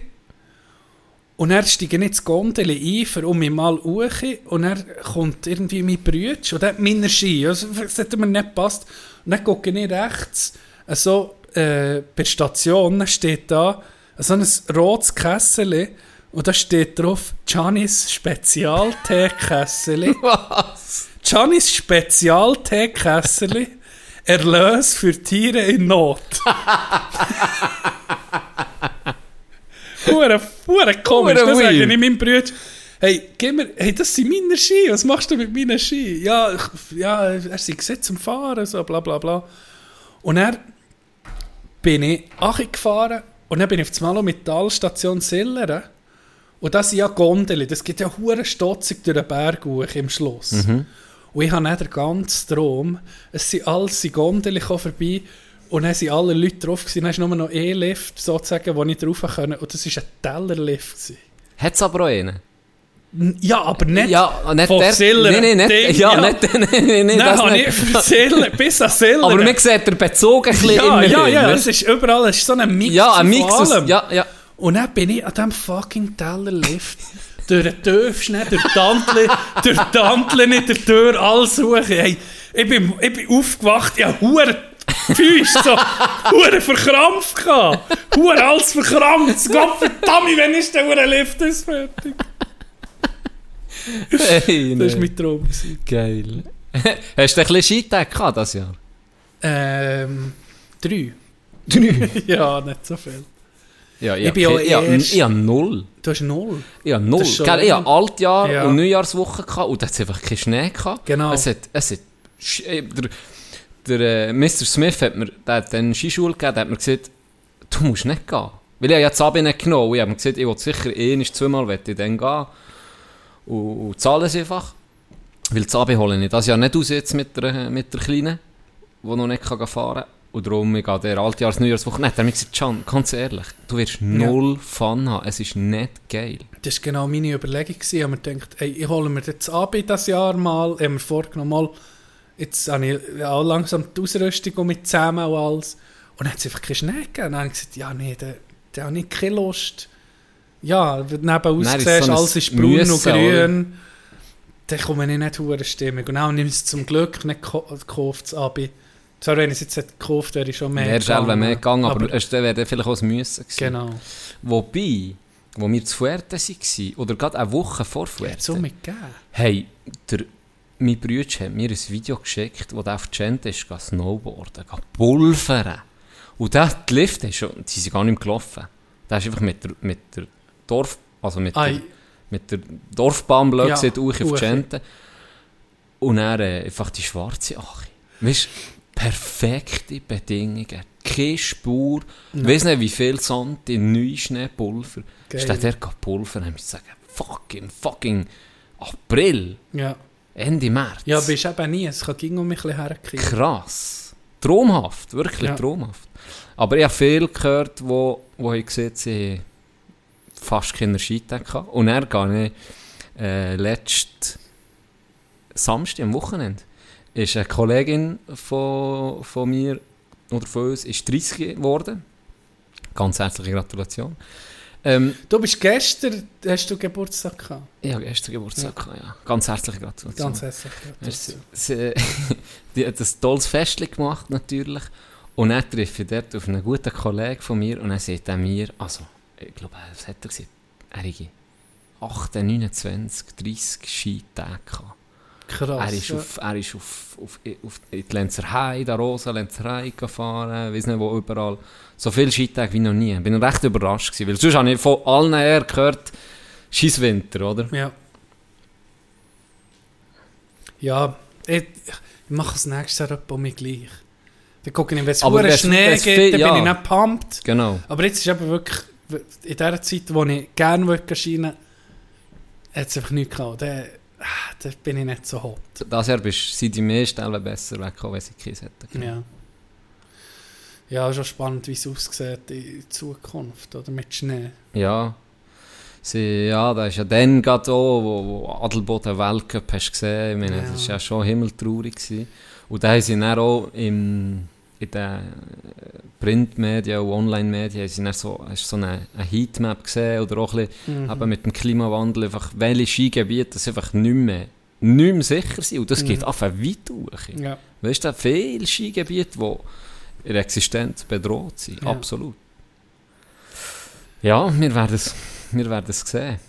Und dann steige ich ins Gondeli ein, für um mich mal uche und dann kommt irgendwie mein Brütsch und dann meine Ski, also, das hat mir nicht gepasst. Und dann gucke ich rechts, also äh, bei der Station steht da so ein rotes Kessel und da steht drauf Giannis Spezialteekessel. Was? Giannis Spezialteekessel, Erlös für Tiere in Not. Hure, hure komisch, das sage ich meinem Bruder. Hey, gib mir, hey, das sind meine Ski, was machst du mit meinen Ski? Ja, ich, ja, er sei gesetzt zum Fahren, so bla bla bla. Und dann bin ich gefahren und dann bin ich auf das Malo Metallstation Silleren. Und das sind ja Gondeln, das gibt ja hure Stotzig durch den Berg hoch im Schloss. Mhm. Und ich habe nicht den ganzen Strom, es sind alles Gondeln vorbei und dann waren alle Leute drauf, dann hast du nur noch E-Lift sozusagen, wo ich drauf konnte und das war ein Tellerlift. Hat es aber auch einen? Ja, aber nicht, ja, nicht von der, Siller. Nein, nein, nicht, ja, ja. nicht, nein, nein, nein. Nein, habe ich von Siller bis an Siller. Aber man sieht den Bezug ein bisschen ja, ja, ja, es ist überall, es ist so ein Mix. Ja, ein Mix aus allem. Ja, ja. Und dann bin ich an diesem fucking Tellerlift durch den Töf, schnell, durch Tantli, durch Tantli, nicht durch die Tür, alles suchen. Hey, ich, bin, ich bin aufgewacht, ja, Huren, Füße, so, Huren verkrampft gehabt. Huren, alles verkrampft. Gott verdammt, wenn ist der Hurenlift ist fertig? Hey, das war mein Traum. Geil. Hast du ein bisschen Skitag gehabt dieses Jahr? Ähm, drei. Drei? Ja, nicht so viel. Ja, ich, ich bin ja erst... Ich habe null. Du hast null? Ich habe null. Ich hatte Altjahr ja. und Neujahrswoche gehabt, und da hat es einfach keinen Schnee gehabt. Genau. Es hat, es hat, der, der äh, Mister Smith hat mir der hat dann eine Skischule gegeben, der hat mir gesagt, du musst nicht gehen. Weil ich ja das Abi nicht genommen habe. Ich habe mir gesagt, ich will sicher ein- bis zweimal möchte ich dann gehen. Und, und zahlen sie einfach. Weil das Abi hole ich das ja nicht aus jetzt mit der, mit der Kleinen, die noch nicht fahren kann. Und darum, ich gehe der Altjahrs-, Neujahrswoche. Nein, der hat mir gesagt, Can, ganz ehrlich, du wirst ja. null Fun haben. Es ist nicht geil. Das war genau meine Überlegung. Ich habe mir gedacht, ey, ich hole mir das Abi dieses Jahr mal. Ich habe mir vorgenommen, mal, jetzt habe ich ja, langsam die Ausrüstung mit zusammen und alles. Und dann hat es einfach keinen Schnee gegeben. Dann habe ich gesagt, ja, nee, da, da habe ich keine Lust. Ja, wenn du nebenaus siehst, so alles ist braun und grün, dann komme ich nicht in die Stimmung. Und dann nehme ich es zum Glück nicht gekauft, das Abi. Zwar, wenn ich es jetzt hätte gekauft, wäre ich schon mehr gegangen. Wäre schon mehr gegangen, aber, aber es wäre vielleicht auch ein Müssen gewesen. Genau. Wobei, wo wir zu Fuerte waren, oder gerade eine Woche vor Fuerte, hat es auch mitgegeben. Hey, der, mein Bruder hat mir ein Video geschickt, wo der auf die Gente ist, geht snowboarden, geht pulveren. Und der, die Lifte, die sind gar nicht mehr gelaufen. Der ist einfach mit der... Mit der Dorf, also mit der, mit der Dorfbahn blöd gesehen, ja, Uche auf die Gente. Und dann äh, einfach die schwarze Ache. Weißt du, perfekte Bedingungen. Keine Spur. Ich weiss nicht, wie viel Sand in Neuschneepulver. Statt der Pulver, dann müsste ich sagen, fucking, fucking April. Ja. Ende März. Ja, bist du eben nie. Es kann ging um mich ein bisschen herkriegen. Krass. Traumhaft. Wirklich ja. traumhaft. Aber ich habe viel gehört, wo, wo ich gesehen habe, fast keine Skitag gehabt. Und dann gehe ich äh, letzten Samstag, am Wochenende, ist eine Kollegin von, von mir oder von uns ist dreißig geworden. Ganz herzliche Gratulation. Ähm, du bist gestern, hast du Geburtstag gehabt? Ich habe gestern Geburtstag ja. gehabt, ja. Ganz herzliche Gratulation. Ganz herzliche Gratulation. Sie, sie, die hat ein tolles Festchen gemacht, natürlich. Und dann treffe ich dort auf einen guten Kollegen von mir und dann sagt er mir, also, ich glaube, was hat er gesagt? Er hatte achtzehn, neunundzwanzig, dreißig Skitage. Krass. Er ist, ja. auf, er ist auf, auf, auf die Lenzer Heide, Rosa, Lenzer Heide gefahren, weiss nicht wo, überall. So viele Skitage wie noch nie. Ich war recht überrascht gewesen, weil sonst habe ich von allen her gehört, Scheisswinter, oder? Ja. Ja, ich, ich mache das nächste Jahr bei mir gleich. Dann gucke ich, wenn es hoher Schnee gibt, dann ja. bin ich nicht pumped. Genau. Aber jetzt ist eben wirklich... In der Zeit, wo ich gerne erscheinen wollte, hat es einfach nichts gehabt. Da, da bin ich nicht so hot. Das Jahr sind die meisten Stellen besser weggekommen, wenn sie Kies hätten. Ja. Ja, schon spannend, wie es aussieht in Zukunft, oder? Mit Schnee. Ja. Sie, ja, da ist ja dann gerade auch, wo, wo Adelboden Weltcup hast gesehen. Ich meine, ja. Das war ja schon himmeltraurig gewesen. Und da haben sie dann auch im... In den Printmedien und Online-Medien hast du so, so eine, eine Heatmap gesehen oder auch ein bisschen, mhm. eben mit dem Klimawandel, einfach, welche Skigebiete das einfach nicht mehr, nicht mehr sicher sind. Und das mhm. geht einfach weit hoch. Ja. Weißt du, viele Skigebiete, die in der Existenz bedroht sind. Ja. Absolut. Ja, wir werden es, wir werden es sehen.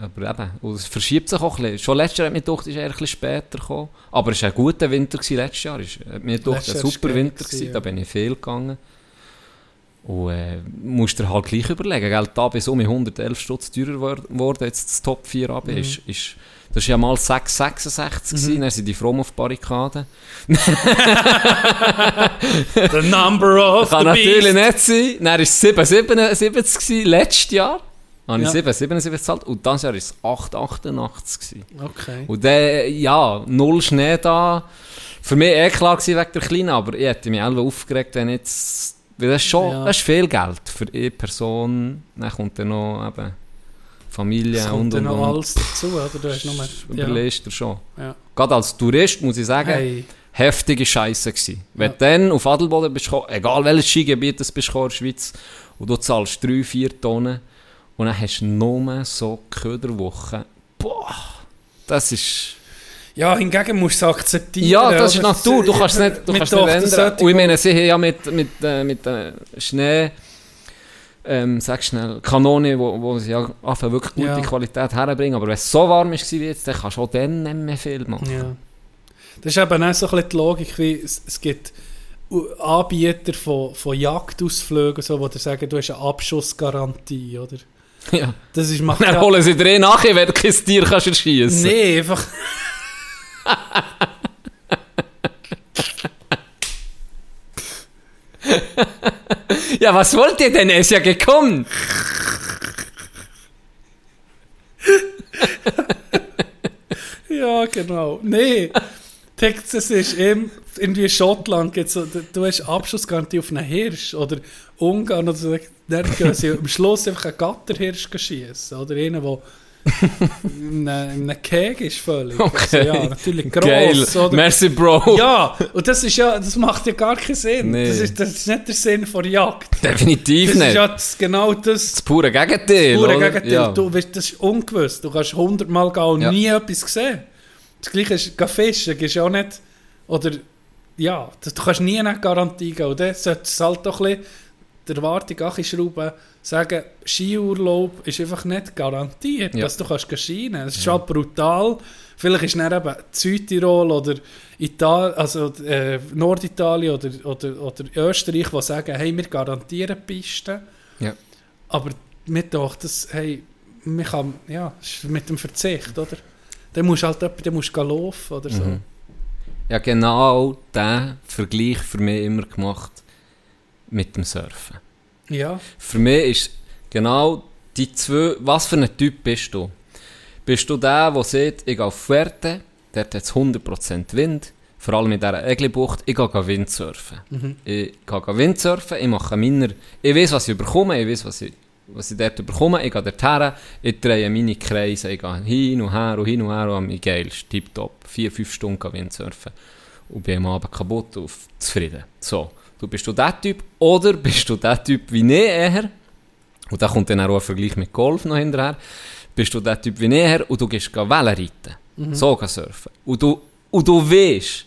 Aber eben, und es verschiebt sich auch ein bisschen. Schon letztes Jahr hat mir gedacht, es ist ein bisschen später gekommen. Aber es war ein guter Winter gewesen, letztes Jahr. Es war mir gedacht, ein super Winter gewesen, gewesen, ja. Da bin ich viel gegangen. Und äh, musst dir halt gleich überlegen, gell? Die A B ist um hundertelf Stutz teurer geworden, jetzt das Top vier A B mhm. ist, ist. Das war ja mal sechs Komma sechsundsechzig gewesen, mhm. dann sind die fromm auf die Barrikaden. The number of the beast. Kann natürlich nicht sein. Dann war es sieben Komma siebenundsiebzig gewesen, letztes Jahr. Habe ich ja. sieben Komma siebenundsiebzig gezahlt und dieses Jahr war es acht Komma achtundachtzig gewesen. Okay. Und dann, ja, null Schnee da. Für mich eh klar gewesen wegen der Kleinen, aber ich hätte mich auch aufgeregt, wenn jetzt... Weil das ist schon ja. das ist viel Geld für eine Person. Dann kommt dann noch eben Familie und und und. noch alles dazu, oder? Du hast noch mehr... Überlegst ja. dir schon. Ja. Gerade als Tourist muss ich sagen, hey. heftige Scheiße gewesen. Wenn ja. du dann auf Adelboden bist, egal welches Skigebiet das bist, in der Schweiz, und du zahlst drei vier Tonnen, und dann hast du nur so Köderwochen. Boah, das ist... Ja, hingegen musst du es akzeptieren. Ja, das ist Natur, du kannst es nicht, du kannst nicht ändern. Und ich meine, sie haben ja mit, mit, äh, mit äh, Schnee, ähm, sag schnell, Kanone, wo, wo sie ja wirklich gute ja. Qualität herbringen. Aber wenn es so warm war wie jetzt, dann kannst du auch dann nicht mehr viel machen. Ja. Das ist eben auch so ein bisschen die Logik, wie es, es gibt Anbieter von, von Jagdausflügen, so, wo dir sagen, du hast eine Abschussgarantie, oder? Ja. Das ist, macht dann holen sie dir nachher, wenn du kein Tier kannst erschießen. Nein, einfach... Ja, was wollt ihr denn? Er ist ja gekommen. Ja, genau. Nee, Texas ist eben, irgendwie Schottland gibt so, du hast Abschussgarantie auf einen Hirsch oder Ungarn oder so. Am Schluss einfach einen Gatterhirsch schießen oder einen, der in einem Keg ist völlig. Okay. Also, ja, natürlich gross. Geil. Oder? Merci, Bro. Ja, und das, ist ja, das macht ja gar keinen Sinn. Nee. Das, ist, das ist nicht der Sinn von Jagd. Definitiv das nicht. Ist ja das ist genau das. Das pure Gegenteil. Das pure Gegenteil. Ja. Du, das ist ungewiss. Du kannst hundertmal gehen und ja. nie etwas sehen. Das Gleiche ist, fischen gehst auch nicht. Oder, ja, du kannst nie eine Garantie geben. Oder? Solltest du halt doch ein bisschen der Erwartung anschrauben, sagen, Skiurlaub ist einfach nicht garantiert, ja. dass du kannst Ski nehmen. Das ist ja. schon brutal. Vielleicht ist dann eben Südtirol oder Italien, also äh, Norditalien oder, oder, oder Österreich, die sagen, hey, wir garantieren Pisten. Ja. Aber mir dachte das, hey, man kann, ja, mit dem Verzicht, oder? Dann musst du halt jemanden, dann musst du laufen oder so. Mhm. Ja, genau diesen Vergleich für mich immer gemacht. Mit dem Surfen. Ja. Für mich ist genau die zwei, was für ein Typ bist du? Bist du der, der sagt, ich gehe auf Fuerte, dort hat es hundert Prozent Wind, vor allem in dieser Egli-Bucht, ich gehe Windsurfen. Mhm. Ich gehe Windsurfen, ich mache meine, ich weiss, was ich bekomme, ich weiss, was ich, was ich dort bekomme, ich gehe dort her, ich drehe meine Kreise, ich gehe hin und her und hin und her, und mein geilst, tipptopp, vier, fünf Stunden Windsurfen und bin am Abend kaputt und zufrieden. So. Du bist du der Typ oder bist du der Typ wie näher? Und da kommt dann auch ein Vergleich mit Golf noch hinterher. Bist du der Typ wie näher und du gehst Wellen reiten, mhm. so surfen. Und du, und du weißt,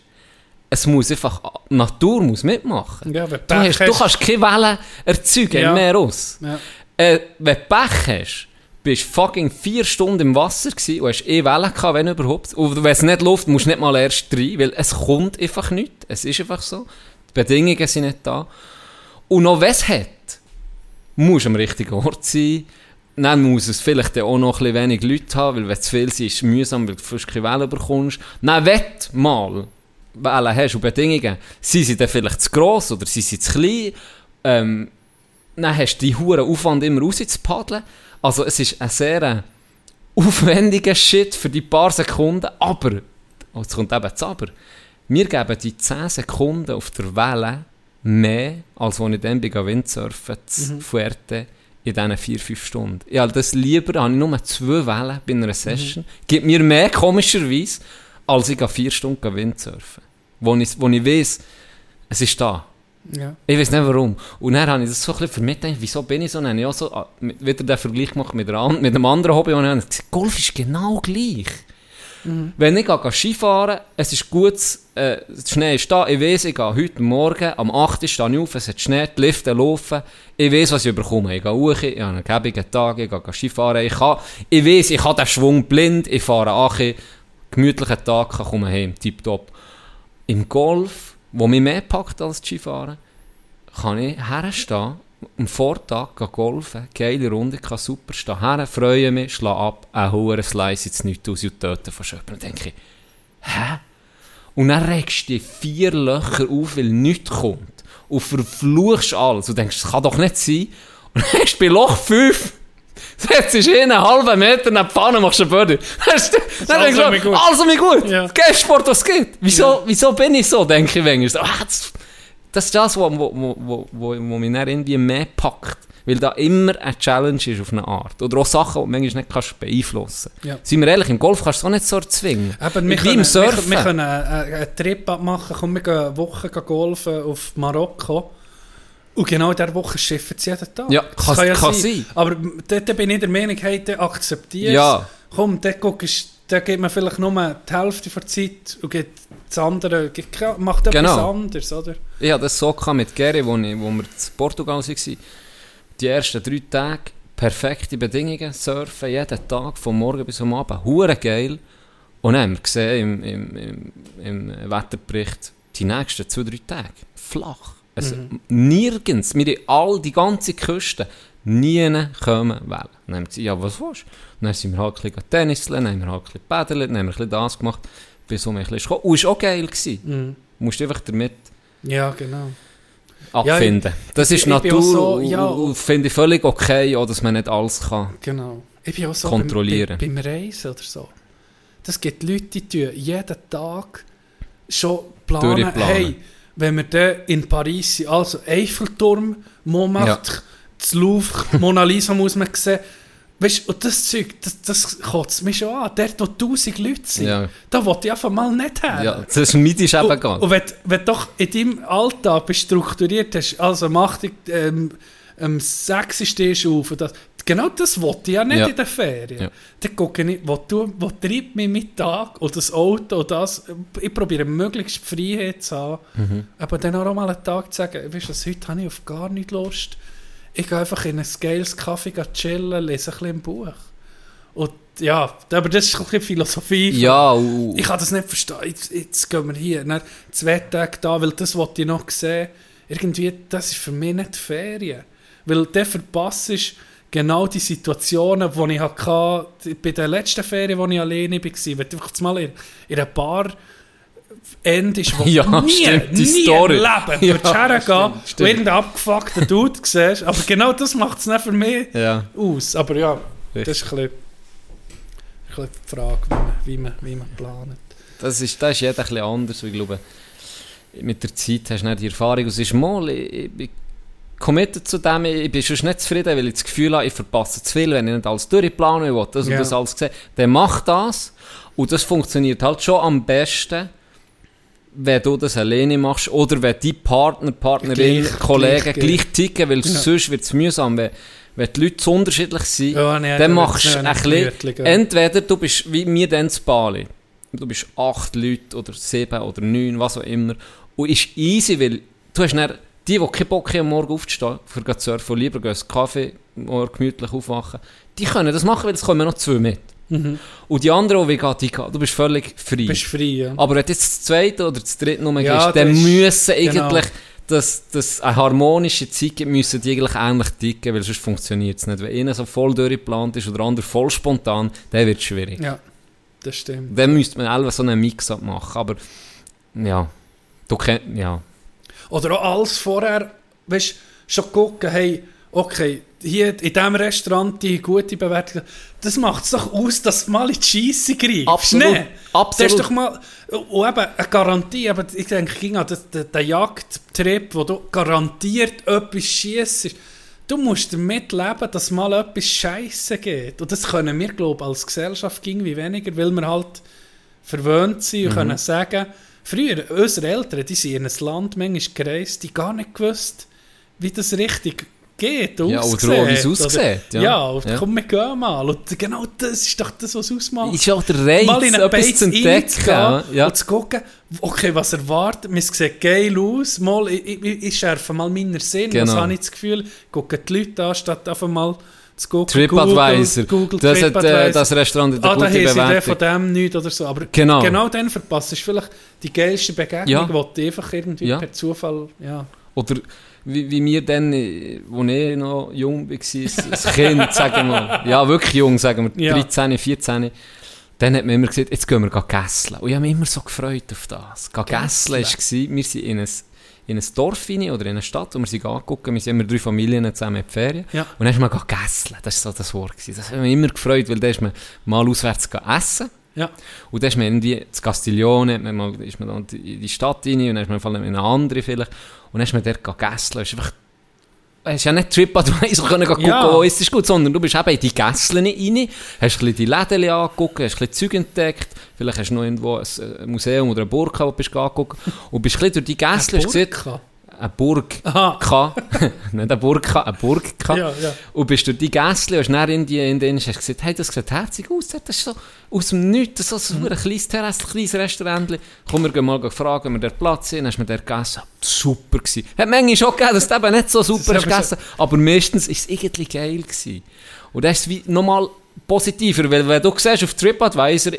es muss einfach, die Natur muss mitmachen. Ja, du, hast, du kannst keine Wellen erzeugen ja. mehr aus. Ja. Äh, wenn du Pech hast, bist fucking vier Stunden im Wasser gewesen und hast eh Wellen gehabt, wenn überhaupt. Und wenn es nicht läuft, musst du nicht mal erst rein, weil es kommt einfach nichts. Es ist einfach so. Die Bedingungen sind nicht da. Und noch wenn es hat, muss am richtigen Ort sein. Dann muss es vielleicht auch noch ein bisschen wenig Leute haben, weil wenn es zu viel sind, ist es mühsam, weil du fast keine Wellen bekommst. Dann wenn du mal Wellen hast und Bedingungen, sind sie dann vielleicht zu gross oder sind sie zu klein. Ähm, dann hast du die Huren Aufwand immer raus zu paddeln. Also es ist ein sehr aufwendiger Shit für die paar Sekunden, aber, oh, jetzt kommt eben das Aber, wir geben die zehn Sekunden auf der Welle mehr, als wenn ich dann bei Windsurfen zu mhm. Fuerte in diesen vier bis fünf Stunden. Ja, das lieber habe ich nur zwei Wellen bei einer Session. Mhm. Gibt mir mehr, komischerweise, als ich vier Stunden Windsurfen. Wo ich, wo ich weiss, es ist da. Ja. Ich weiss nicht warum. Und dann habe ich das so ein bisschen für mich gedacht, wieso bin ich so? Dann habe ich auch so wieder den Vergleich gemacht mit, der, mit einem anderen Hobby. Und dann habe ich gesagt, Golf ist genau gleich. Mhm. Wenn ich gehe Skifahren, es ist gut, äh, der Schnee ist da, ich weiss, ich gehe heute Morgen, am acht Uhr stehe ich auf, es hat Schnee, die Lifte laufen, ich weiss, was ich bekomme. Ich gehe hoch, ich habe einen gäbigen Tag, ich gehe Skifahren, ich kann, ich weiss, ich habe den Schwung blind, ich fahre an, gemütlichen Tag, kann kommen heim, tipptopp. Im Golf, wo mich mehr packt als Skifahren, kann ich herstehen einen Vortag golfen, geile Runde, kann super stehen, her, freue mich, schlage ab, ein hoher Slice, jetzt nichts aus und töten von Schöpfen. Und denke ich, hä? Und dann regst du die vier Löcher auf, weil nichts kommt. Und verfluchst alles. Und denkst, das kann doch nicht sein. Und dann hast du bei Loch fünf, setzt dich hin, einen halben Meter nach Pfanne, machst du einen Börder. Dann denkst du, mir gut. Also mir gut. Ja. Geh Sport, was es gibt. Wieso, ja. wieso bin ich so, denke ich manchmal. Ach, das, das ist das, was wo, wo, wo, wo mich dann irgendwie mehr packt. Weil da immer eine Challenge ist auf eine Art. Oder auch Sachen, die du manchmal nicht kannst beeinflussen kannst. Ja. Seien wir ehrlich, im Golf kannst du es auch nicht so erzwingen. Eben, wir, können, wir, wir können einen Trip abmachen, komm, wir gehen eine Woche golfen auf Marokko. Und genau in dieser Woche schiffen sie jeden Tag. Ja, das kann, kann ja kann sein. sein. Aber dort bin ich der Meinung, hey, dann akzeptiere es. Ja. Komm, dort guckst, dann gibt man vielleicht nur die Hälfte der Zeit und gibt das andere, macht etwas genau. anderes, oder? Ja, das so kann mit Gary, wo, ich, wo wir in Portugal waren. Die ersten drei Tage, perfekte Bedingungen, surfen jeden Tag, von morgen bis am Abend, hure geil. Und dann haben wir gesehen, im, im, im, im Wetterbericht, die nächsten zwei, drei Tage, flach. Also mhm. nirgends, wir haben all die ganze Küste, nie kommen wollen. Dann haben wir gesagt, ja, was willst du? Dann sind wir halt ein bisschen Tennis, dann haben wir halt ein bisschen Paddeln, dann haben wir ein bisschen das gemacht, bis wir ein bisschen gekommen. Und es war auch geil. Mhm. Du musst einfach damit... Ja, genau. Abfinden. Ja, das ich, ist ich, Natur ich so, ja, und finde ich völlig okay, auch, dass man nicht alles kann genau. ich bin auch so kontrollieren kann. Beim, beim Reisen oder so. Das gibt Leute, die jeden Tag schon planen, hey, wenn wir dann in Paris sind, also Eiffelturm, Montmartre, ja. das Louvre, Mona Lisa muss man sehen. Weißt, und das Zeug, das, das kotzt mich schon an. Dort, wo tausend Leute sind, ja. da will ich einfach mal nicht her. Ja, das ist mit ist eben ganz. Und wenn, wenn du doch in deinem Alltag bist strukturiert hast, also mach dich ähm, ähm, sexy stehst auf. Das, genau das wollte ich ja nicht ja. in den Ferien. Ja. Dann gucke ich, wo, du, wo treibt mich Mittag oder das Auto oder das. Ich probiere möglichst Freiheit zu haben. Mhm. Aber dann auch mal einen Tag zu sagen, weißt du, heute habe ich auf gar nichts Lust. Ich gehe einfach in einen geiles Kaffee chillen, lese ein bisschen im Buch. Und ja, aber das ist ein bisschen Philosophie. Ja, uh. Ich kann das nicht verstehen. Jetzt, jetzt gehen wir hier. Dann zwei Tage da, weil das wollte ich noch sehen. Irgendwie, das ist für mich nicht Ferien. Weil der verpasst ist genau die Situationen, die ich hatte, bei den letzten Ferien, wo ich alleine war. Wenn du einfach mal in, in einer Bar... End ist, wo ja, nie, stimmt, die nie Story. Leben ja, würdest hergehen und irgendeinen abgefuckten Dude siehst. Aber genau das macht es nicht für mich ja. aus. Aber ja, richtig. Das ist ein bisschen die Frage, wie man, wie man plant. Das ist, das ist jeder ein bisschen anders. Ich glaube, mit der Zeit hast du nicht die Erfahrung. Es ist mal, ich, ich committed zu dem, ich bin schon nicht zufrieden, weil ich das Gefühl habe, ich verpasse zu viel, wenn ich nicht alles durchplane, ich will das und ja. das alles sehen. Dann mach das und das funktioniert halt schon am besten, wenn du das alleine machst oder wenn deine Partner, Partnerin, gleich, Kollegen gleich, gleich ticken, weil ja. sonst wird es mühsam. Wenn, wenn die Leute so unterschiedlich sind, ja, nee, dann machst du ein bisschen... Entweder du bist wie mir dann zu Bali. Du bist acht Leute oder sieben oder neun, was auch immer. Und ist easy, weil du hast dann, die, die keinen Bock haben, am Morgen aufzustehen, für zu surfen, lieber gehen einen Kaffee oder gemütlich aufwachen, die können das machen, weil es kommen noch zwei mit. Mhm. Und die anderen, die gehen, die gehen, du bist völlig frei. Bist frei ja. Aber wenn du jetzt das zweite oder das dritte Nummer ja, gehst, dann ist, müssen genau. eigentlich, dass das eine harmonische Zeit gibt, müssen die eigentlich ähnlich ticken, weil sonst funktioniert es nicht. Wenn einer so voll durchgeplant ist oder der andere voll spontan, dann wird es schwierig. Ja, das stimmt. Dann müsste man einfach so einen Mix-up machen. Aber ja, du kennst, ja. Oder auch alles vorher, weißt, schon gucken, hey, okay, hier in diesem Restaurant die gute Bewertung, das macht es doch aus, dass du mal in die Scheisse greifst. Absolut. Nee. Absolut. Das ist doch mal, und eben eine Garantie, aber ich denke, Kinga, der Jagdtrip, wo du garantiert etwas schiessest, du musst damit leben, dass mal etwas Scheisse geht. Und das können wir, glaube ich, als Gesellschaft irgendwie weniger, weil wir halt verwöhnt sind und mhm. können sagen, früher, unsere Eltern, die sind in ein Land manchmal gereist, die gar nicht gewusst, wie das richtig geht, ja, aussieht, oder wie es aussieht. Ja, ja, und ja. komm, wir gehen mal. Und genau das ist doch das, was es ausmacht. Ist auch der Reiz, mal in ein etwas zu entdecken. Ja. Ja. Und zu gucken, okay, was erwartet, es sieht geil aus. Mal, ich, ich, ich schärfe mal meinen Sinn, genau. Was habe ich das Gefühl. Ich gucke die Leute an, statt einfach mal zu gucken. TripAdvisor. Google, Google das Trip hat äh, das Restaurant in der ah, guten Bewertung. Ah, da haben sie von dem nichts oder so. Aber genau, genau dann verpasst du vielleicht die geilste Begegnung, ja. die du einfach irgendwie ja. per Zufall... Ja. Oder wie, wie wir dann, als ich noch jung war, als Kind, sagen wir, ja wirklich jung, sagen wir, ja. dreizehn, vierzehn, dann hat man immer gesagt, jetzt gehen wir gässeln. Und ich habe mich immer so gefreut auf das. Gässeln war, wir sind in ein, in ein Dorf rein, oder in eine Stadt, wo wir sind angucken, wir sind immer drei Familien zusammen in die Ferien. Ja. Und dann ist man gässeln, das war so das Wort. Das hat mich immer gefreut, weil dann ist man mal auswärts essen. Ja. Und dann ist man irgendwie zu Castiglione, man ist man dann in die Stadt rein und dann ist man in eine andere vielleicht. Und dann ist man dort gässeln. Du hast ja nicht TripAdvisor können gucken, ja. Oh, es ist gut, sondern du bist eben in die Gässeln rein, hast ein bisschen die Läden angeguckt, hast ein bisschen Zeug entdeckt, vielleicht hast du noch irgendwo ein Museum oder eine Burg, wo du bist angeguckt und bist ein bisschen durch die Gässeln gesehen. Eine Burg. Aha. Nicht eine Burg, eine Burg. Ja, ja. Und bist du die Gässchen, und dann in die, in die, hast gesagt, hey, das sieht herzig aus. Das ist so aus dem Nichts, so, so mhm. ein kleines Terrasse, ein kleines Restaurant. Komm, wir gehen mal fragen, ob wir dort Platz sind. Dann hast du mir dort gegessen. Super gewesen. Hat manchmal schon gegeben, dass es eben nicht so super ist gegessen. So. Aber meistens war es irgendwie geil gewesen. Und das ist nochmal positiver, weil wenn du siehst, auf TripAdvisor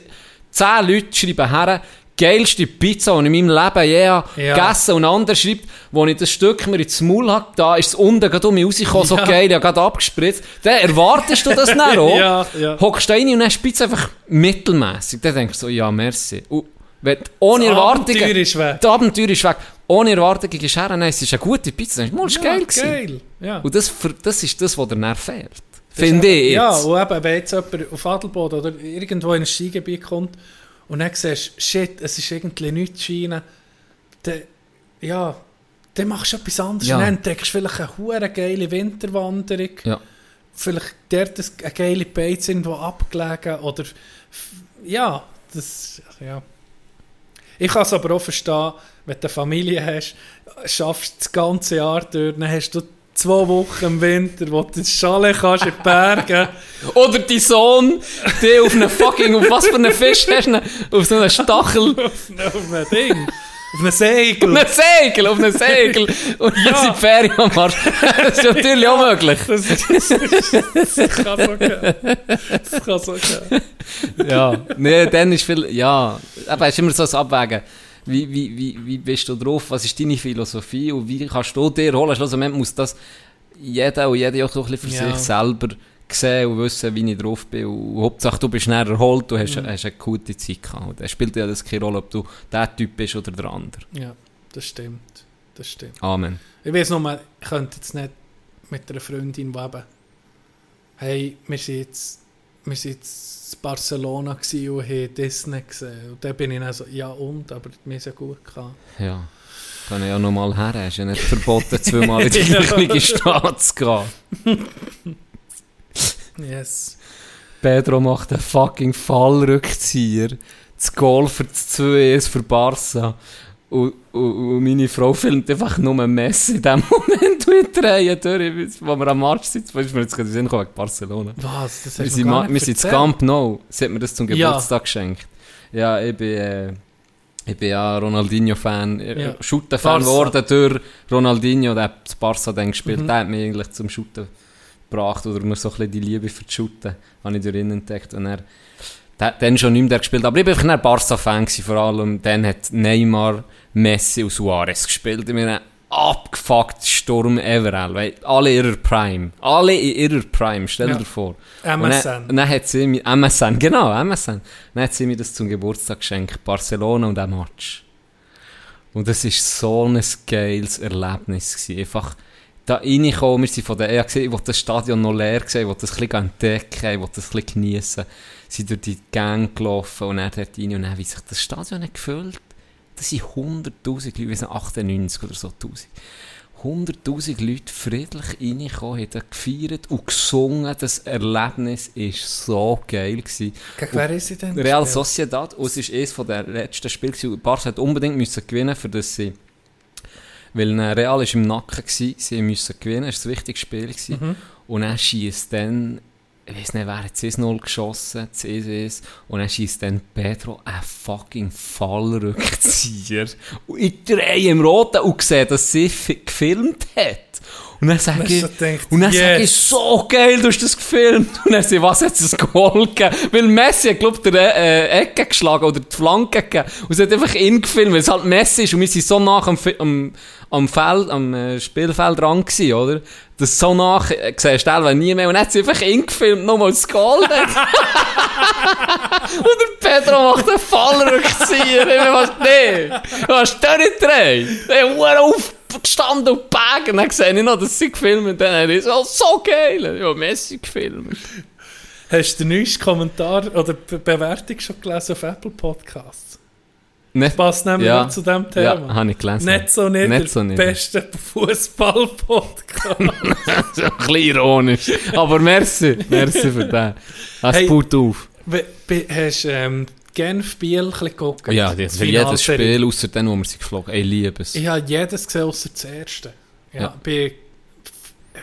zehn Leute schreiben her, geilste Pizza, die ich in meinem Leben je yeah, ja. gegessen und andere schreibt, wo ich das Stück mir ins Maul habe, da ist es unten gerade um mich rausgekommen, ja. so geil, ich habe gerade abgespritzt. Dann erwartest du das dann auch. Ja, ja. Hockst du rein und dann ist die Pizza einfach mittelmässig. Dann denkst du so, ja, merci. Und wenn ohne das Erwartungen... Abenteuer ist weg. Das Abenteuer ist weg. Ohne Erwartungen ist her, nein, es ist eine gute Pizza. Dann ist ja, geil gewesen. Ja. Und das, das ist das, was dir dann fehlt. Finde ich ja, jetzt. Ja, und eben, wenn jetzt jemand auf Adelboden oder irgendwo in ein Skigebiet kommt, und dann siehst du, shit, es ist irgendwie nichts Schein. Dann, ja, dann machst du etwas anderes. Ja. Und dann entdeckst du vielleicht eine hure geile Winterwanderung. Ja. Vielleicht dort eine geile Beiz irgendwo abgelegen. Oder, ja, das, ja. Ich kann es aber auch verstehen, wenn du eine Familie hast, schaffst du das ganze Jahr durch, dann hast du zwei Wochen im Winter, wo du in die Schale kannst, in die Berge. Oder dein Sohn, der auf einem fucking, auf was für einen Fisch hast du? Auf so einem Stachel. auf einem Ding. Auf einem Segel. Auf einem Segel, auf einem Segel. Und ja. Dann sind die Ferien am Arsch. Das ist natürlich ja, auch möglich. Das, das, das, das kann so gehen. Das kann so gehen. Ja, nee, dann ist viel, ja. Aber es ist immer so ein Abwägen. Wie, wie, wie, wie bist du drauf? Was ist deine Philosophie? Und wie kannst du dir holen? Also, man muss das jeder und jede auch so ein bisschen für ja. sich selber sehen und wissen, wie ich drauf bin. Und Hauptsache, du bist näher erholt, du hast, mhm. hast eine gute Zeit gehabt. Es spielt ja das keine Rolle, ob du der Typ bist oder der andere. Ja, das stimmt. Das stimmt. Amen. Ich weiss noch mal, ich könnte jetzt nicht mit einer Freundin leben. Hey, wir sind jetzt... Wir waren in Barcelona und haben Disney gesehen. Und dann bin ich dann so, ja und, aber mir ist ja gut gehabt. Ja, kann ich ja noch mal her. Es ist ja nicht verboten, zweimal in die gleiche Stadt zu gehen. Yes. Pedro macht einen fucking Fallrückzieher. Das Goal für das zwei eins für Barca. Und, und, und meine Frau filmt einfach nur Messi in dem Moment, wo ich drehe durch, wo wir am Marsch sitzen. Weißt du, wir jetzt gerade wegen Barcelona. Was? Das wir sind, ma- wir sind in Camp Nou. Sie hat mir das zum Geburtstag ja. geschenkt. Ja, ich bin, äh, ich bin ja Ronaldinho-Fan. Ja. Shooten-Fan geworden durch Ronaldinho. Der hat das Barca dann gespielt. Mhm. Der hat mich eigentlich zum Shooten gebracht. Oder mir so ein bisschen die Liebe für das Shooten habe ich durch ihn entdeckt. Und er, dann schon nicht mehr gespielt. Aber ich war ein Barca-Fan, vor allem. Dann hat Neymar, Messi und Suarez gespielt. In einem abgefuckten Sturm Everal. Weil alle in ihrer Prime. Alle in ihrer Prime, stell dir ja. vor. M S N. Und dann, dann hat sie mir, M S N, genau, M S N. Dann hat sie mir das zum Geburtstag geschenkt. Barcelona und der Match. Und das war so ein geiles Erlebnis gewesen. Einfach da reinkommen, wir sind von der E A gesehen, ich wollte das Stadion noch leer sehen, ich wollte das ein bisschen entdecken, ich wollte das ein bisschen geniessen. Sind durch die Gang gelaufen und dann dort rein und dann, wie sich das Stadion hat gefüllt, das sind hunderttausend Leute, wir sind achtundneunzig oder so, tausend. hunderttausend Leute friedlich reingekommen, haben gefeiert und gesungen, das Erlebnis war so geil gewesen. Gegen wer ist sie denn? Real Sociedad, und es war eines der letzten Spiele, Barca hat unbedingt müssen gewinnen, für das sie, weil Real war im Nacken, sie mussten gewinnen, es war das wichtigste Spiel gewesen. Mhm. Und dann schiesst dann, ich weiss nicht, wer hat eins null geschossen, eins eins, und dann schiesst dann Pedro einen fucking Fallrückzieher. Und ich drehe im Roten und sehe, dass sie f- gefilmt hat. Und dann sage ich, so gedacht, und dann yes. sage ich, so geil, du hast das gefilmt. Und dann sage ich, was hat es ein Goal gegeben? Weil Messi hat, glaube ich, die äh, Ecke geschlagen oder die Flanke gegeben. Und sie hat einfach ihn gefilmt, weil es halt Messi ist. Und wir sind so nah am, am, am, Feld, am äh, Spielfeld dran gewesen, oder? Das so nach, äh, siehst du nie mehr. Und dann hat sie einfach ihn gefilmt, nochmal das Goal. Und der Pedro macht einen Fallrückzieher. Was, nee, was hast du nicht gedreht? Nee, hör auf! Gestanden und Bägen. Und dann sehe ich noch, dass sie gefilmt haben. Dann ist es so geil. Ja, Messi gefilmt. Hast du den neuesten Kommentar oder Be- Bewertung schon gelesen auf Apple Podcasts? Ne- passt nämlich ja. noch zu diesem Thema. Ja, habe ich gelesen. Nicht so nicht, nicht der so nicht. Beste Fußball-Podcast. Das ist ein bisschen ironisch. Aber merci. Merci für den. Das hey, baut auf. Be- be- hast du ähm, Genf, Biel ein bisschen geguckt? Ja, das für jedes Spiel, außer dem, wo wir sie geflogen haben. Ich liebe es. Ich habe jedes gesehen, außer das erste. Ja, ja. Ich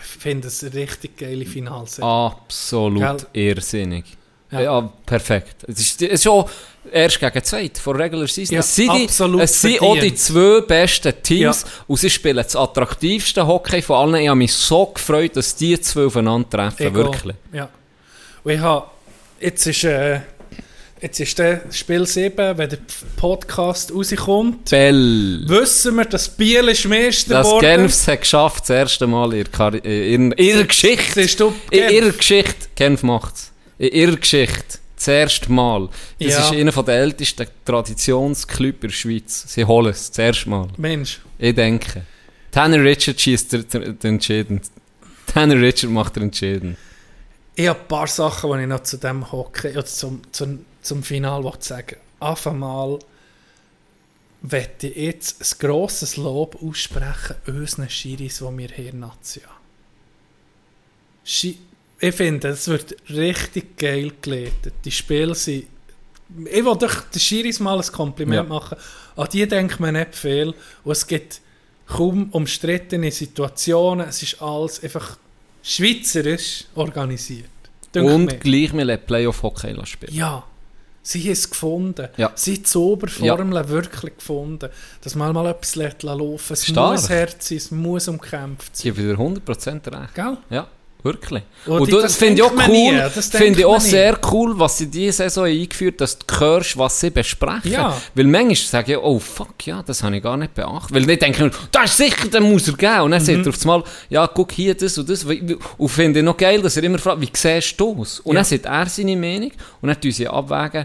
finde es eine richtig geile Finalserie. Absolut Gell? Irrsinnig. Ja. ja, perfekt. Es ist, es ist auch erst gegen zweit, vor Regular Season. Ja, es sind, die, es sind auch die zwei besten Teams ja. und sie spielen das attraktivste Hockey von allen. Ich habe mich so gefreut, dass die zwei aufeinander treffen. Ich wirklich. Ja. Und ich habe... Jetzt ist... Äh, Jetzt ist der Spiel sieben, wenn der Podcast rauskommt. Bell. Wissen wir, dass Biel ist Meister geworden. Dass Genf es hat geschafft, das erste Mal in ihrer in, in, in Geschichte. Du, in ihrer Geschichte. Genf macht es. In ihrer Geschichte. Das erste Mal. Das ja. ist einer der ältesten Traditionsklubs in der Schweiz. Sie holen es. Das erste Mal. Mensch. Ich denke. Tanner Richard schießt den Entschieden. Tanner Richard macht den Entschieden. Ich habe ein paar Sachen, die ich noch zu dem Hockey oder zum, zum Zum Final wollte ich sagen, auf einmal möchte ich jetzt ein grosses Lob aussprechen unseren Schiris, die wir hier in Nazia. Ich finde, es wird richtig geil geleitet. Die Spiele sind... Ich will doch den Schiris mal ein Kompliment ja. machen. An die denkt man nicht viel. Und es gibt kaum umstrittene Situationen. Es ist alles einfach schweizerisch organisiert. Und mir. Gleich mal Playoff-Hockey spielen. Ja. Sie haben es gefunden. Ja. Sie haben die Zauberformeln ja. wirklich gefunden. Dass man mal etwas laufen lässt. Es Stark. Muss Herz sein, es muss umkämpft sein. Ich habe wieder hundert Prozent recht. Gell? Ja, wirklich. Und, Und das, das finde ich auch cool. Finde ich auch sehr cool, was sie diese Saison eingeführt haben, dass du hörst, was sie besprechen. Ja. Weil manchmal sage ich, oh fuck, ja, das habe ich gar nicht beachtet. Weil die denken nur, das ist sicher, den muss er geben. Und dann mhm. sagt er auf einmal, ja, guck hier, das und das. Und finde ich noch geil, dass er immer fragt, wie siehst du es? Und ja. dann sagt er seine Meinung und dann tun sie abwägen,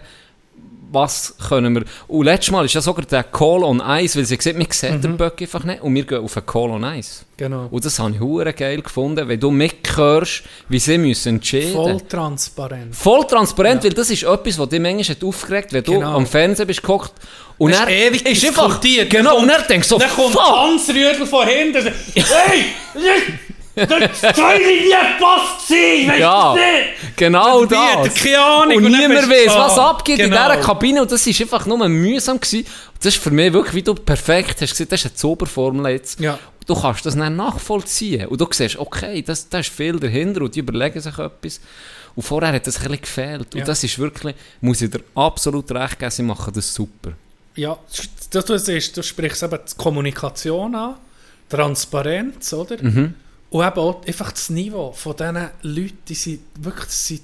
was können wir... Und letztes Mal ist ja sogar der Call on Ice, weil sie sieht, man sieht mhm. den Böck einfach nicht und wir gehen auf einen Call on Ice. Genau. Und das habe ich hure geil gefunden, weil du mithörst, wie sie müssen entscheiden. Voll transparent. Voll transparent, ja. weil das ist etwas, was dich manchmal aufgeregt hat, wenn genau. du am Fernsehen bist geguckt und er ewig ist einfach... Genau, und er denkt so... Dann kommt Hans Rüdel von hinten. Hey! Das soll nicht passt sein, weißt ja, du nicht? Genau das. Keine Ahnung, und niemand weiss, was abgeht genau. in dieser Kabine. Und das war einfach nur mühsam gewesen. Und das ist für mich wirklich, wie du perfekt hast gesagt, das ist eine Zauberformel jetzt. Ja. Du kannst das dann nachvollziehen. Und du siehst, okay, da ist viel dahinter und die überlegen sich etwas. Und vorher hat das ein bisschen gefehlt. Und ja. das ist wirklich, muss ich dir absolut recht geben, sie machen das super. Ja, das, das ist, du sprichst eben die Kommunikation an, Transparenz, oder? Mhm. Und eben auch einfach das Niveau von diesen Leuten, die sind wirklich sind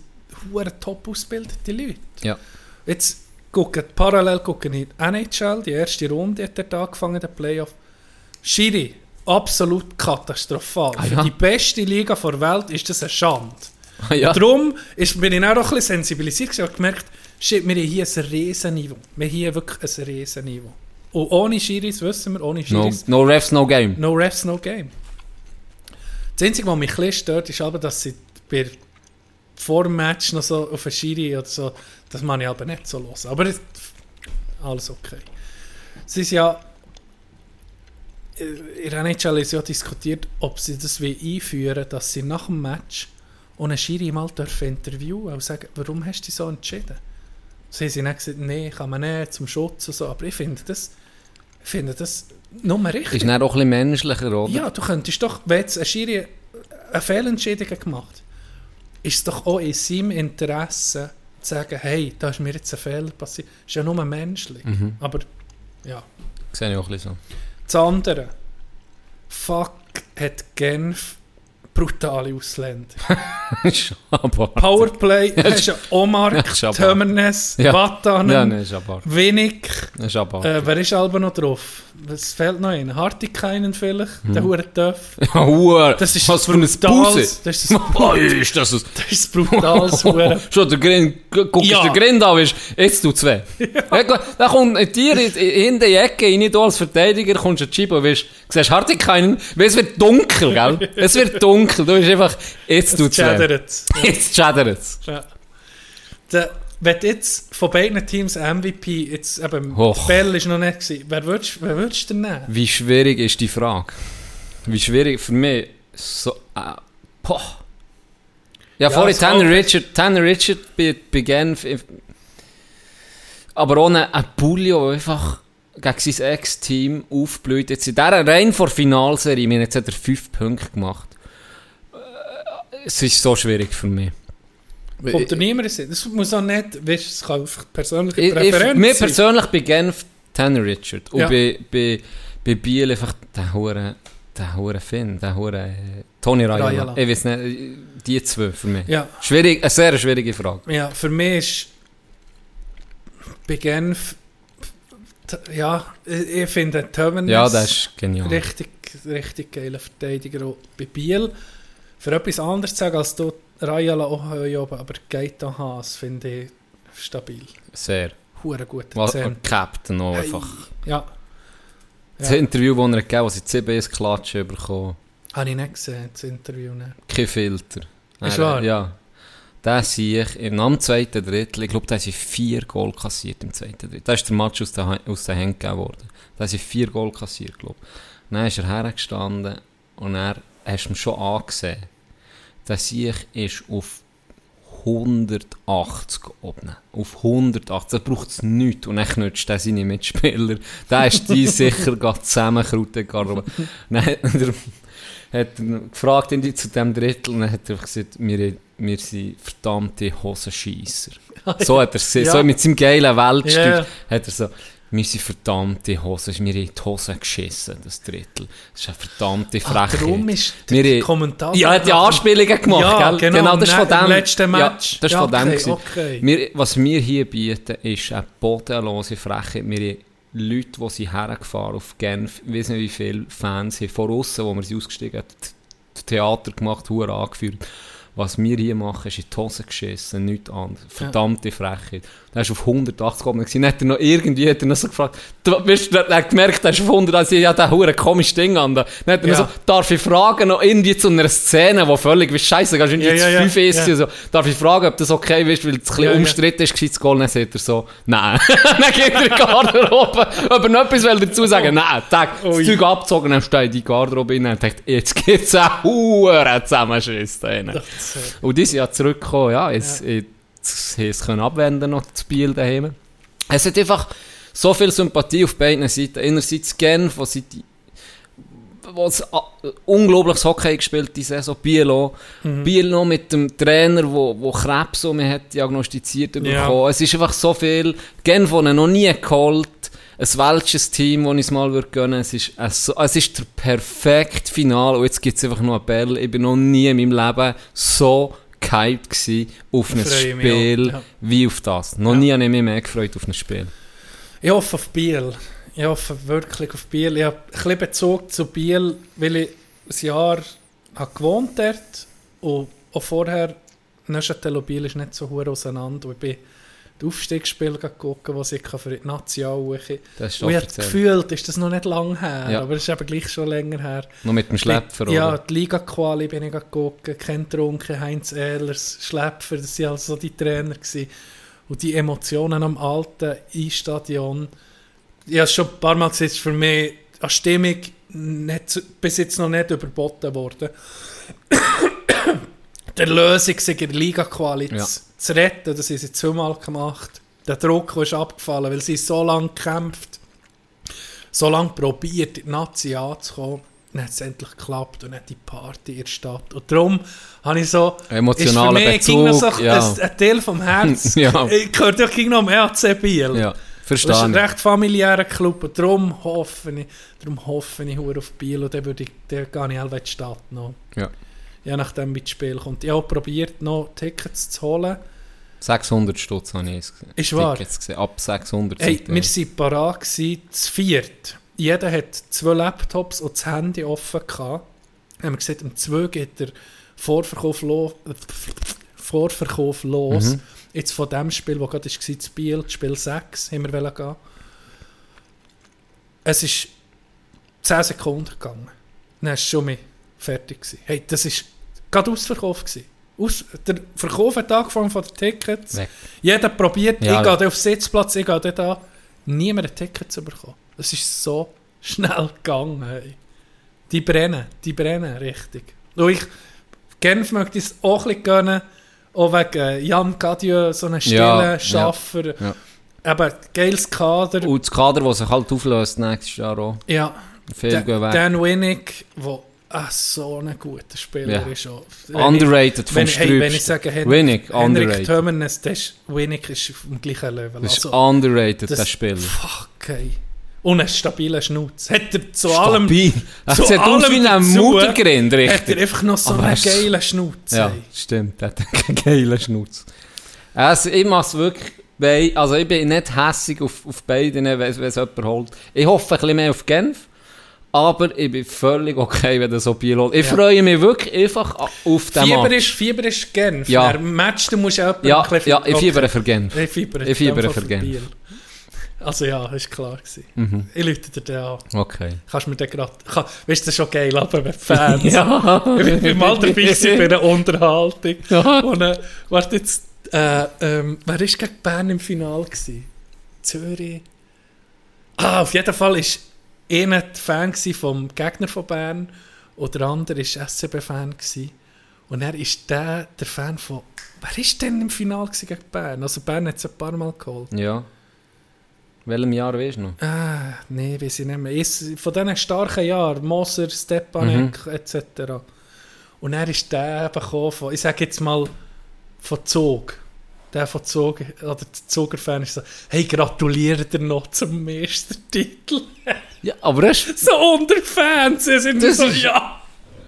verdammt top ausgebildete Leute. Ja. Jetzt gucken, parallel gucken in N H L, die erste Runde hat er angefangen, der Playoff. Schiri, absolut katastrophal. Ah, ja. Für die beste Liga der Welt ist das eine Schande. Ah, ja. Darum ist, bin ich auch ein bisschen sensibilisiert und gemerkt, shit, wir haben hier ein Riesenniveau. Wir haben hier wirklich ein Riesenniveau. Und ohne Schiris, wissen wir, ohne Schiris. No, no refs, no game. No refs, no game. Das Einzige, was mich ein bisschen stört, ist aber, dass sie bei vor dem Match noch so auf eine Schiri oder so, das kann ich aber nicht so hören. Aber es, alles okay. Es ist ja, in der N H L ist ja diskutiert, ob sie das einführen wollen, dass sie nach dem Match eine Schiri mal interviewen und sagen, warum hast du dich so entschieden? Sie haben nicht gesagt, nein, kann man nicht, zum Schutz und so, aber ich finde das... Ich finde das nur richtig. Ist dann auch ein bisschen menschlicher, oder? Ja, du könntest doch, wenn jetzt eine Schiri eine Fehlentscheidung gemacht, ist es doch auch in seinem Interesse, zu sagen, hey, da ist mir jetzt ein Fehler passiert. Ist ja nur menschlich. Mhm. Aber, ja. Das sehe ich auch ein bisschen so. Das andere. Fuck, hat Genf brutale Ausländer. Powerplay, hast du Omar, Tömernes, ja. Vatanen, ja, nee, Wenig. Äh, wer ist Alba noch drauf? Es fehlt noch einer. Hartikainen vielleicht, hm. der Hurentöff. Ja, Huren. Das ist was für ein Pause. Das ist ein oh, ist das, das ist brutal. Schon der Grind, guckst ja. den Grind an, weißt, jetzt du zwei. Ja. Da kommt ein Tier in die Ecke, rein, du als Verteidiger kommst ein Chibo, weißt, siehst Hartikainen, weil es wird dunkel, gell? Es wird dunkel, du bist einfach, jetzt du zwei. Jetzt schädert es. Ja. Der, wenn jetzt von beiden Teams M V P, jetzt eben, Bell ist noch nicht gewesen, wer würdest wer würdest du denn nehmen? Wie schwierig ist die Frage? Wie schwierig für mich, so, äh, boah. Ja, ja vorhin Tanner Richard, Tanner Richard bei, bei Genf, aber ohne ein Pulio, einfach gegen sein Ex-Team aufblüht. Jetzt in dieser rein vor Finalserie, wir haben jetzt hat fünf Punkte gemacht. Es ist so schwierig für mich. Kommt da niemand hin? Das muss auch nicht, weißt du, es kann einfach persönliche ich, Präferenz ich, sein. Mir persönlich bei Genf Tanner Richard. Und ja. bei, bei, bei Biel einfach der Huren, der Huren Finn, der Huren Toni Raiola. Ich weiß nicht, die zwei für mich. Ja. Schwierig, eine sehr schwierige Frage. Ja, für mich ist bei Genf, ja, ich finde Tömernes ja, das ist genial. Richtig, richtig geiler Verteidiger. Auch bei Biel, für etwas anderes zu sagen als du, Raiola auch hier oben, aber Gaeta Haas finde ich stabil. Sehr. Huren guter Zehn. Captain noch einfach. Hey. Ja. Das ja. Interview, das er gegeben hat, sie C B S klatschen bekommen. Habe ich nicht gesehen, das Interview. Nicht. Kein Filter. Ist er, wahr? Ja. Den sehe ich im zweiten Drittel, ich glaube, da sind vier Goal kassiert im zweiten Drittel. Da ist der Match aus den Händen gegeben worden. Da sind vier Goal kassiert, glaube ich. Dann ist er hergestanden und er hast ihm schon angesehen. Der Sieg ist auf hundertachtzig oben. Auf hundertachtzig. Da braucht es nichts. Und dann knutscht er seine Mitspieler. Der ist die sicher gerade zusammenkrauten. Dann hat er gefragt zu diesem Drittel und dann hat er gesagt, wir, wir sind verdammte Hosenscheisser. So hat er es ja. So mit seinem geilen Weltstück yeah. hat er so... Wir sind verdammte Hosen, wir haben die Hosen geschissen, das Drittel. Das ist eine verdammte Frechheit. Warum ist der wir Kommentar? Ja, er hat die Anspielungen gemacht, ja, gell? Genau, genau, das ist von dem. Im letzten Match. Ja, das ja, war von okay, dem. Okay. Wir, was wir hier bieten, ist eine bodenlose Frechheit. Wir haben Leute, die sie hergefahren auf Genf, ich weiss nicht wie viele Fans haben, von außen, wo wir sie ausgestiegen haben, das Theater gemacht, Huren angeführt. Was wir hier machen, ist in die Hose geschissen, nichts anderes. Verdammte ja. Frechheit. Dann ist auf hundertachtzig gekommen. Dann hat er noch irgendwie hat er noch so gefragt, du bist, er hat gemerkt, er ist auf hundertachtzig, ja, der Hure komisches Ding an. Dann hat er ja. so, darf ich fragen, noch irgendwie zu einer Szene, die völlig, wie scheiße, kannst du irgendwie ja, ja, zu fünf ja. ist, ja. so. Darf ich fragen, ob das okay ist, weil es ein bisschen ja, umstritten ist, gescheit zu Goal, dann sagt er so, nein. Dann geht er in die Garderobe. Ob er noch etwas will dazu sagen, nein, tag, das Ui. Zeug abgezogen, dann steht in die Garderobe rein und denkt, jetzt gibt es einen Hure Zusammenschiss da rein. Und die sind ja zurückgekommen, ja, jetzt, ja. jetzt, jetzt können abwenden noch das Biel daheim. Es hat einfach so viel Sympathie auf beiden Seiten. Einerseits Genf, wo sie die, wo es unglaubliches Hockey gespielt, die Saison, Biel auch. Mhm. Biel noch mit dem Trainer, wo, wo Krebs so, man hat diagnostiziert bekommen. Ja. Es ist einfach so viel. Genf, die noch nie geholt. Ein welches Team, das ich es mal gönnen würde. Es ist, es, es ist der perfekte Finale. Und jetzt gibt es einfach noch eine Bälle. Ich war noch nie in meinem Leben so gehypt auf ein Spiel ja. wie auf das. Noch ja. nie habe ich mich mehr gefreut auf ein Spiel. Ich hoffe auf Biel. Ich hoffe wirklich auf Biel. Ich habe ein bisschen Bezug zu Biel, weil ich ein Jahr habe gewohnt habe. Und auch vorher, Neuchâtel und Biel ist nicht so hoch auseinander. Und ich bin die Aufstiegsspiele gucken, die ich für die Nationalen kann. Das ist und ich habe gefühlt, ist das noch nicht lange her, ja. aber es ist eben gleich schon länger her. Noch mit dem Schläpfer, die, ja, die Liga-Quali bin ich geguckt, Ken Trunken, Heinz Ehlers, Schläpfer, das waren also die Trainer gewesen. Und die Emotionen am alten Einstadion, ich habe es schon ein paar Mal gesehen, für mich an Stimmung nicht, bis jetzt noch nicht überboten worden. Die Lösung in der Liga-Quali ja. zu retten, das haben sie zweimal gemacht. Der Druck ist abgefallen, weil sie so lange gekämpft, so lange probiert, in die Nazi anzukommen. Dann hat es endlich geklappt und hat die Party in der Stadt. Und darum habe ich so... Emotionaler Bezug, ging so ja. ein, ein Teil vom Herz. ja. Ich gehöre doch gegen noch A C Biel. Ja, verstehe. Das ist ein recht familiärer Club und darum hoffe ich, darum hoffe ich auf Biel und dann, würde ich, dann gehe ich auch in die Stadt noch. Ja. je nachdem, wie das Spiel kommt. Ich habe probiert, noch Tickets zu holen. sechshundert Stutz habe ich jetzt gesehen. Ist wahr. Ab sechshundert. Hey, wir waren parat, zu viert. Jeder hat zwei Laptops und das Handy offen gehabt. Wir haben gesagt, um zwei geht der Vorverkauf los. Vorverkauf los. Mhm. Jetzt von dem Spiel, das gerade war, das Biel, Spiel sechs, haben wir gehen. Es ist zehn Sekunden gegangen. Dann war es schon mehr fertig gewesen. Hey, das war gerade ausverkauft gewesen. Aus, der Verkauf hat angefangen von den Tickets. Weg. Jeder probiert, ja, ich gehe auf den Sitzplatz, ich gehe dort an. Niemand hat Tickets bekommen. Es ist so schnell gegangen. Hey. Die brennen, die brennen richtig. Und ich, Genf möchte es auch ein bisschen gönnen, auch wegen Jan Cadieux, so einen stillen ja, Schaffer. Ja, ja. Aber geiles Kader. Und das Kader, das sich halt auflöst nächstes Jahr auch. Ja. Viel gehen weg. Dan Winnick, der so ein guter Spieler ja. ist. Auch. Underrated ich, vom Strübsten. Hey, wenn ich sage, Hen- Winnick, Henrik Tömernes, Winnick ist auf dem gleichen Level. Das ist also, underrated, das, der Spieler. Fuck, ey. Und einen stabilen Schnutz. Hat er zu Stabil. allem... Stabil. Er sieht aus wie ein Muttergrind, richtig. Hat er einfach noch so aber einen geilen Schnutz. Ja, ey. Stimmt. Er hat einen geilen Schnutz. Also, ich mache es wirklich... Also, ich bin nicht hässig auf, auf beide, wenn es jemand holt. Ich hoffe ein bisschen mehr auf Genf. Aber ich bin völlig okay, wenn das so Biel holt. Ich ja. freue mich wirklich einfach auf den Fieber Match. Ist, Fieber ist Genf. Ja. Im Match, du musst auch... Ja, ja, ja, ich fiebere für Genf. Ich fiebere, ich fiebere für, für Genf. Biel. Also ja, das war klar. Mhm. Ich lüte dir an. Okay. Kannst mir den gerade... Kann, weißt du, das ist schon geil, aber mit Fans. Ja. Ich bin, bin mal dabei gewesen bei einer Unterhaltung. Ja. Und, äh, warte jetzt, äh, ähm, wer war gegen Bern im Finale? Zürich? Ah, auf jeden Fall war einer Fan vom Gegner von Bern und der andere war S C B-Fan. Und er ist der, der Fan von... Wer war denn im Finale gegen Bern? Also Bern hat es ein paar Mal geholt. Ja. In welchem Jahr weißt du noch? Ah, nein, weiss ich nicht mehr. Ich, von diesen starken Jahren, Moser, Stepanek mhm. et cetera. Und er ist der bekommen von, ich sage jetzt mal, von Zug. Der von Zug, oder der Zuger-Fan ist so, hey, gratuliere dir noch zum Meistertitel. Ja, aber das ist... So unter Fans sind wir so, ist, ja.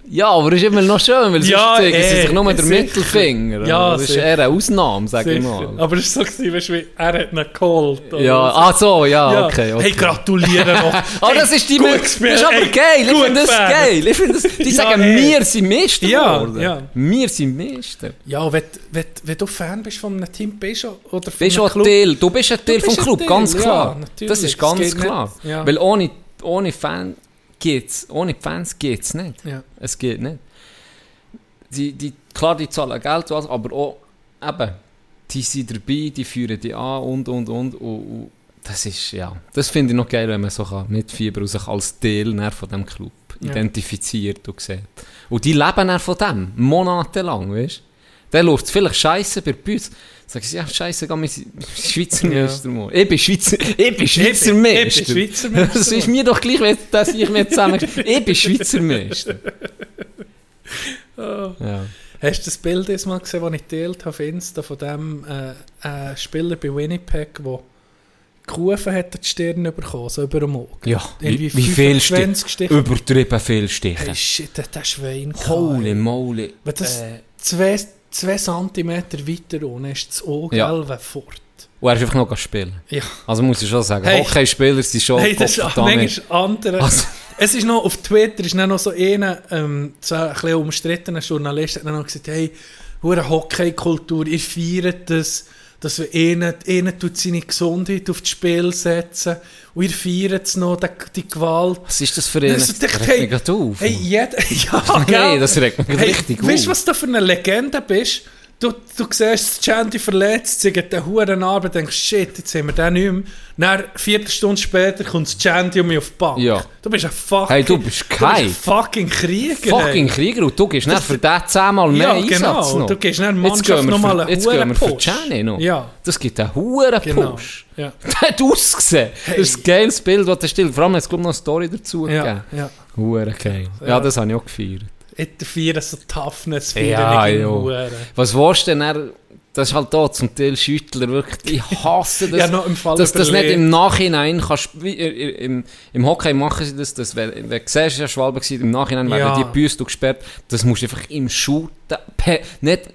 Ja, aber das ist immer noch schön, weil ja, sonst ey, es ist sich nur mit dem Mittelfinger. Ja, das sicher. Ist eher eine Ausnahme, sage sicher. Ich mal. Aber es war so, wie er hat ihn geholt. Ja, so. Ach so, ja, ja. Okay, okay. Hey, gratuliere noch. Oh, hey, das ist die Mö- das ist aber ey, geil, ich finde das Fan. Geil. Ich find das, die ja, sagen, ey. Wir sind Meister ja, geworden. Ja. Wir sind Meister. Ja, wenn, wenn, wenn du Fan bist von einem Team, bist du oder von bist einem Club. Teil. Du bist ein Teil vom Club, Teil. Ganz klar. Ja, das ist ganz das klar. Ja. Weil ohne, ohne Fan... Geht's. Ohne Fans geht es nicht. Ja. Es geht nicht. Die, die, klar, die zahlen Geld, aber auch eben, die sind dabei, die führen die an und, und, und. und, und. Das ist, ja, das finde ich noch geil, wenn man so kann, mit Fieber und sich als Teil von diesem Club ja. identifiziert und sieht. Und die leben dann von dem, monatelang, weißt du? Dann läuft es vielleicht scheiße bei Büs. Sagst du, ja, scheiße, wir sind Schweizer Meister. Ja. Ich bin Schweizer, ich bin Schweizer Meister. Ich bin Schweizer Meister. Das ist mir doch gleich, wenn das ich mir zusammen. Ich bin Schweizer Meister. Oh. Ja. Hast du das Bild jetzt mal gesehen, das ich geteilt habe auf Insta von dem äh, äh, Spieler bei Winnipeg, der gerufen hat, die Stirn bekommen, so über den Auge? Ja, irgendwie wie, wie viel zwanzig Stiche? Übertrieben viel Stiche. Hey, shit, das ist Schwein. Holy moly. Das äh, zwei... Zwei Zentimeter weiter unten ist das Auge ja. fort. Und er ist einfach noch spielen. Ja. Also muss ich schon sagen, hey. Hockeyspieler sind schon... Hey, das ist andere. Also. Es ist noch, auf Twitter ist noch so einer, ähm, so ein bisschen umstrittener Journalist, hat noch gesagt, hey, eine Hockeykultur, ihr feiert das, dass einer, einer tut seine Gesundheit aufs Spiel setzen und ihr feiert es noch, die, die Gewalt. Was ist das für eine? Das regt hey, mich gerade auf. Hey, jeder, ja, hey, das regt mich hey, richtig auf. Weißt du, was du für eine Legende bist? Du, du siehst, Chandy verletzt, sie geht den Huren Abend und denkst, shit, jetzt haben wir den nicht mehr. Dann, vierte Stunde später, kommt Chandy um mich auf die Bank. Ja. Du bist ein fucking... Hey, du bist kein... Du bist ein fucking Krieger. Fucking hey. Krieger und du gehst das, nicht für den zehnmal mehr ja, Einsatz genau. noch. Du gehst nicht Mannschaft nochmal einen Huren-Push. Jetzt gehen wir für Chandy noch. Ja. Das gibt einen Huren-Push. Genau. Ja. Das hat ausgesehen. Hey. Das ist ein geiles Bild, das still. Vor allem hat es noch eine Story dazu ja. gegeben. Ja. Huren geil. Ja. ja, das habe ich auch gefeiert. Ich feiere so Toughness, feiere ja, ich in Huren. Was willst du denn? Das ist halt da zum Teil Schüttler, wirklich, ich hasse das, ja, im Fall dass du das nicht im Nachhinein kannst, im, im Hockey machen sie das, das wenn du siehst, ja, Schwalbe war, im Nachhinein ja. werden die Büste gesperrt, das musst du einfach im Shooten, per, nicht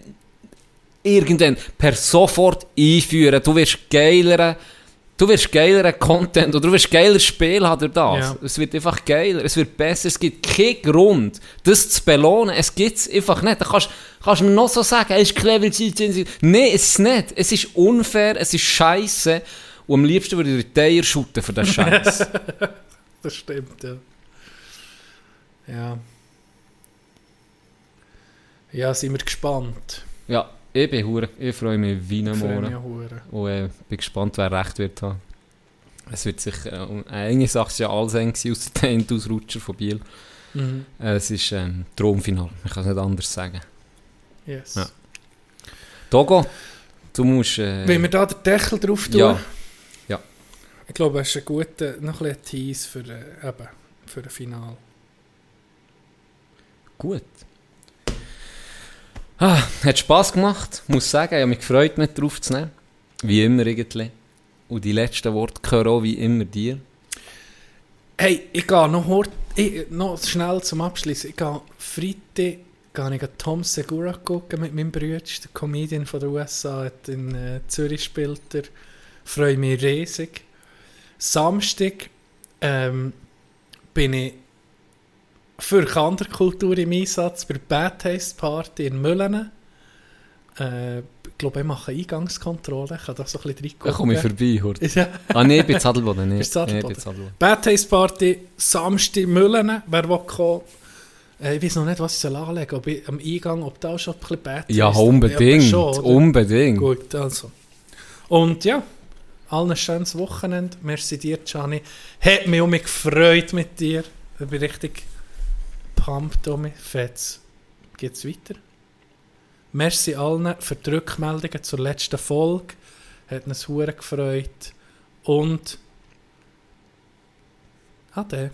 irgendwann, per sofort einführen, du wirst geiler, du wirst geileren Content oder du wirst geileres Spiel haben durch das. Ja. Es wird einfach geiler, es wird besser, es gibt keinen Grund, das zu belohnen. Es gibt es einfach nicht. Da kannst, kannst du mir noch so sagen, es ist clever. Nein, es ist nicht. Es ist unfair, es ist scheiße. Und am liebsten würde ich die Teier schütten für den Scheiß. Das stimmt, ja. Ja. Ja, sind wir gespannt. Ja. Ich bin hure, ich freue mich wie ein Morgen. Und äh, bin gespannt, wer recht wird haben. Es wird sich äh, eine enge Sache ja alles eng gewesen, aus der Endausrutscher von Biel. Mhm. Äh, es ist ein ähm, Traumfinale, ich kann es nicht anders sagen. Yes. Ja. Togo, du musst... Äh, wenn wir da den Deckel drauf tun? Ja. Ja. Ich glaube, es ist ein guter, noch ein bisschen Tease für, äh, eben, für ein Finale. Gut. Ah, hat Spass gemacht, muss sagen, ich habe mich gefreut, mit drauf zu nehmen. Wie immer irgendwie. Und die letzten Worte gehören auch wie immer dir. Hey, ich gehe noch, hort, ich, noch schnell zum Abschluss. Ich gehe Freitag, gehe ich Tom Segura gucken mit meinem Bruder, der Comedian von den U S A, hat in äh, Zürich spielt er. Freue mich riesig. Samstag ähm, bin ich für Kanderkultur im Einsatz bei der Bad Taste Party in Müllenen. Äh, ich glaube, ich mache eine Eingangskontrolle. Ich kann da so ein bisschen reingucken. Da komme ich vorbei, Hurt. Ah, nein, ich bin Zadelboden. Nee. Zadelboden. Nee, Bad Taste Party, Samstag Müllenen. Wer will kommen? Äh, ich weiß noch nicht, was ich soll anlegen soll. Ob ich am Eingang, ob da auch schon ein bisschen Bad Taste. Ja, unbedingt. Ja, schon, unbedingt. Gut, also. Und ja, allen ein schönes Wochenende. Merci dir, Gianni. Hat mich auch mich gefreut mit dir. Ich bin richtig... Pump, Tommy, fetz. Geht's weiter? Merci allen für die Rückmeldungen zur letzten Folge. Hat uns hure gefreut. Und... Ade.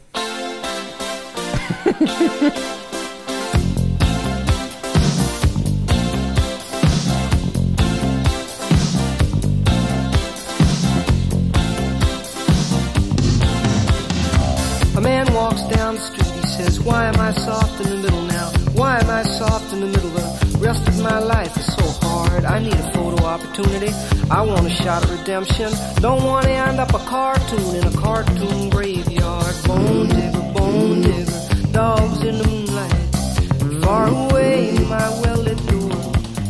A man walks down the street. Says, why am I soft in the middle now? Why am I soft in the middle? The rest of my life is so hard. I need a photo opportunity. I want a shot at redemption. Don't want to end up a cartoon in a cartoon graveyard. Bone digger, bone digger, dogs in the moonlight. Far away, my well-lit door.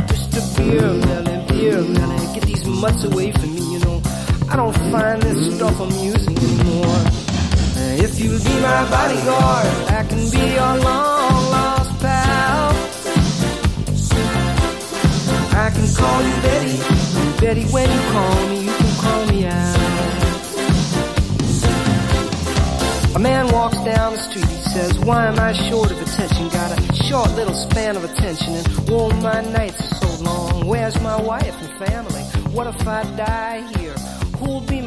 Just a beer melon, beer melon. Get these mutts away from me, you know. I don't find this stuff amusing anymore. If you'll be my bodyguard, I can be your long-lost pal. I can call you Betty, Betty, when you call me, you can call me out. A man walks down the street, he says, why am I short of attention? Got a short little span of attention, and all my nights are so long. Where's my wife and family? What if I die here? Who'll be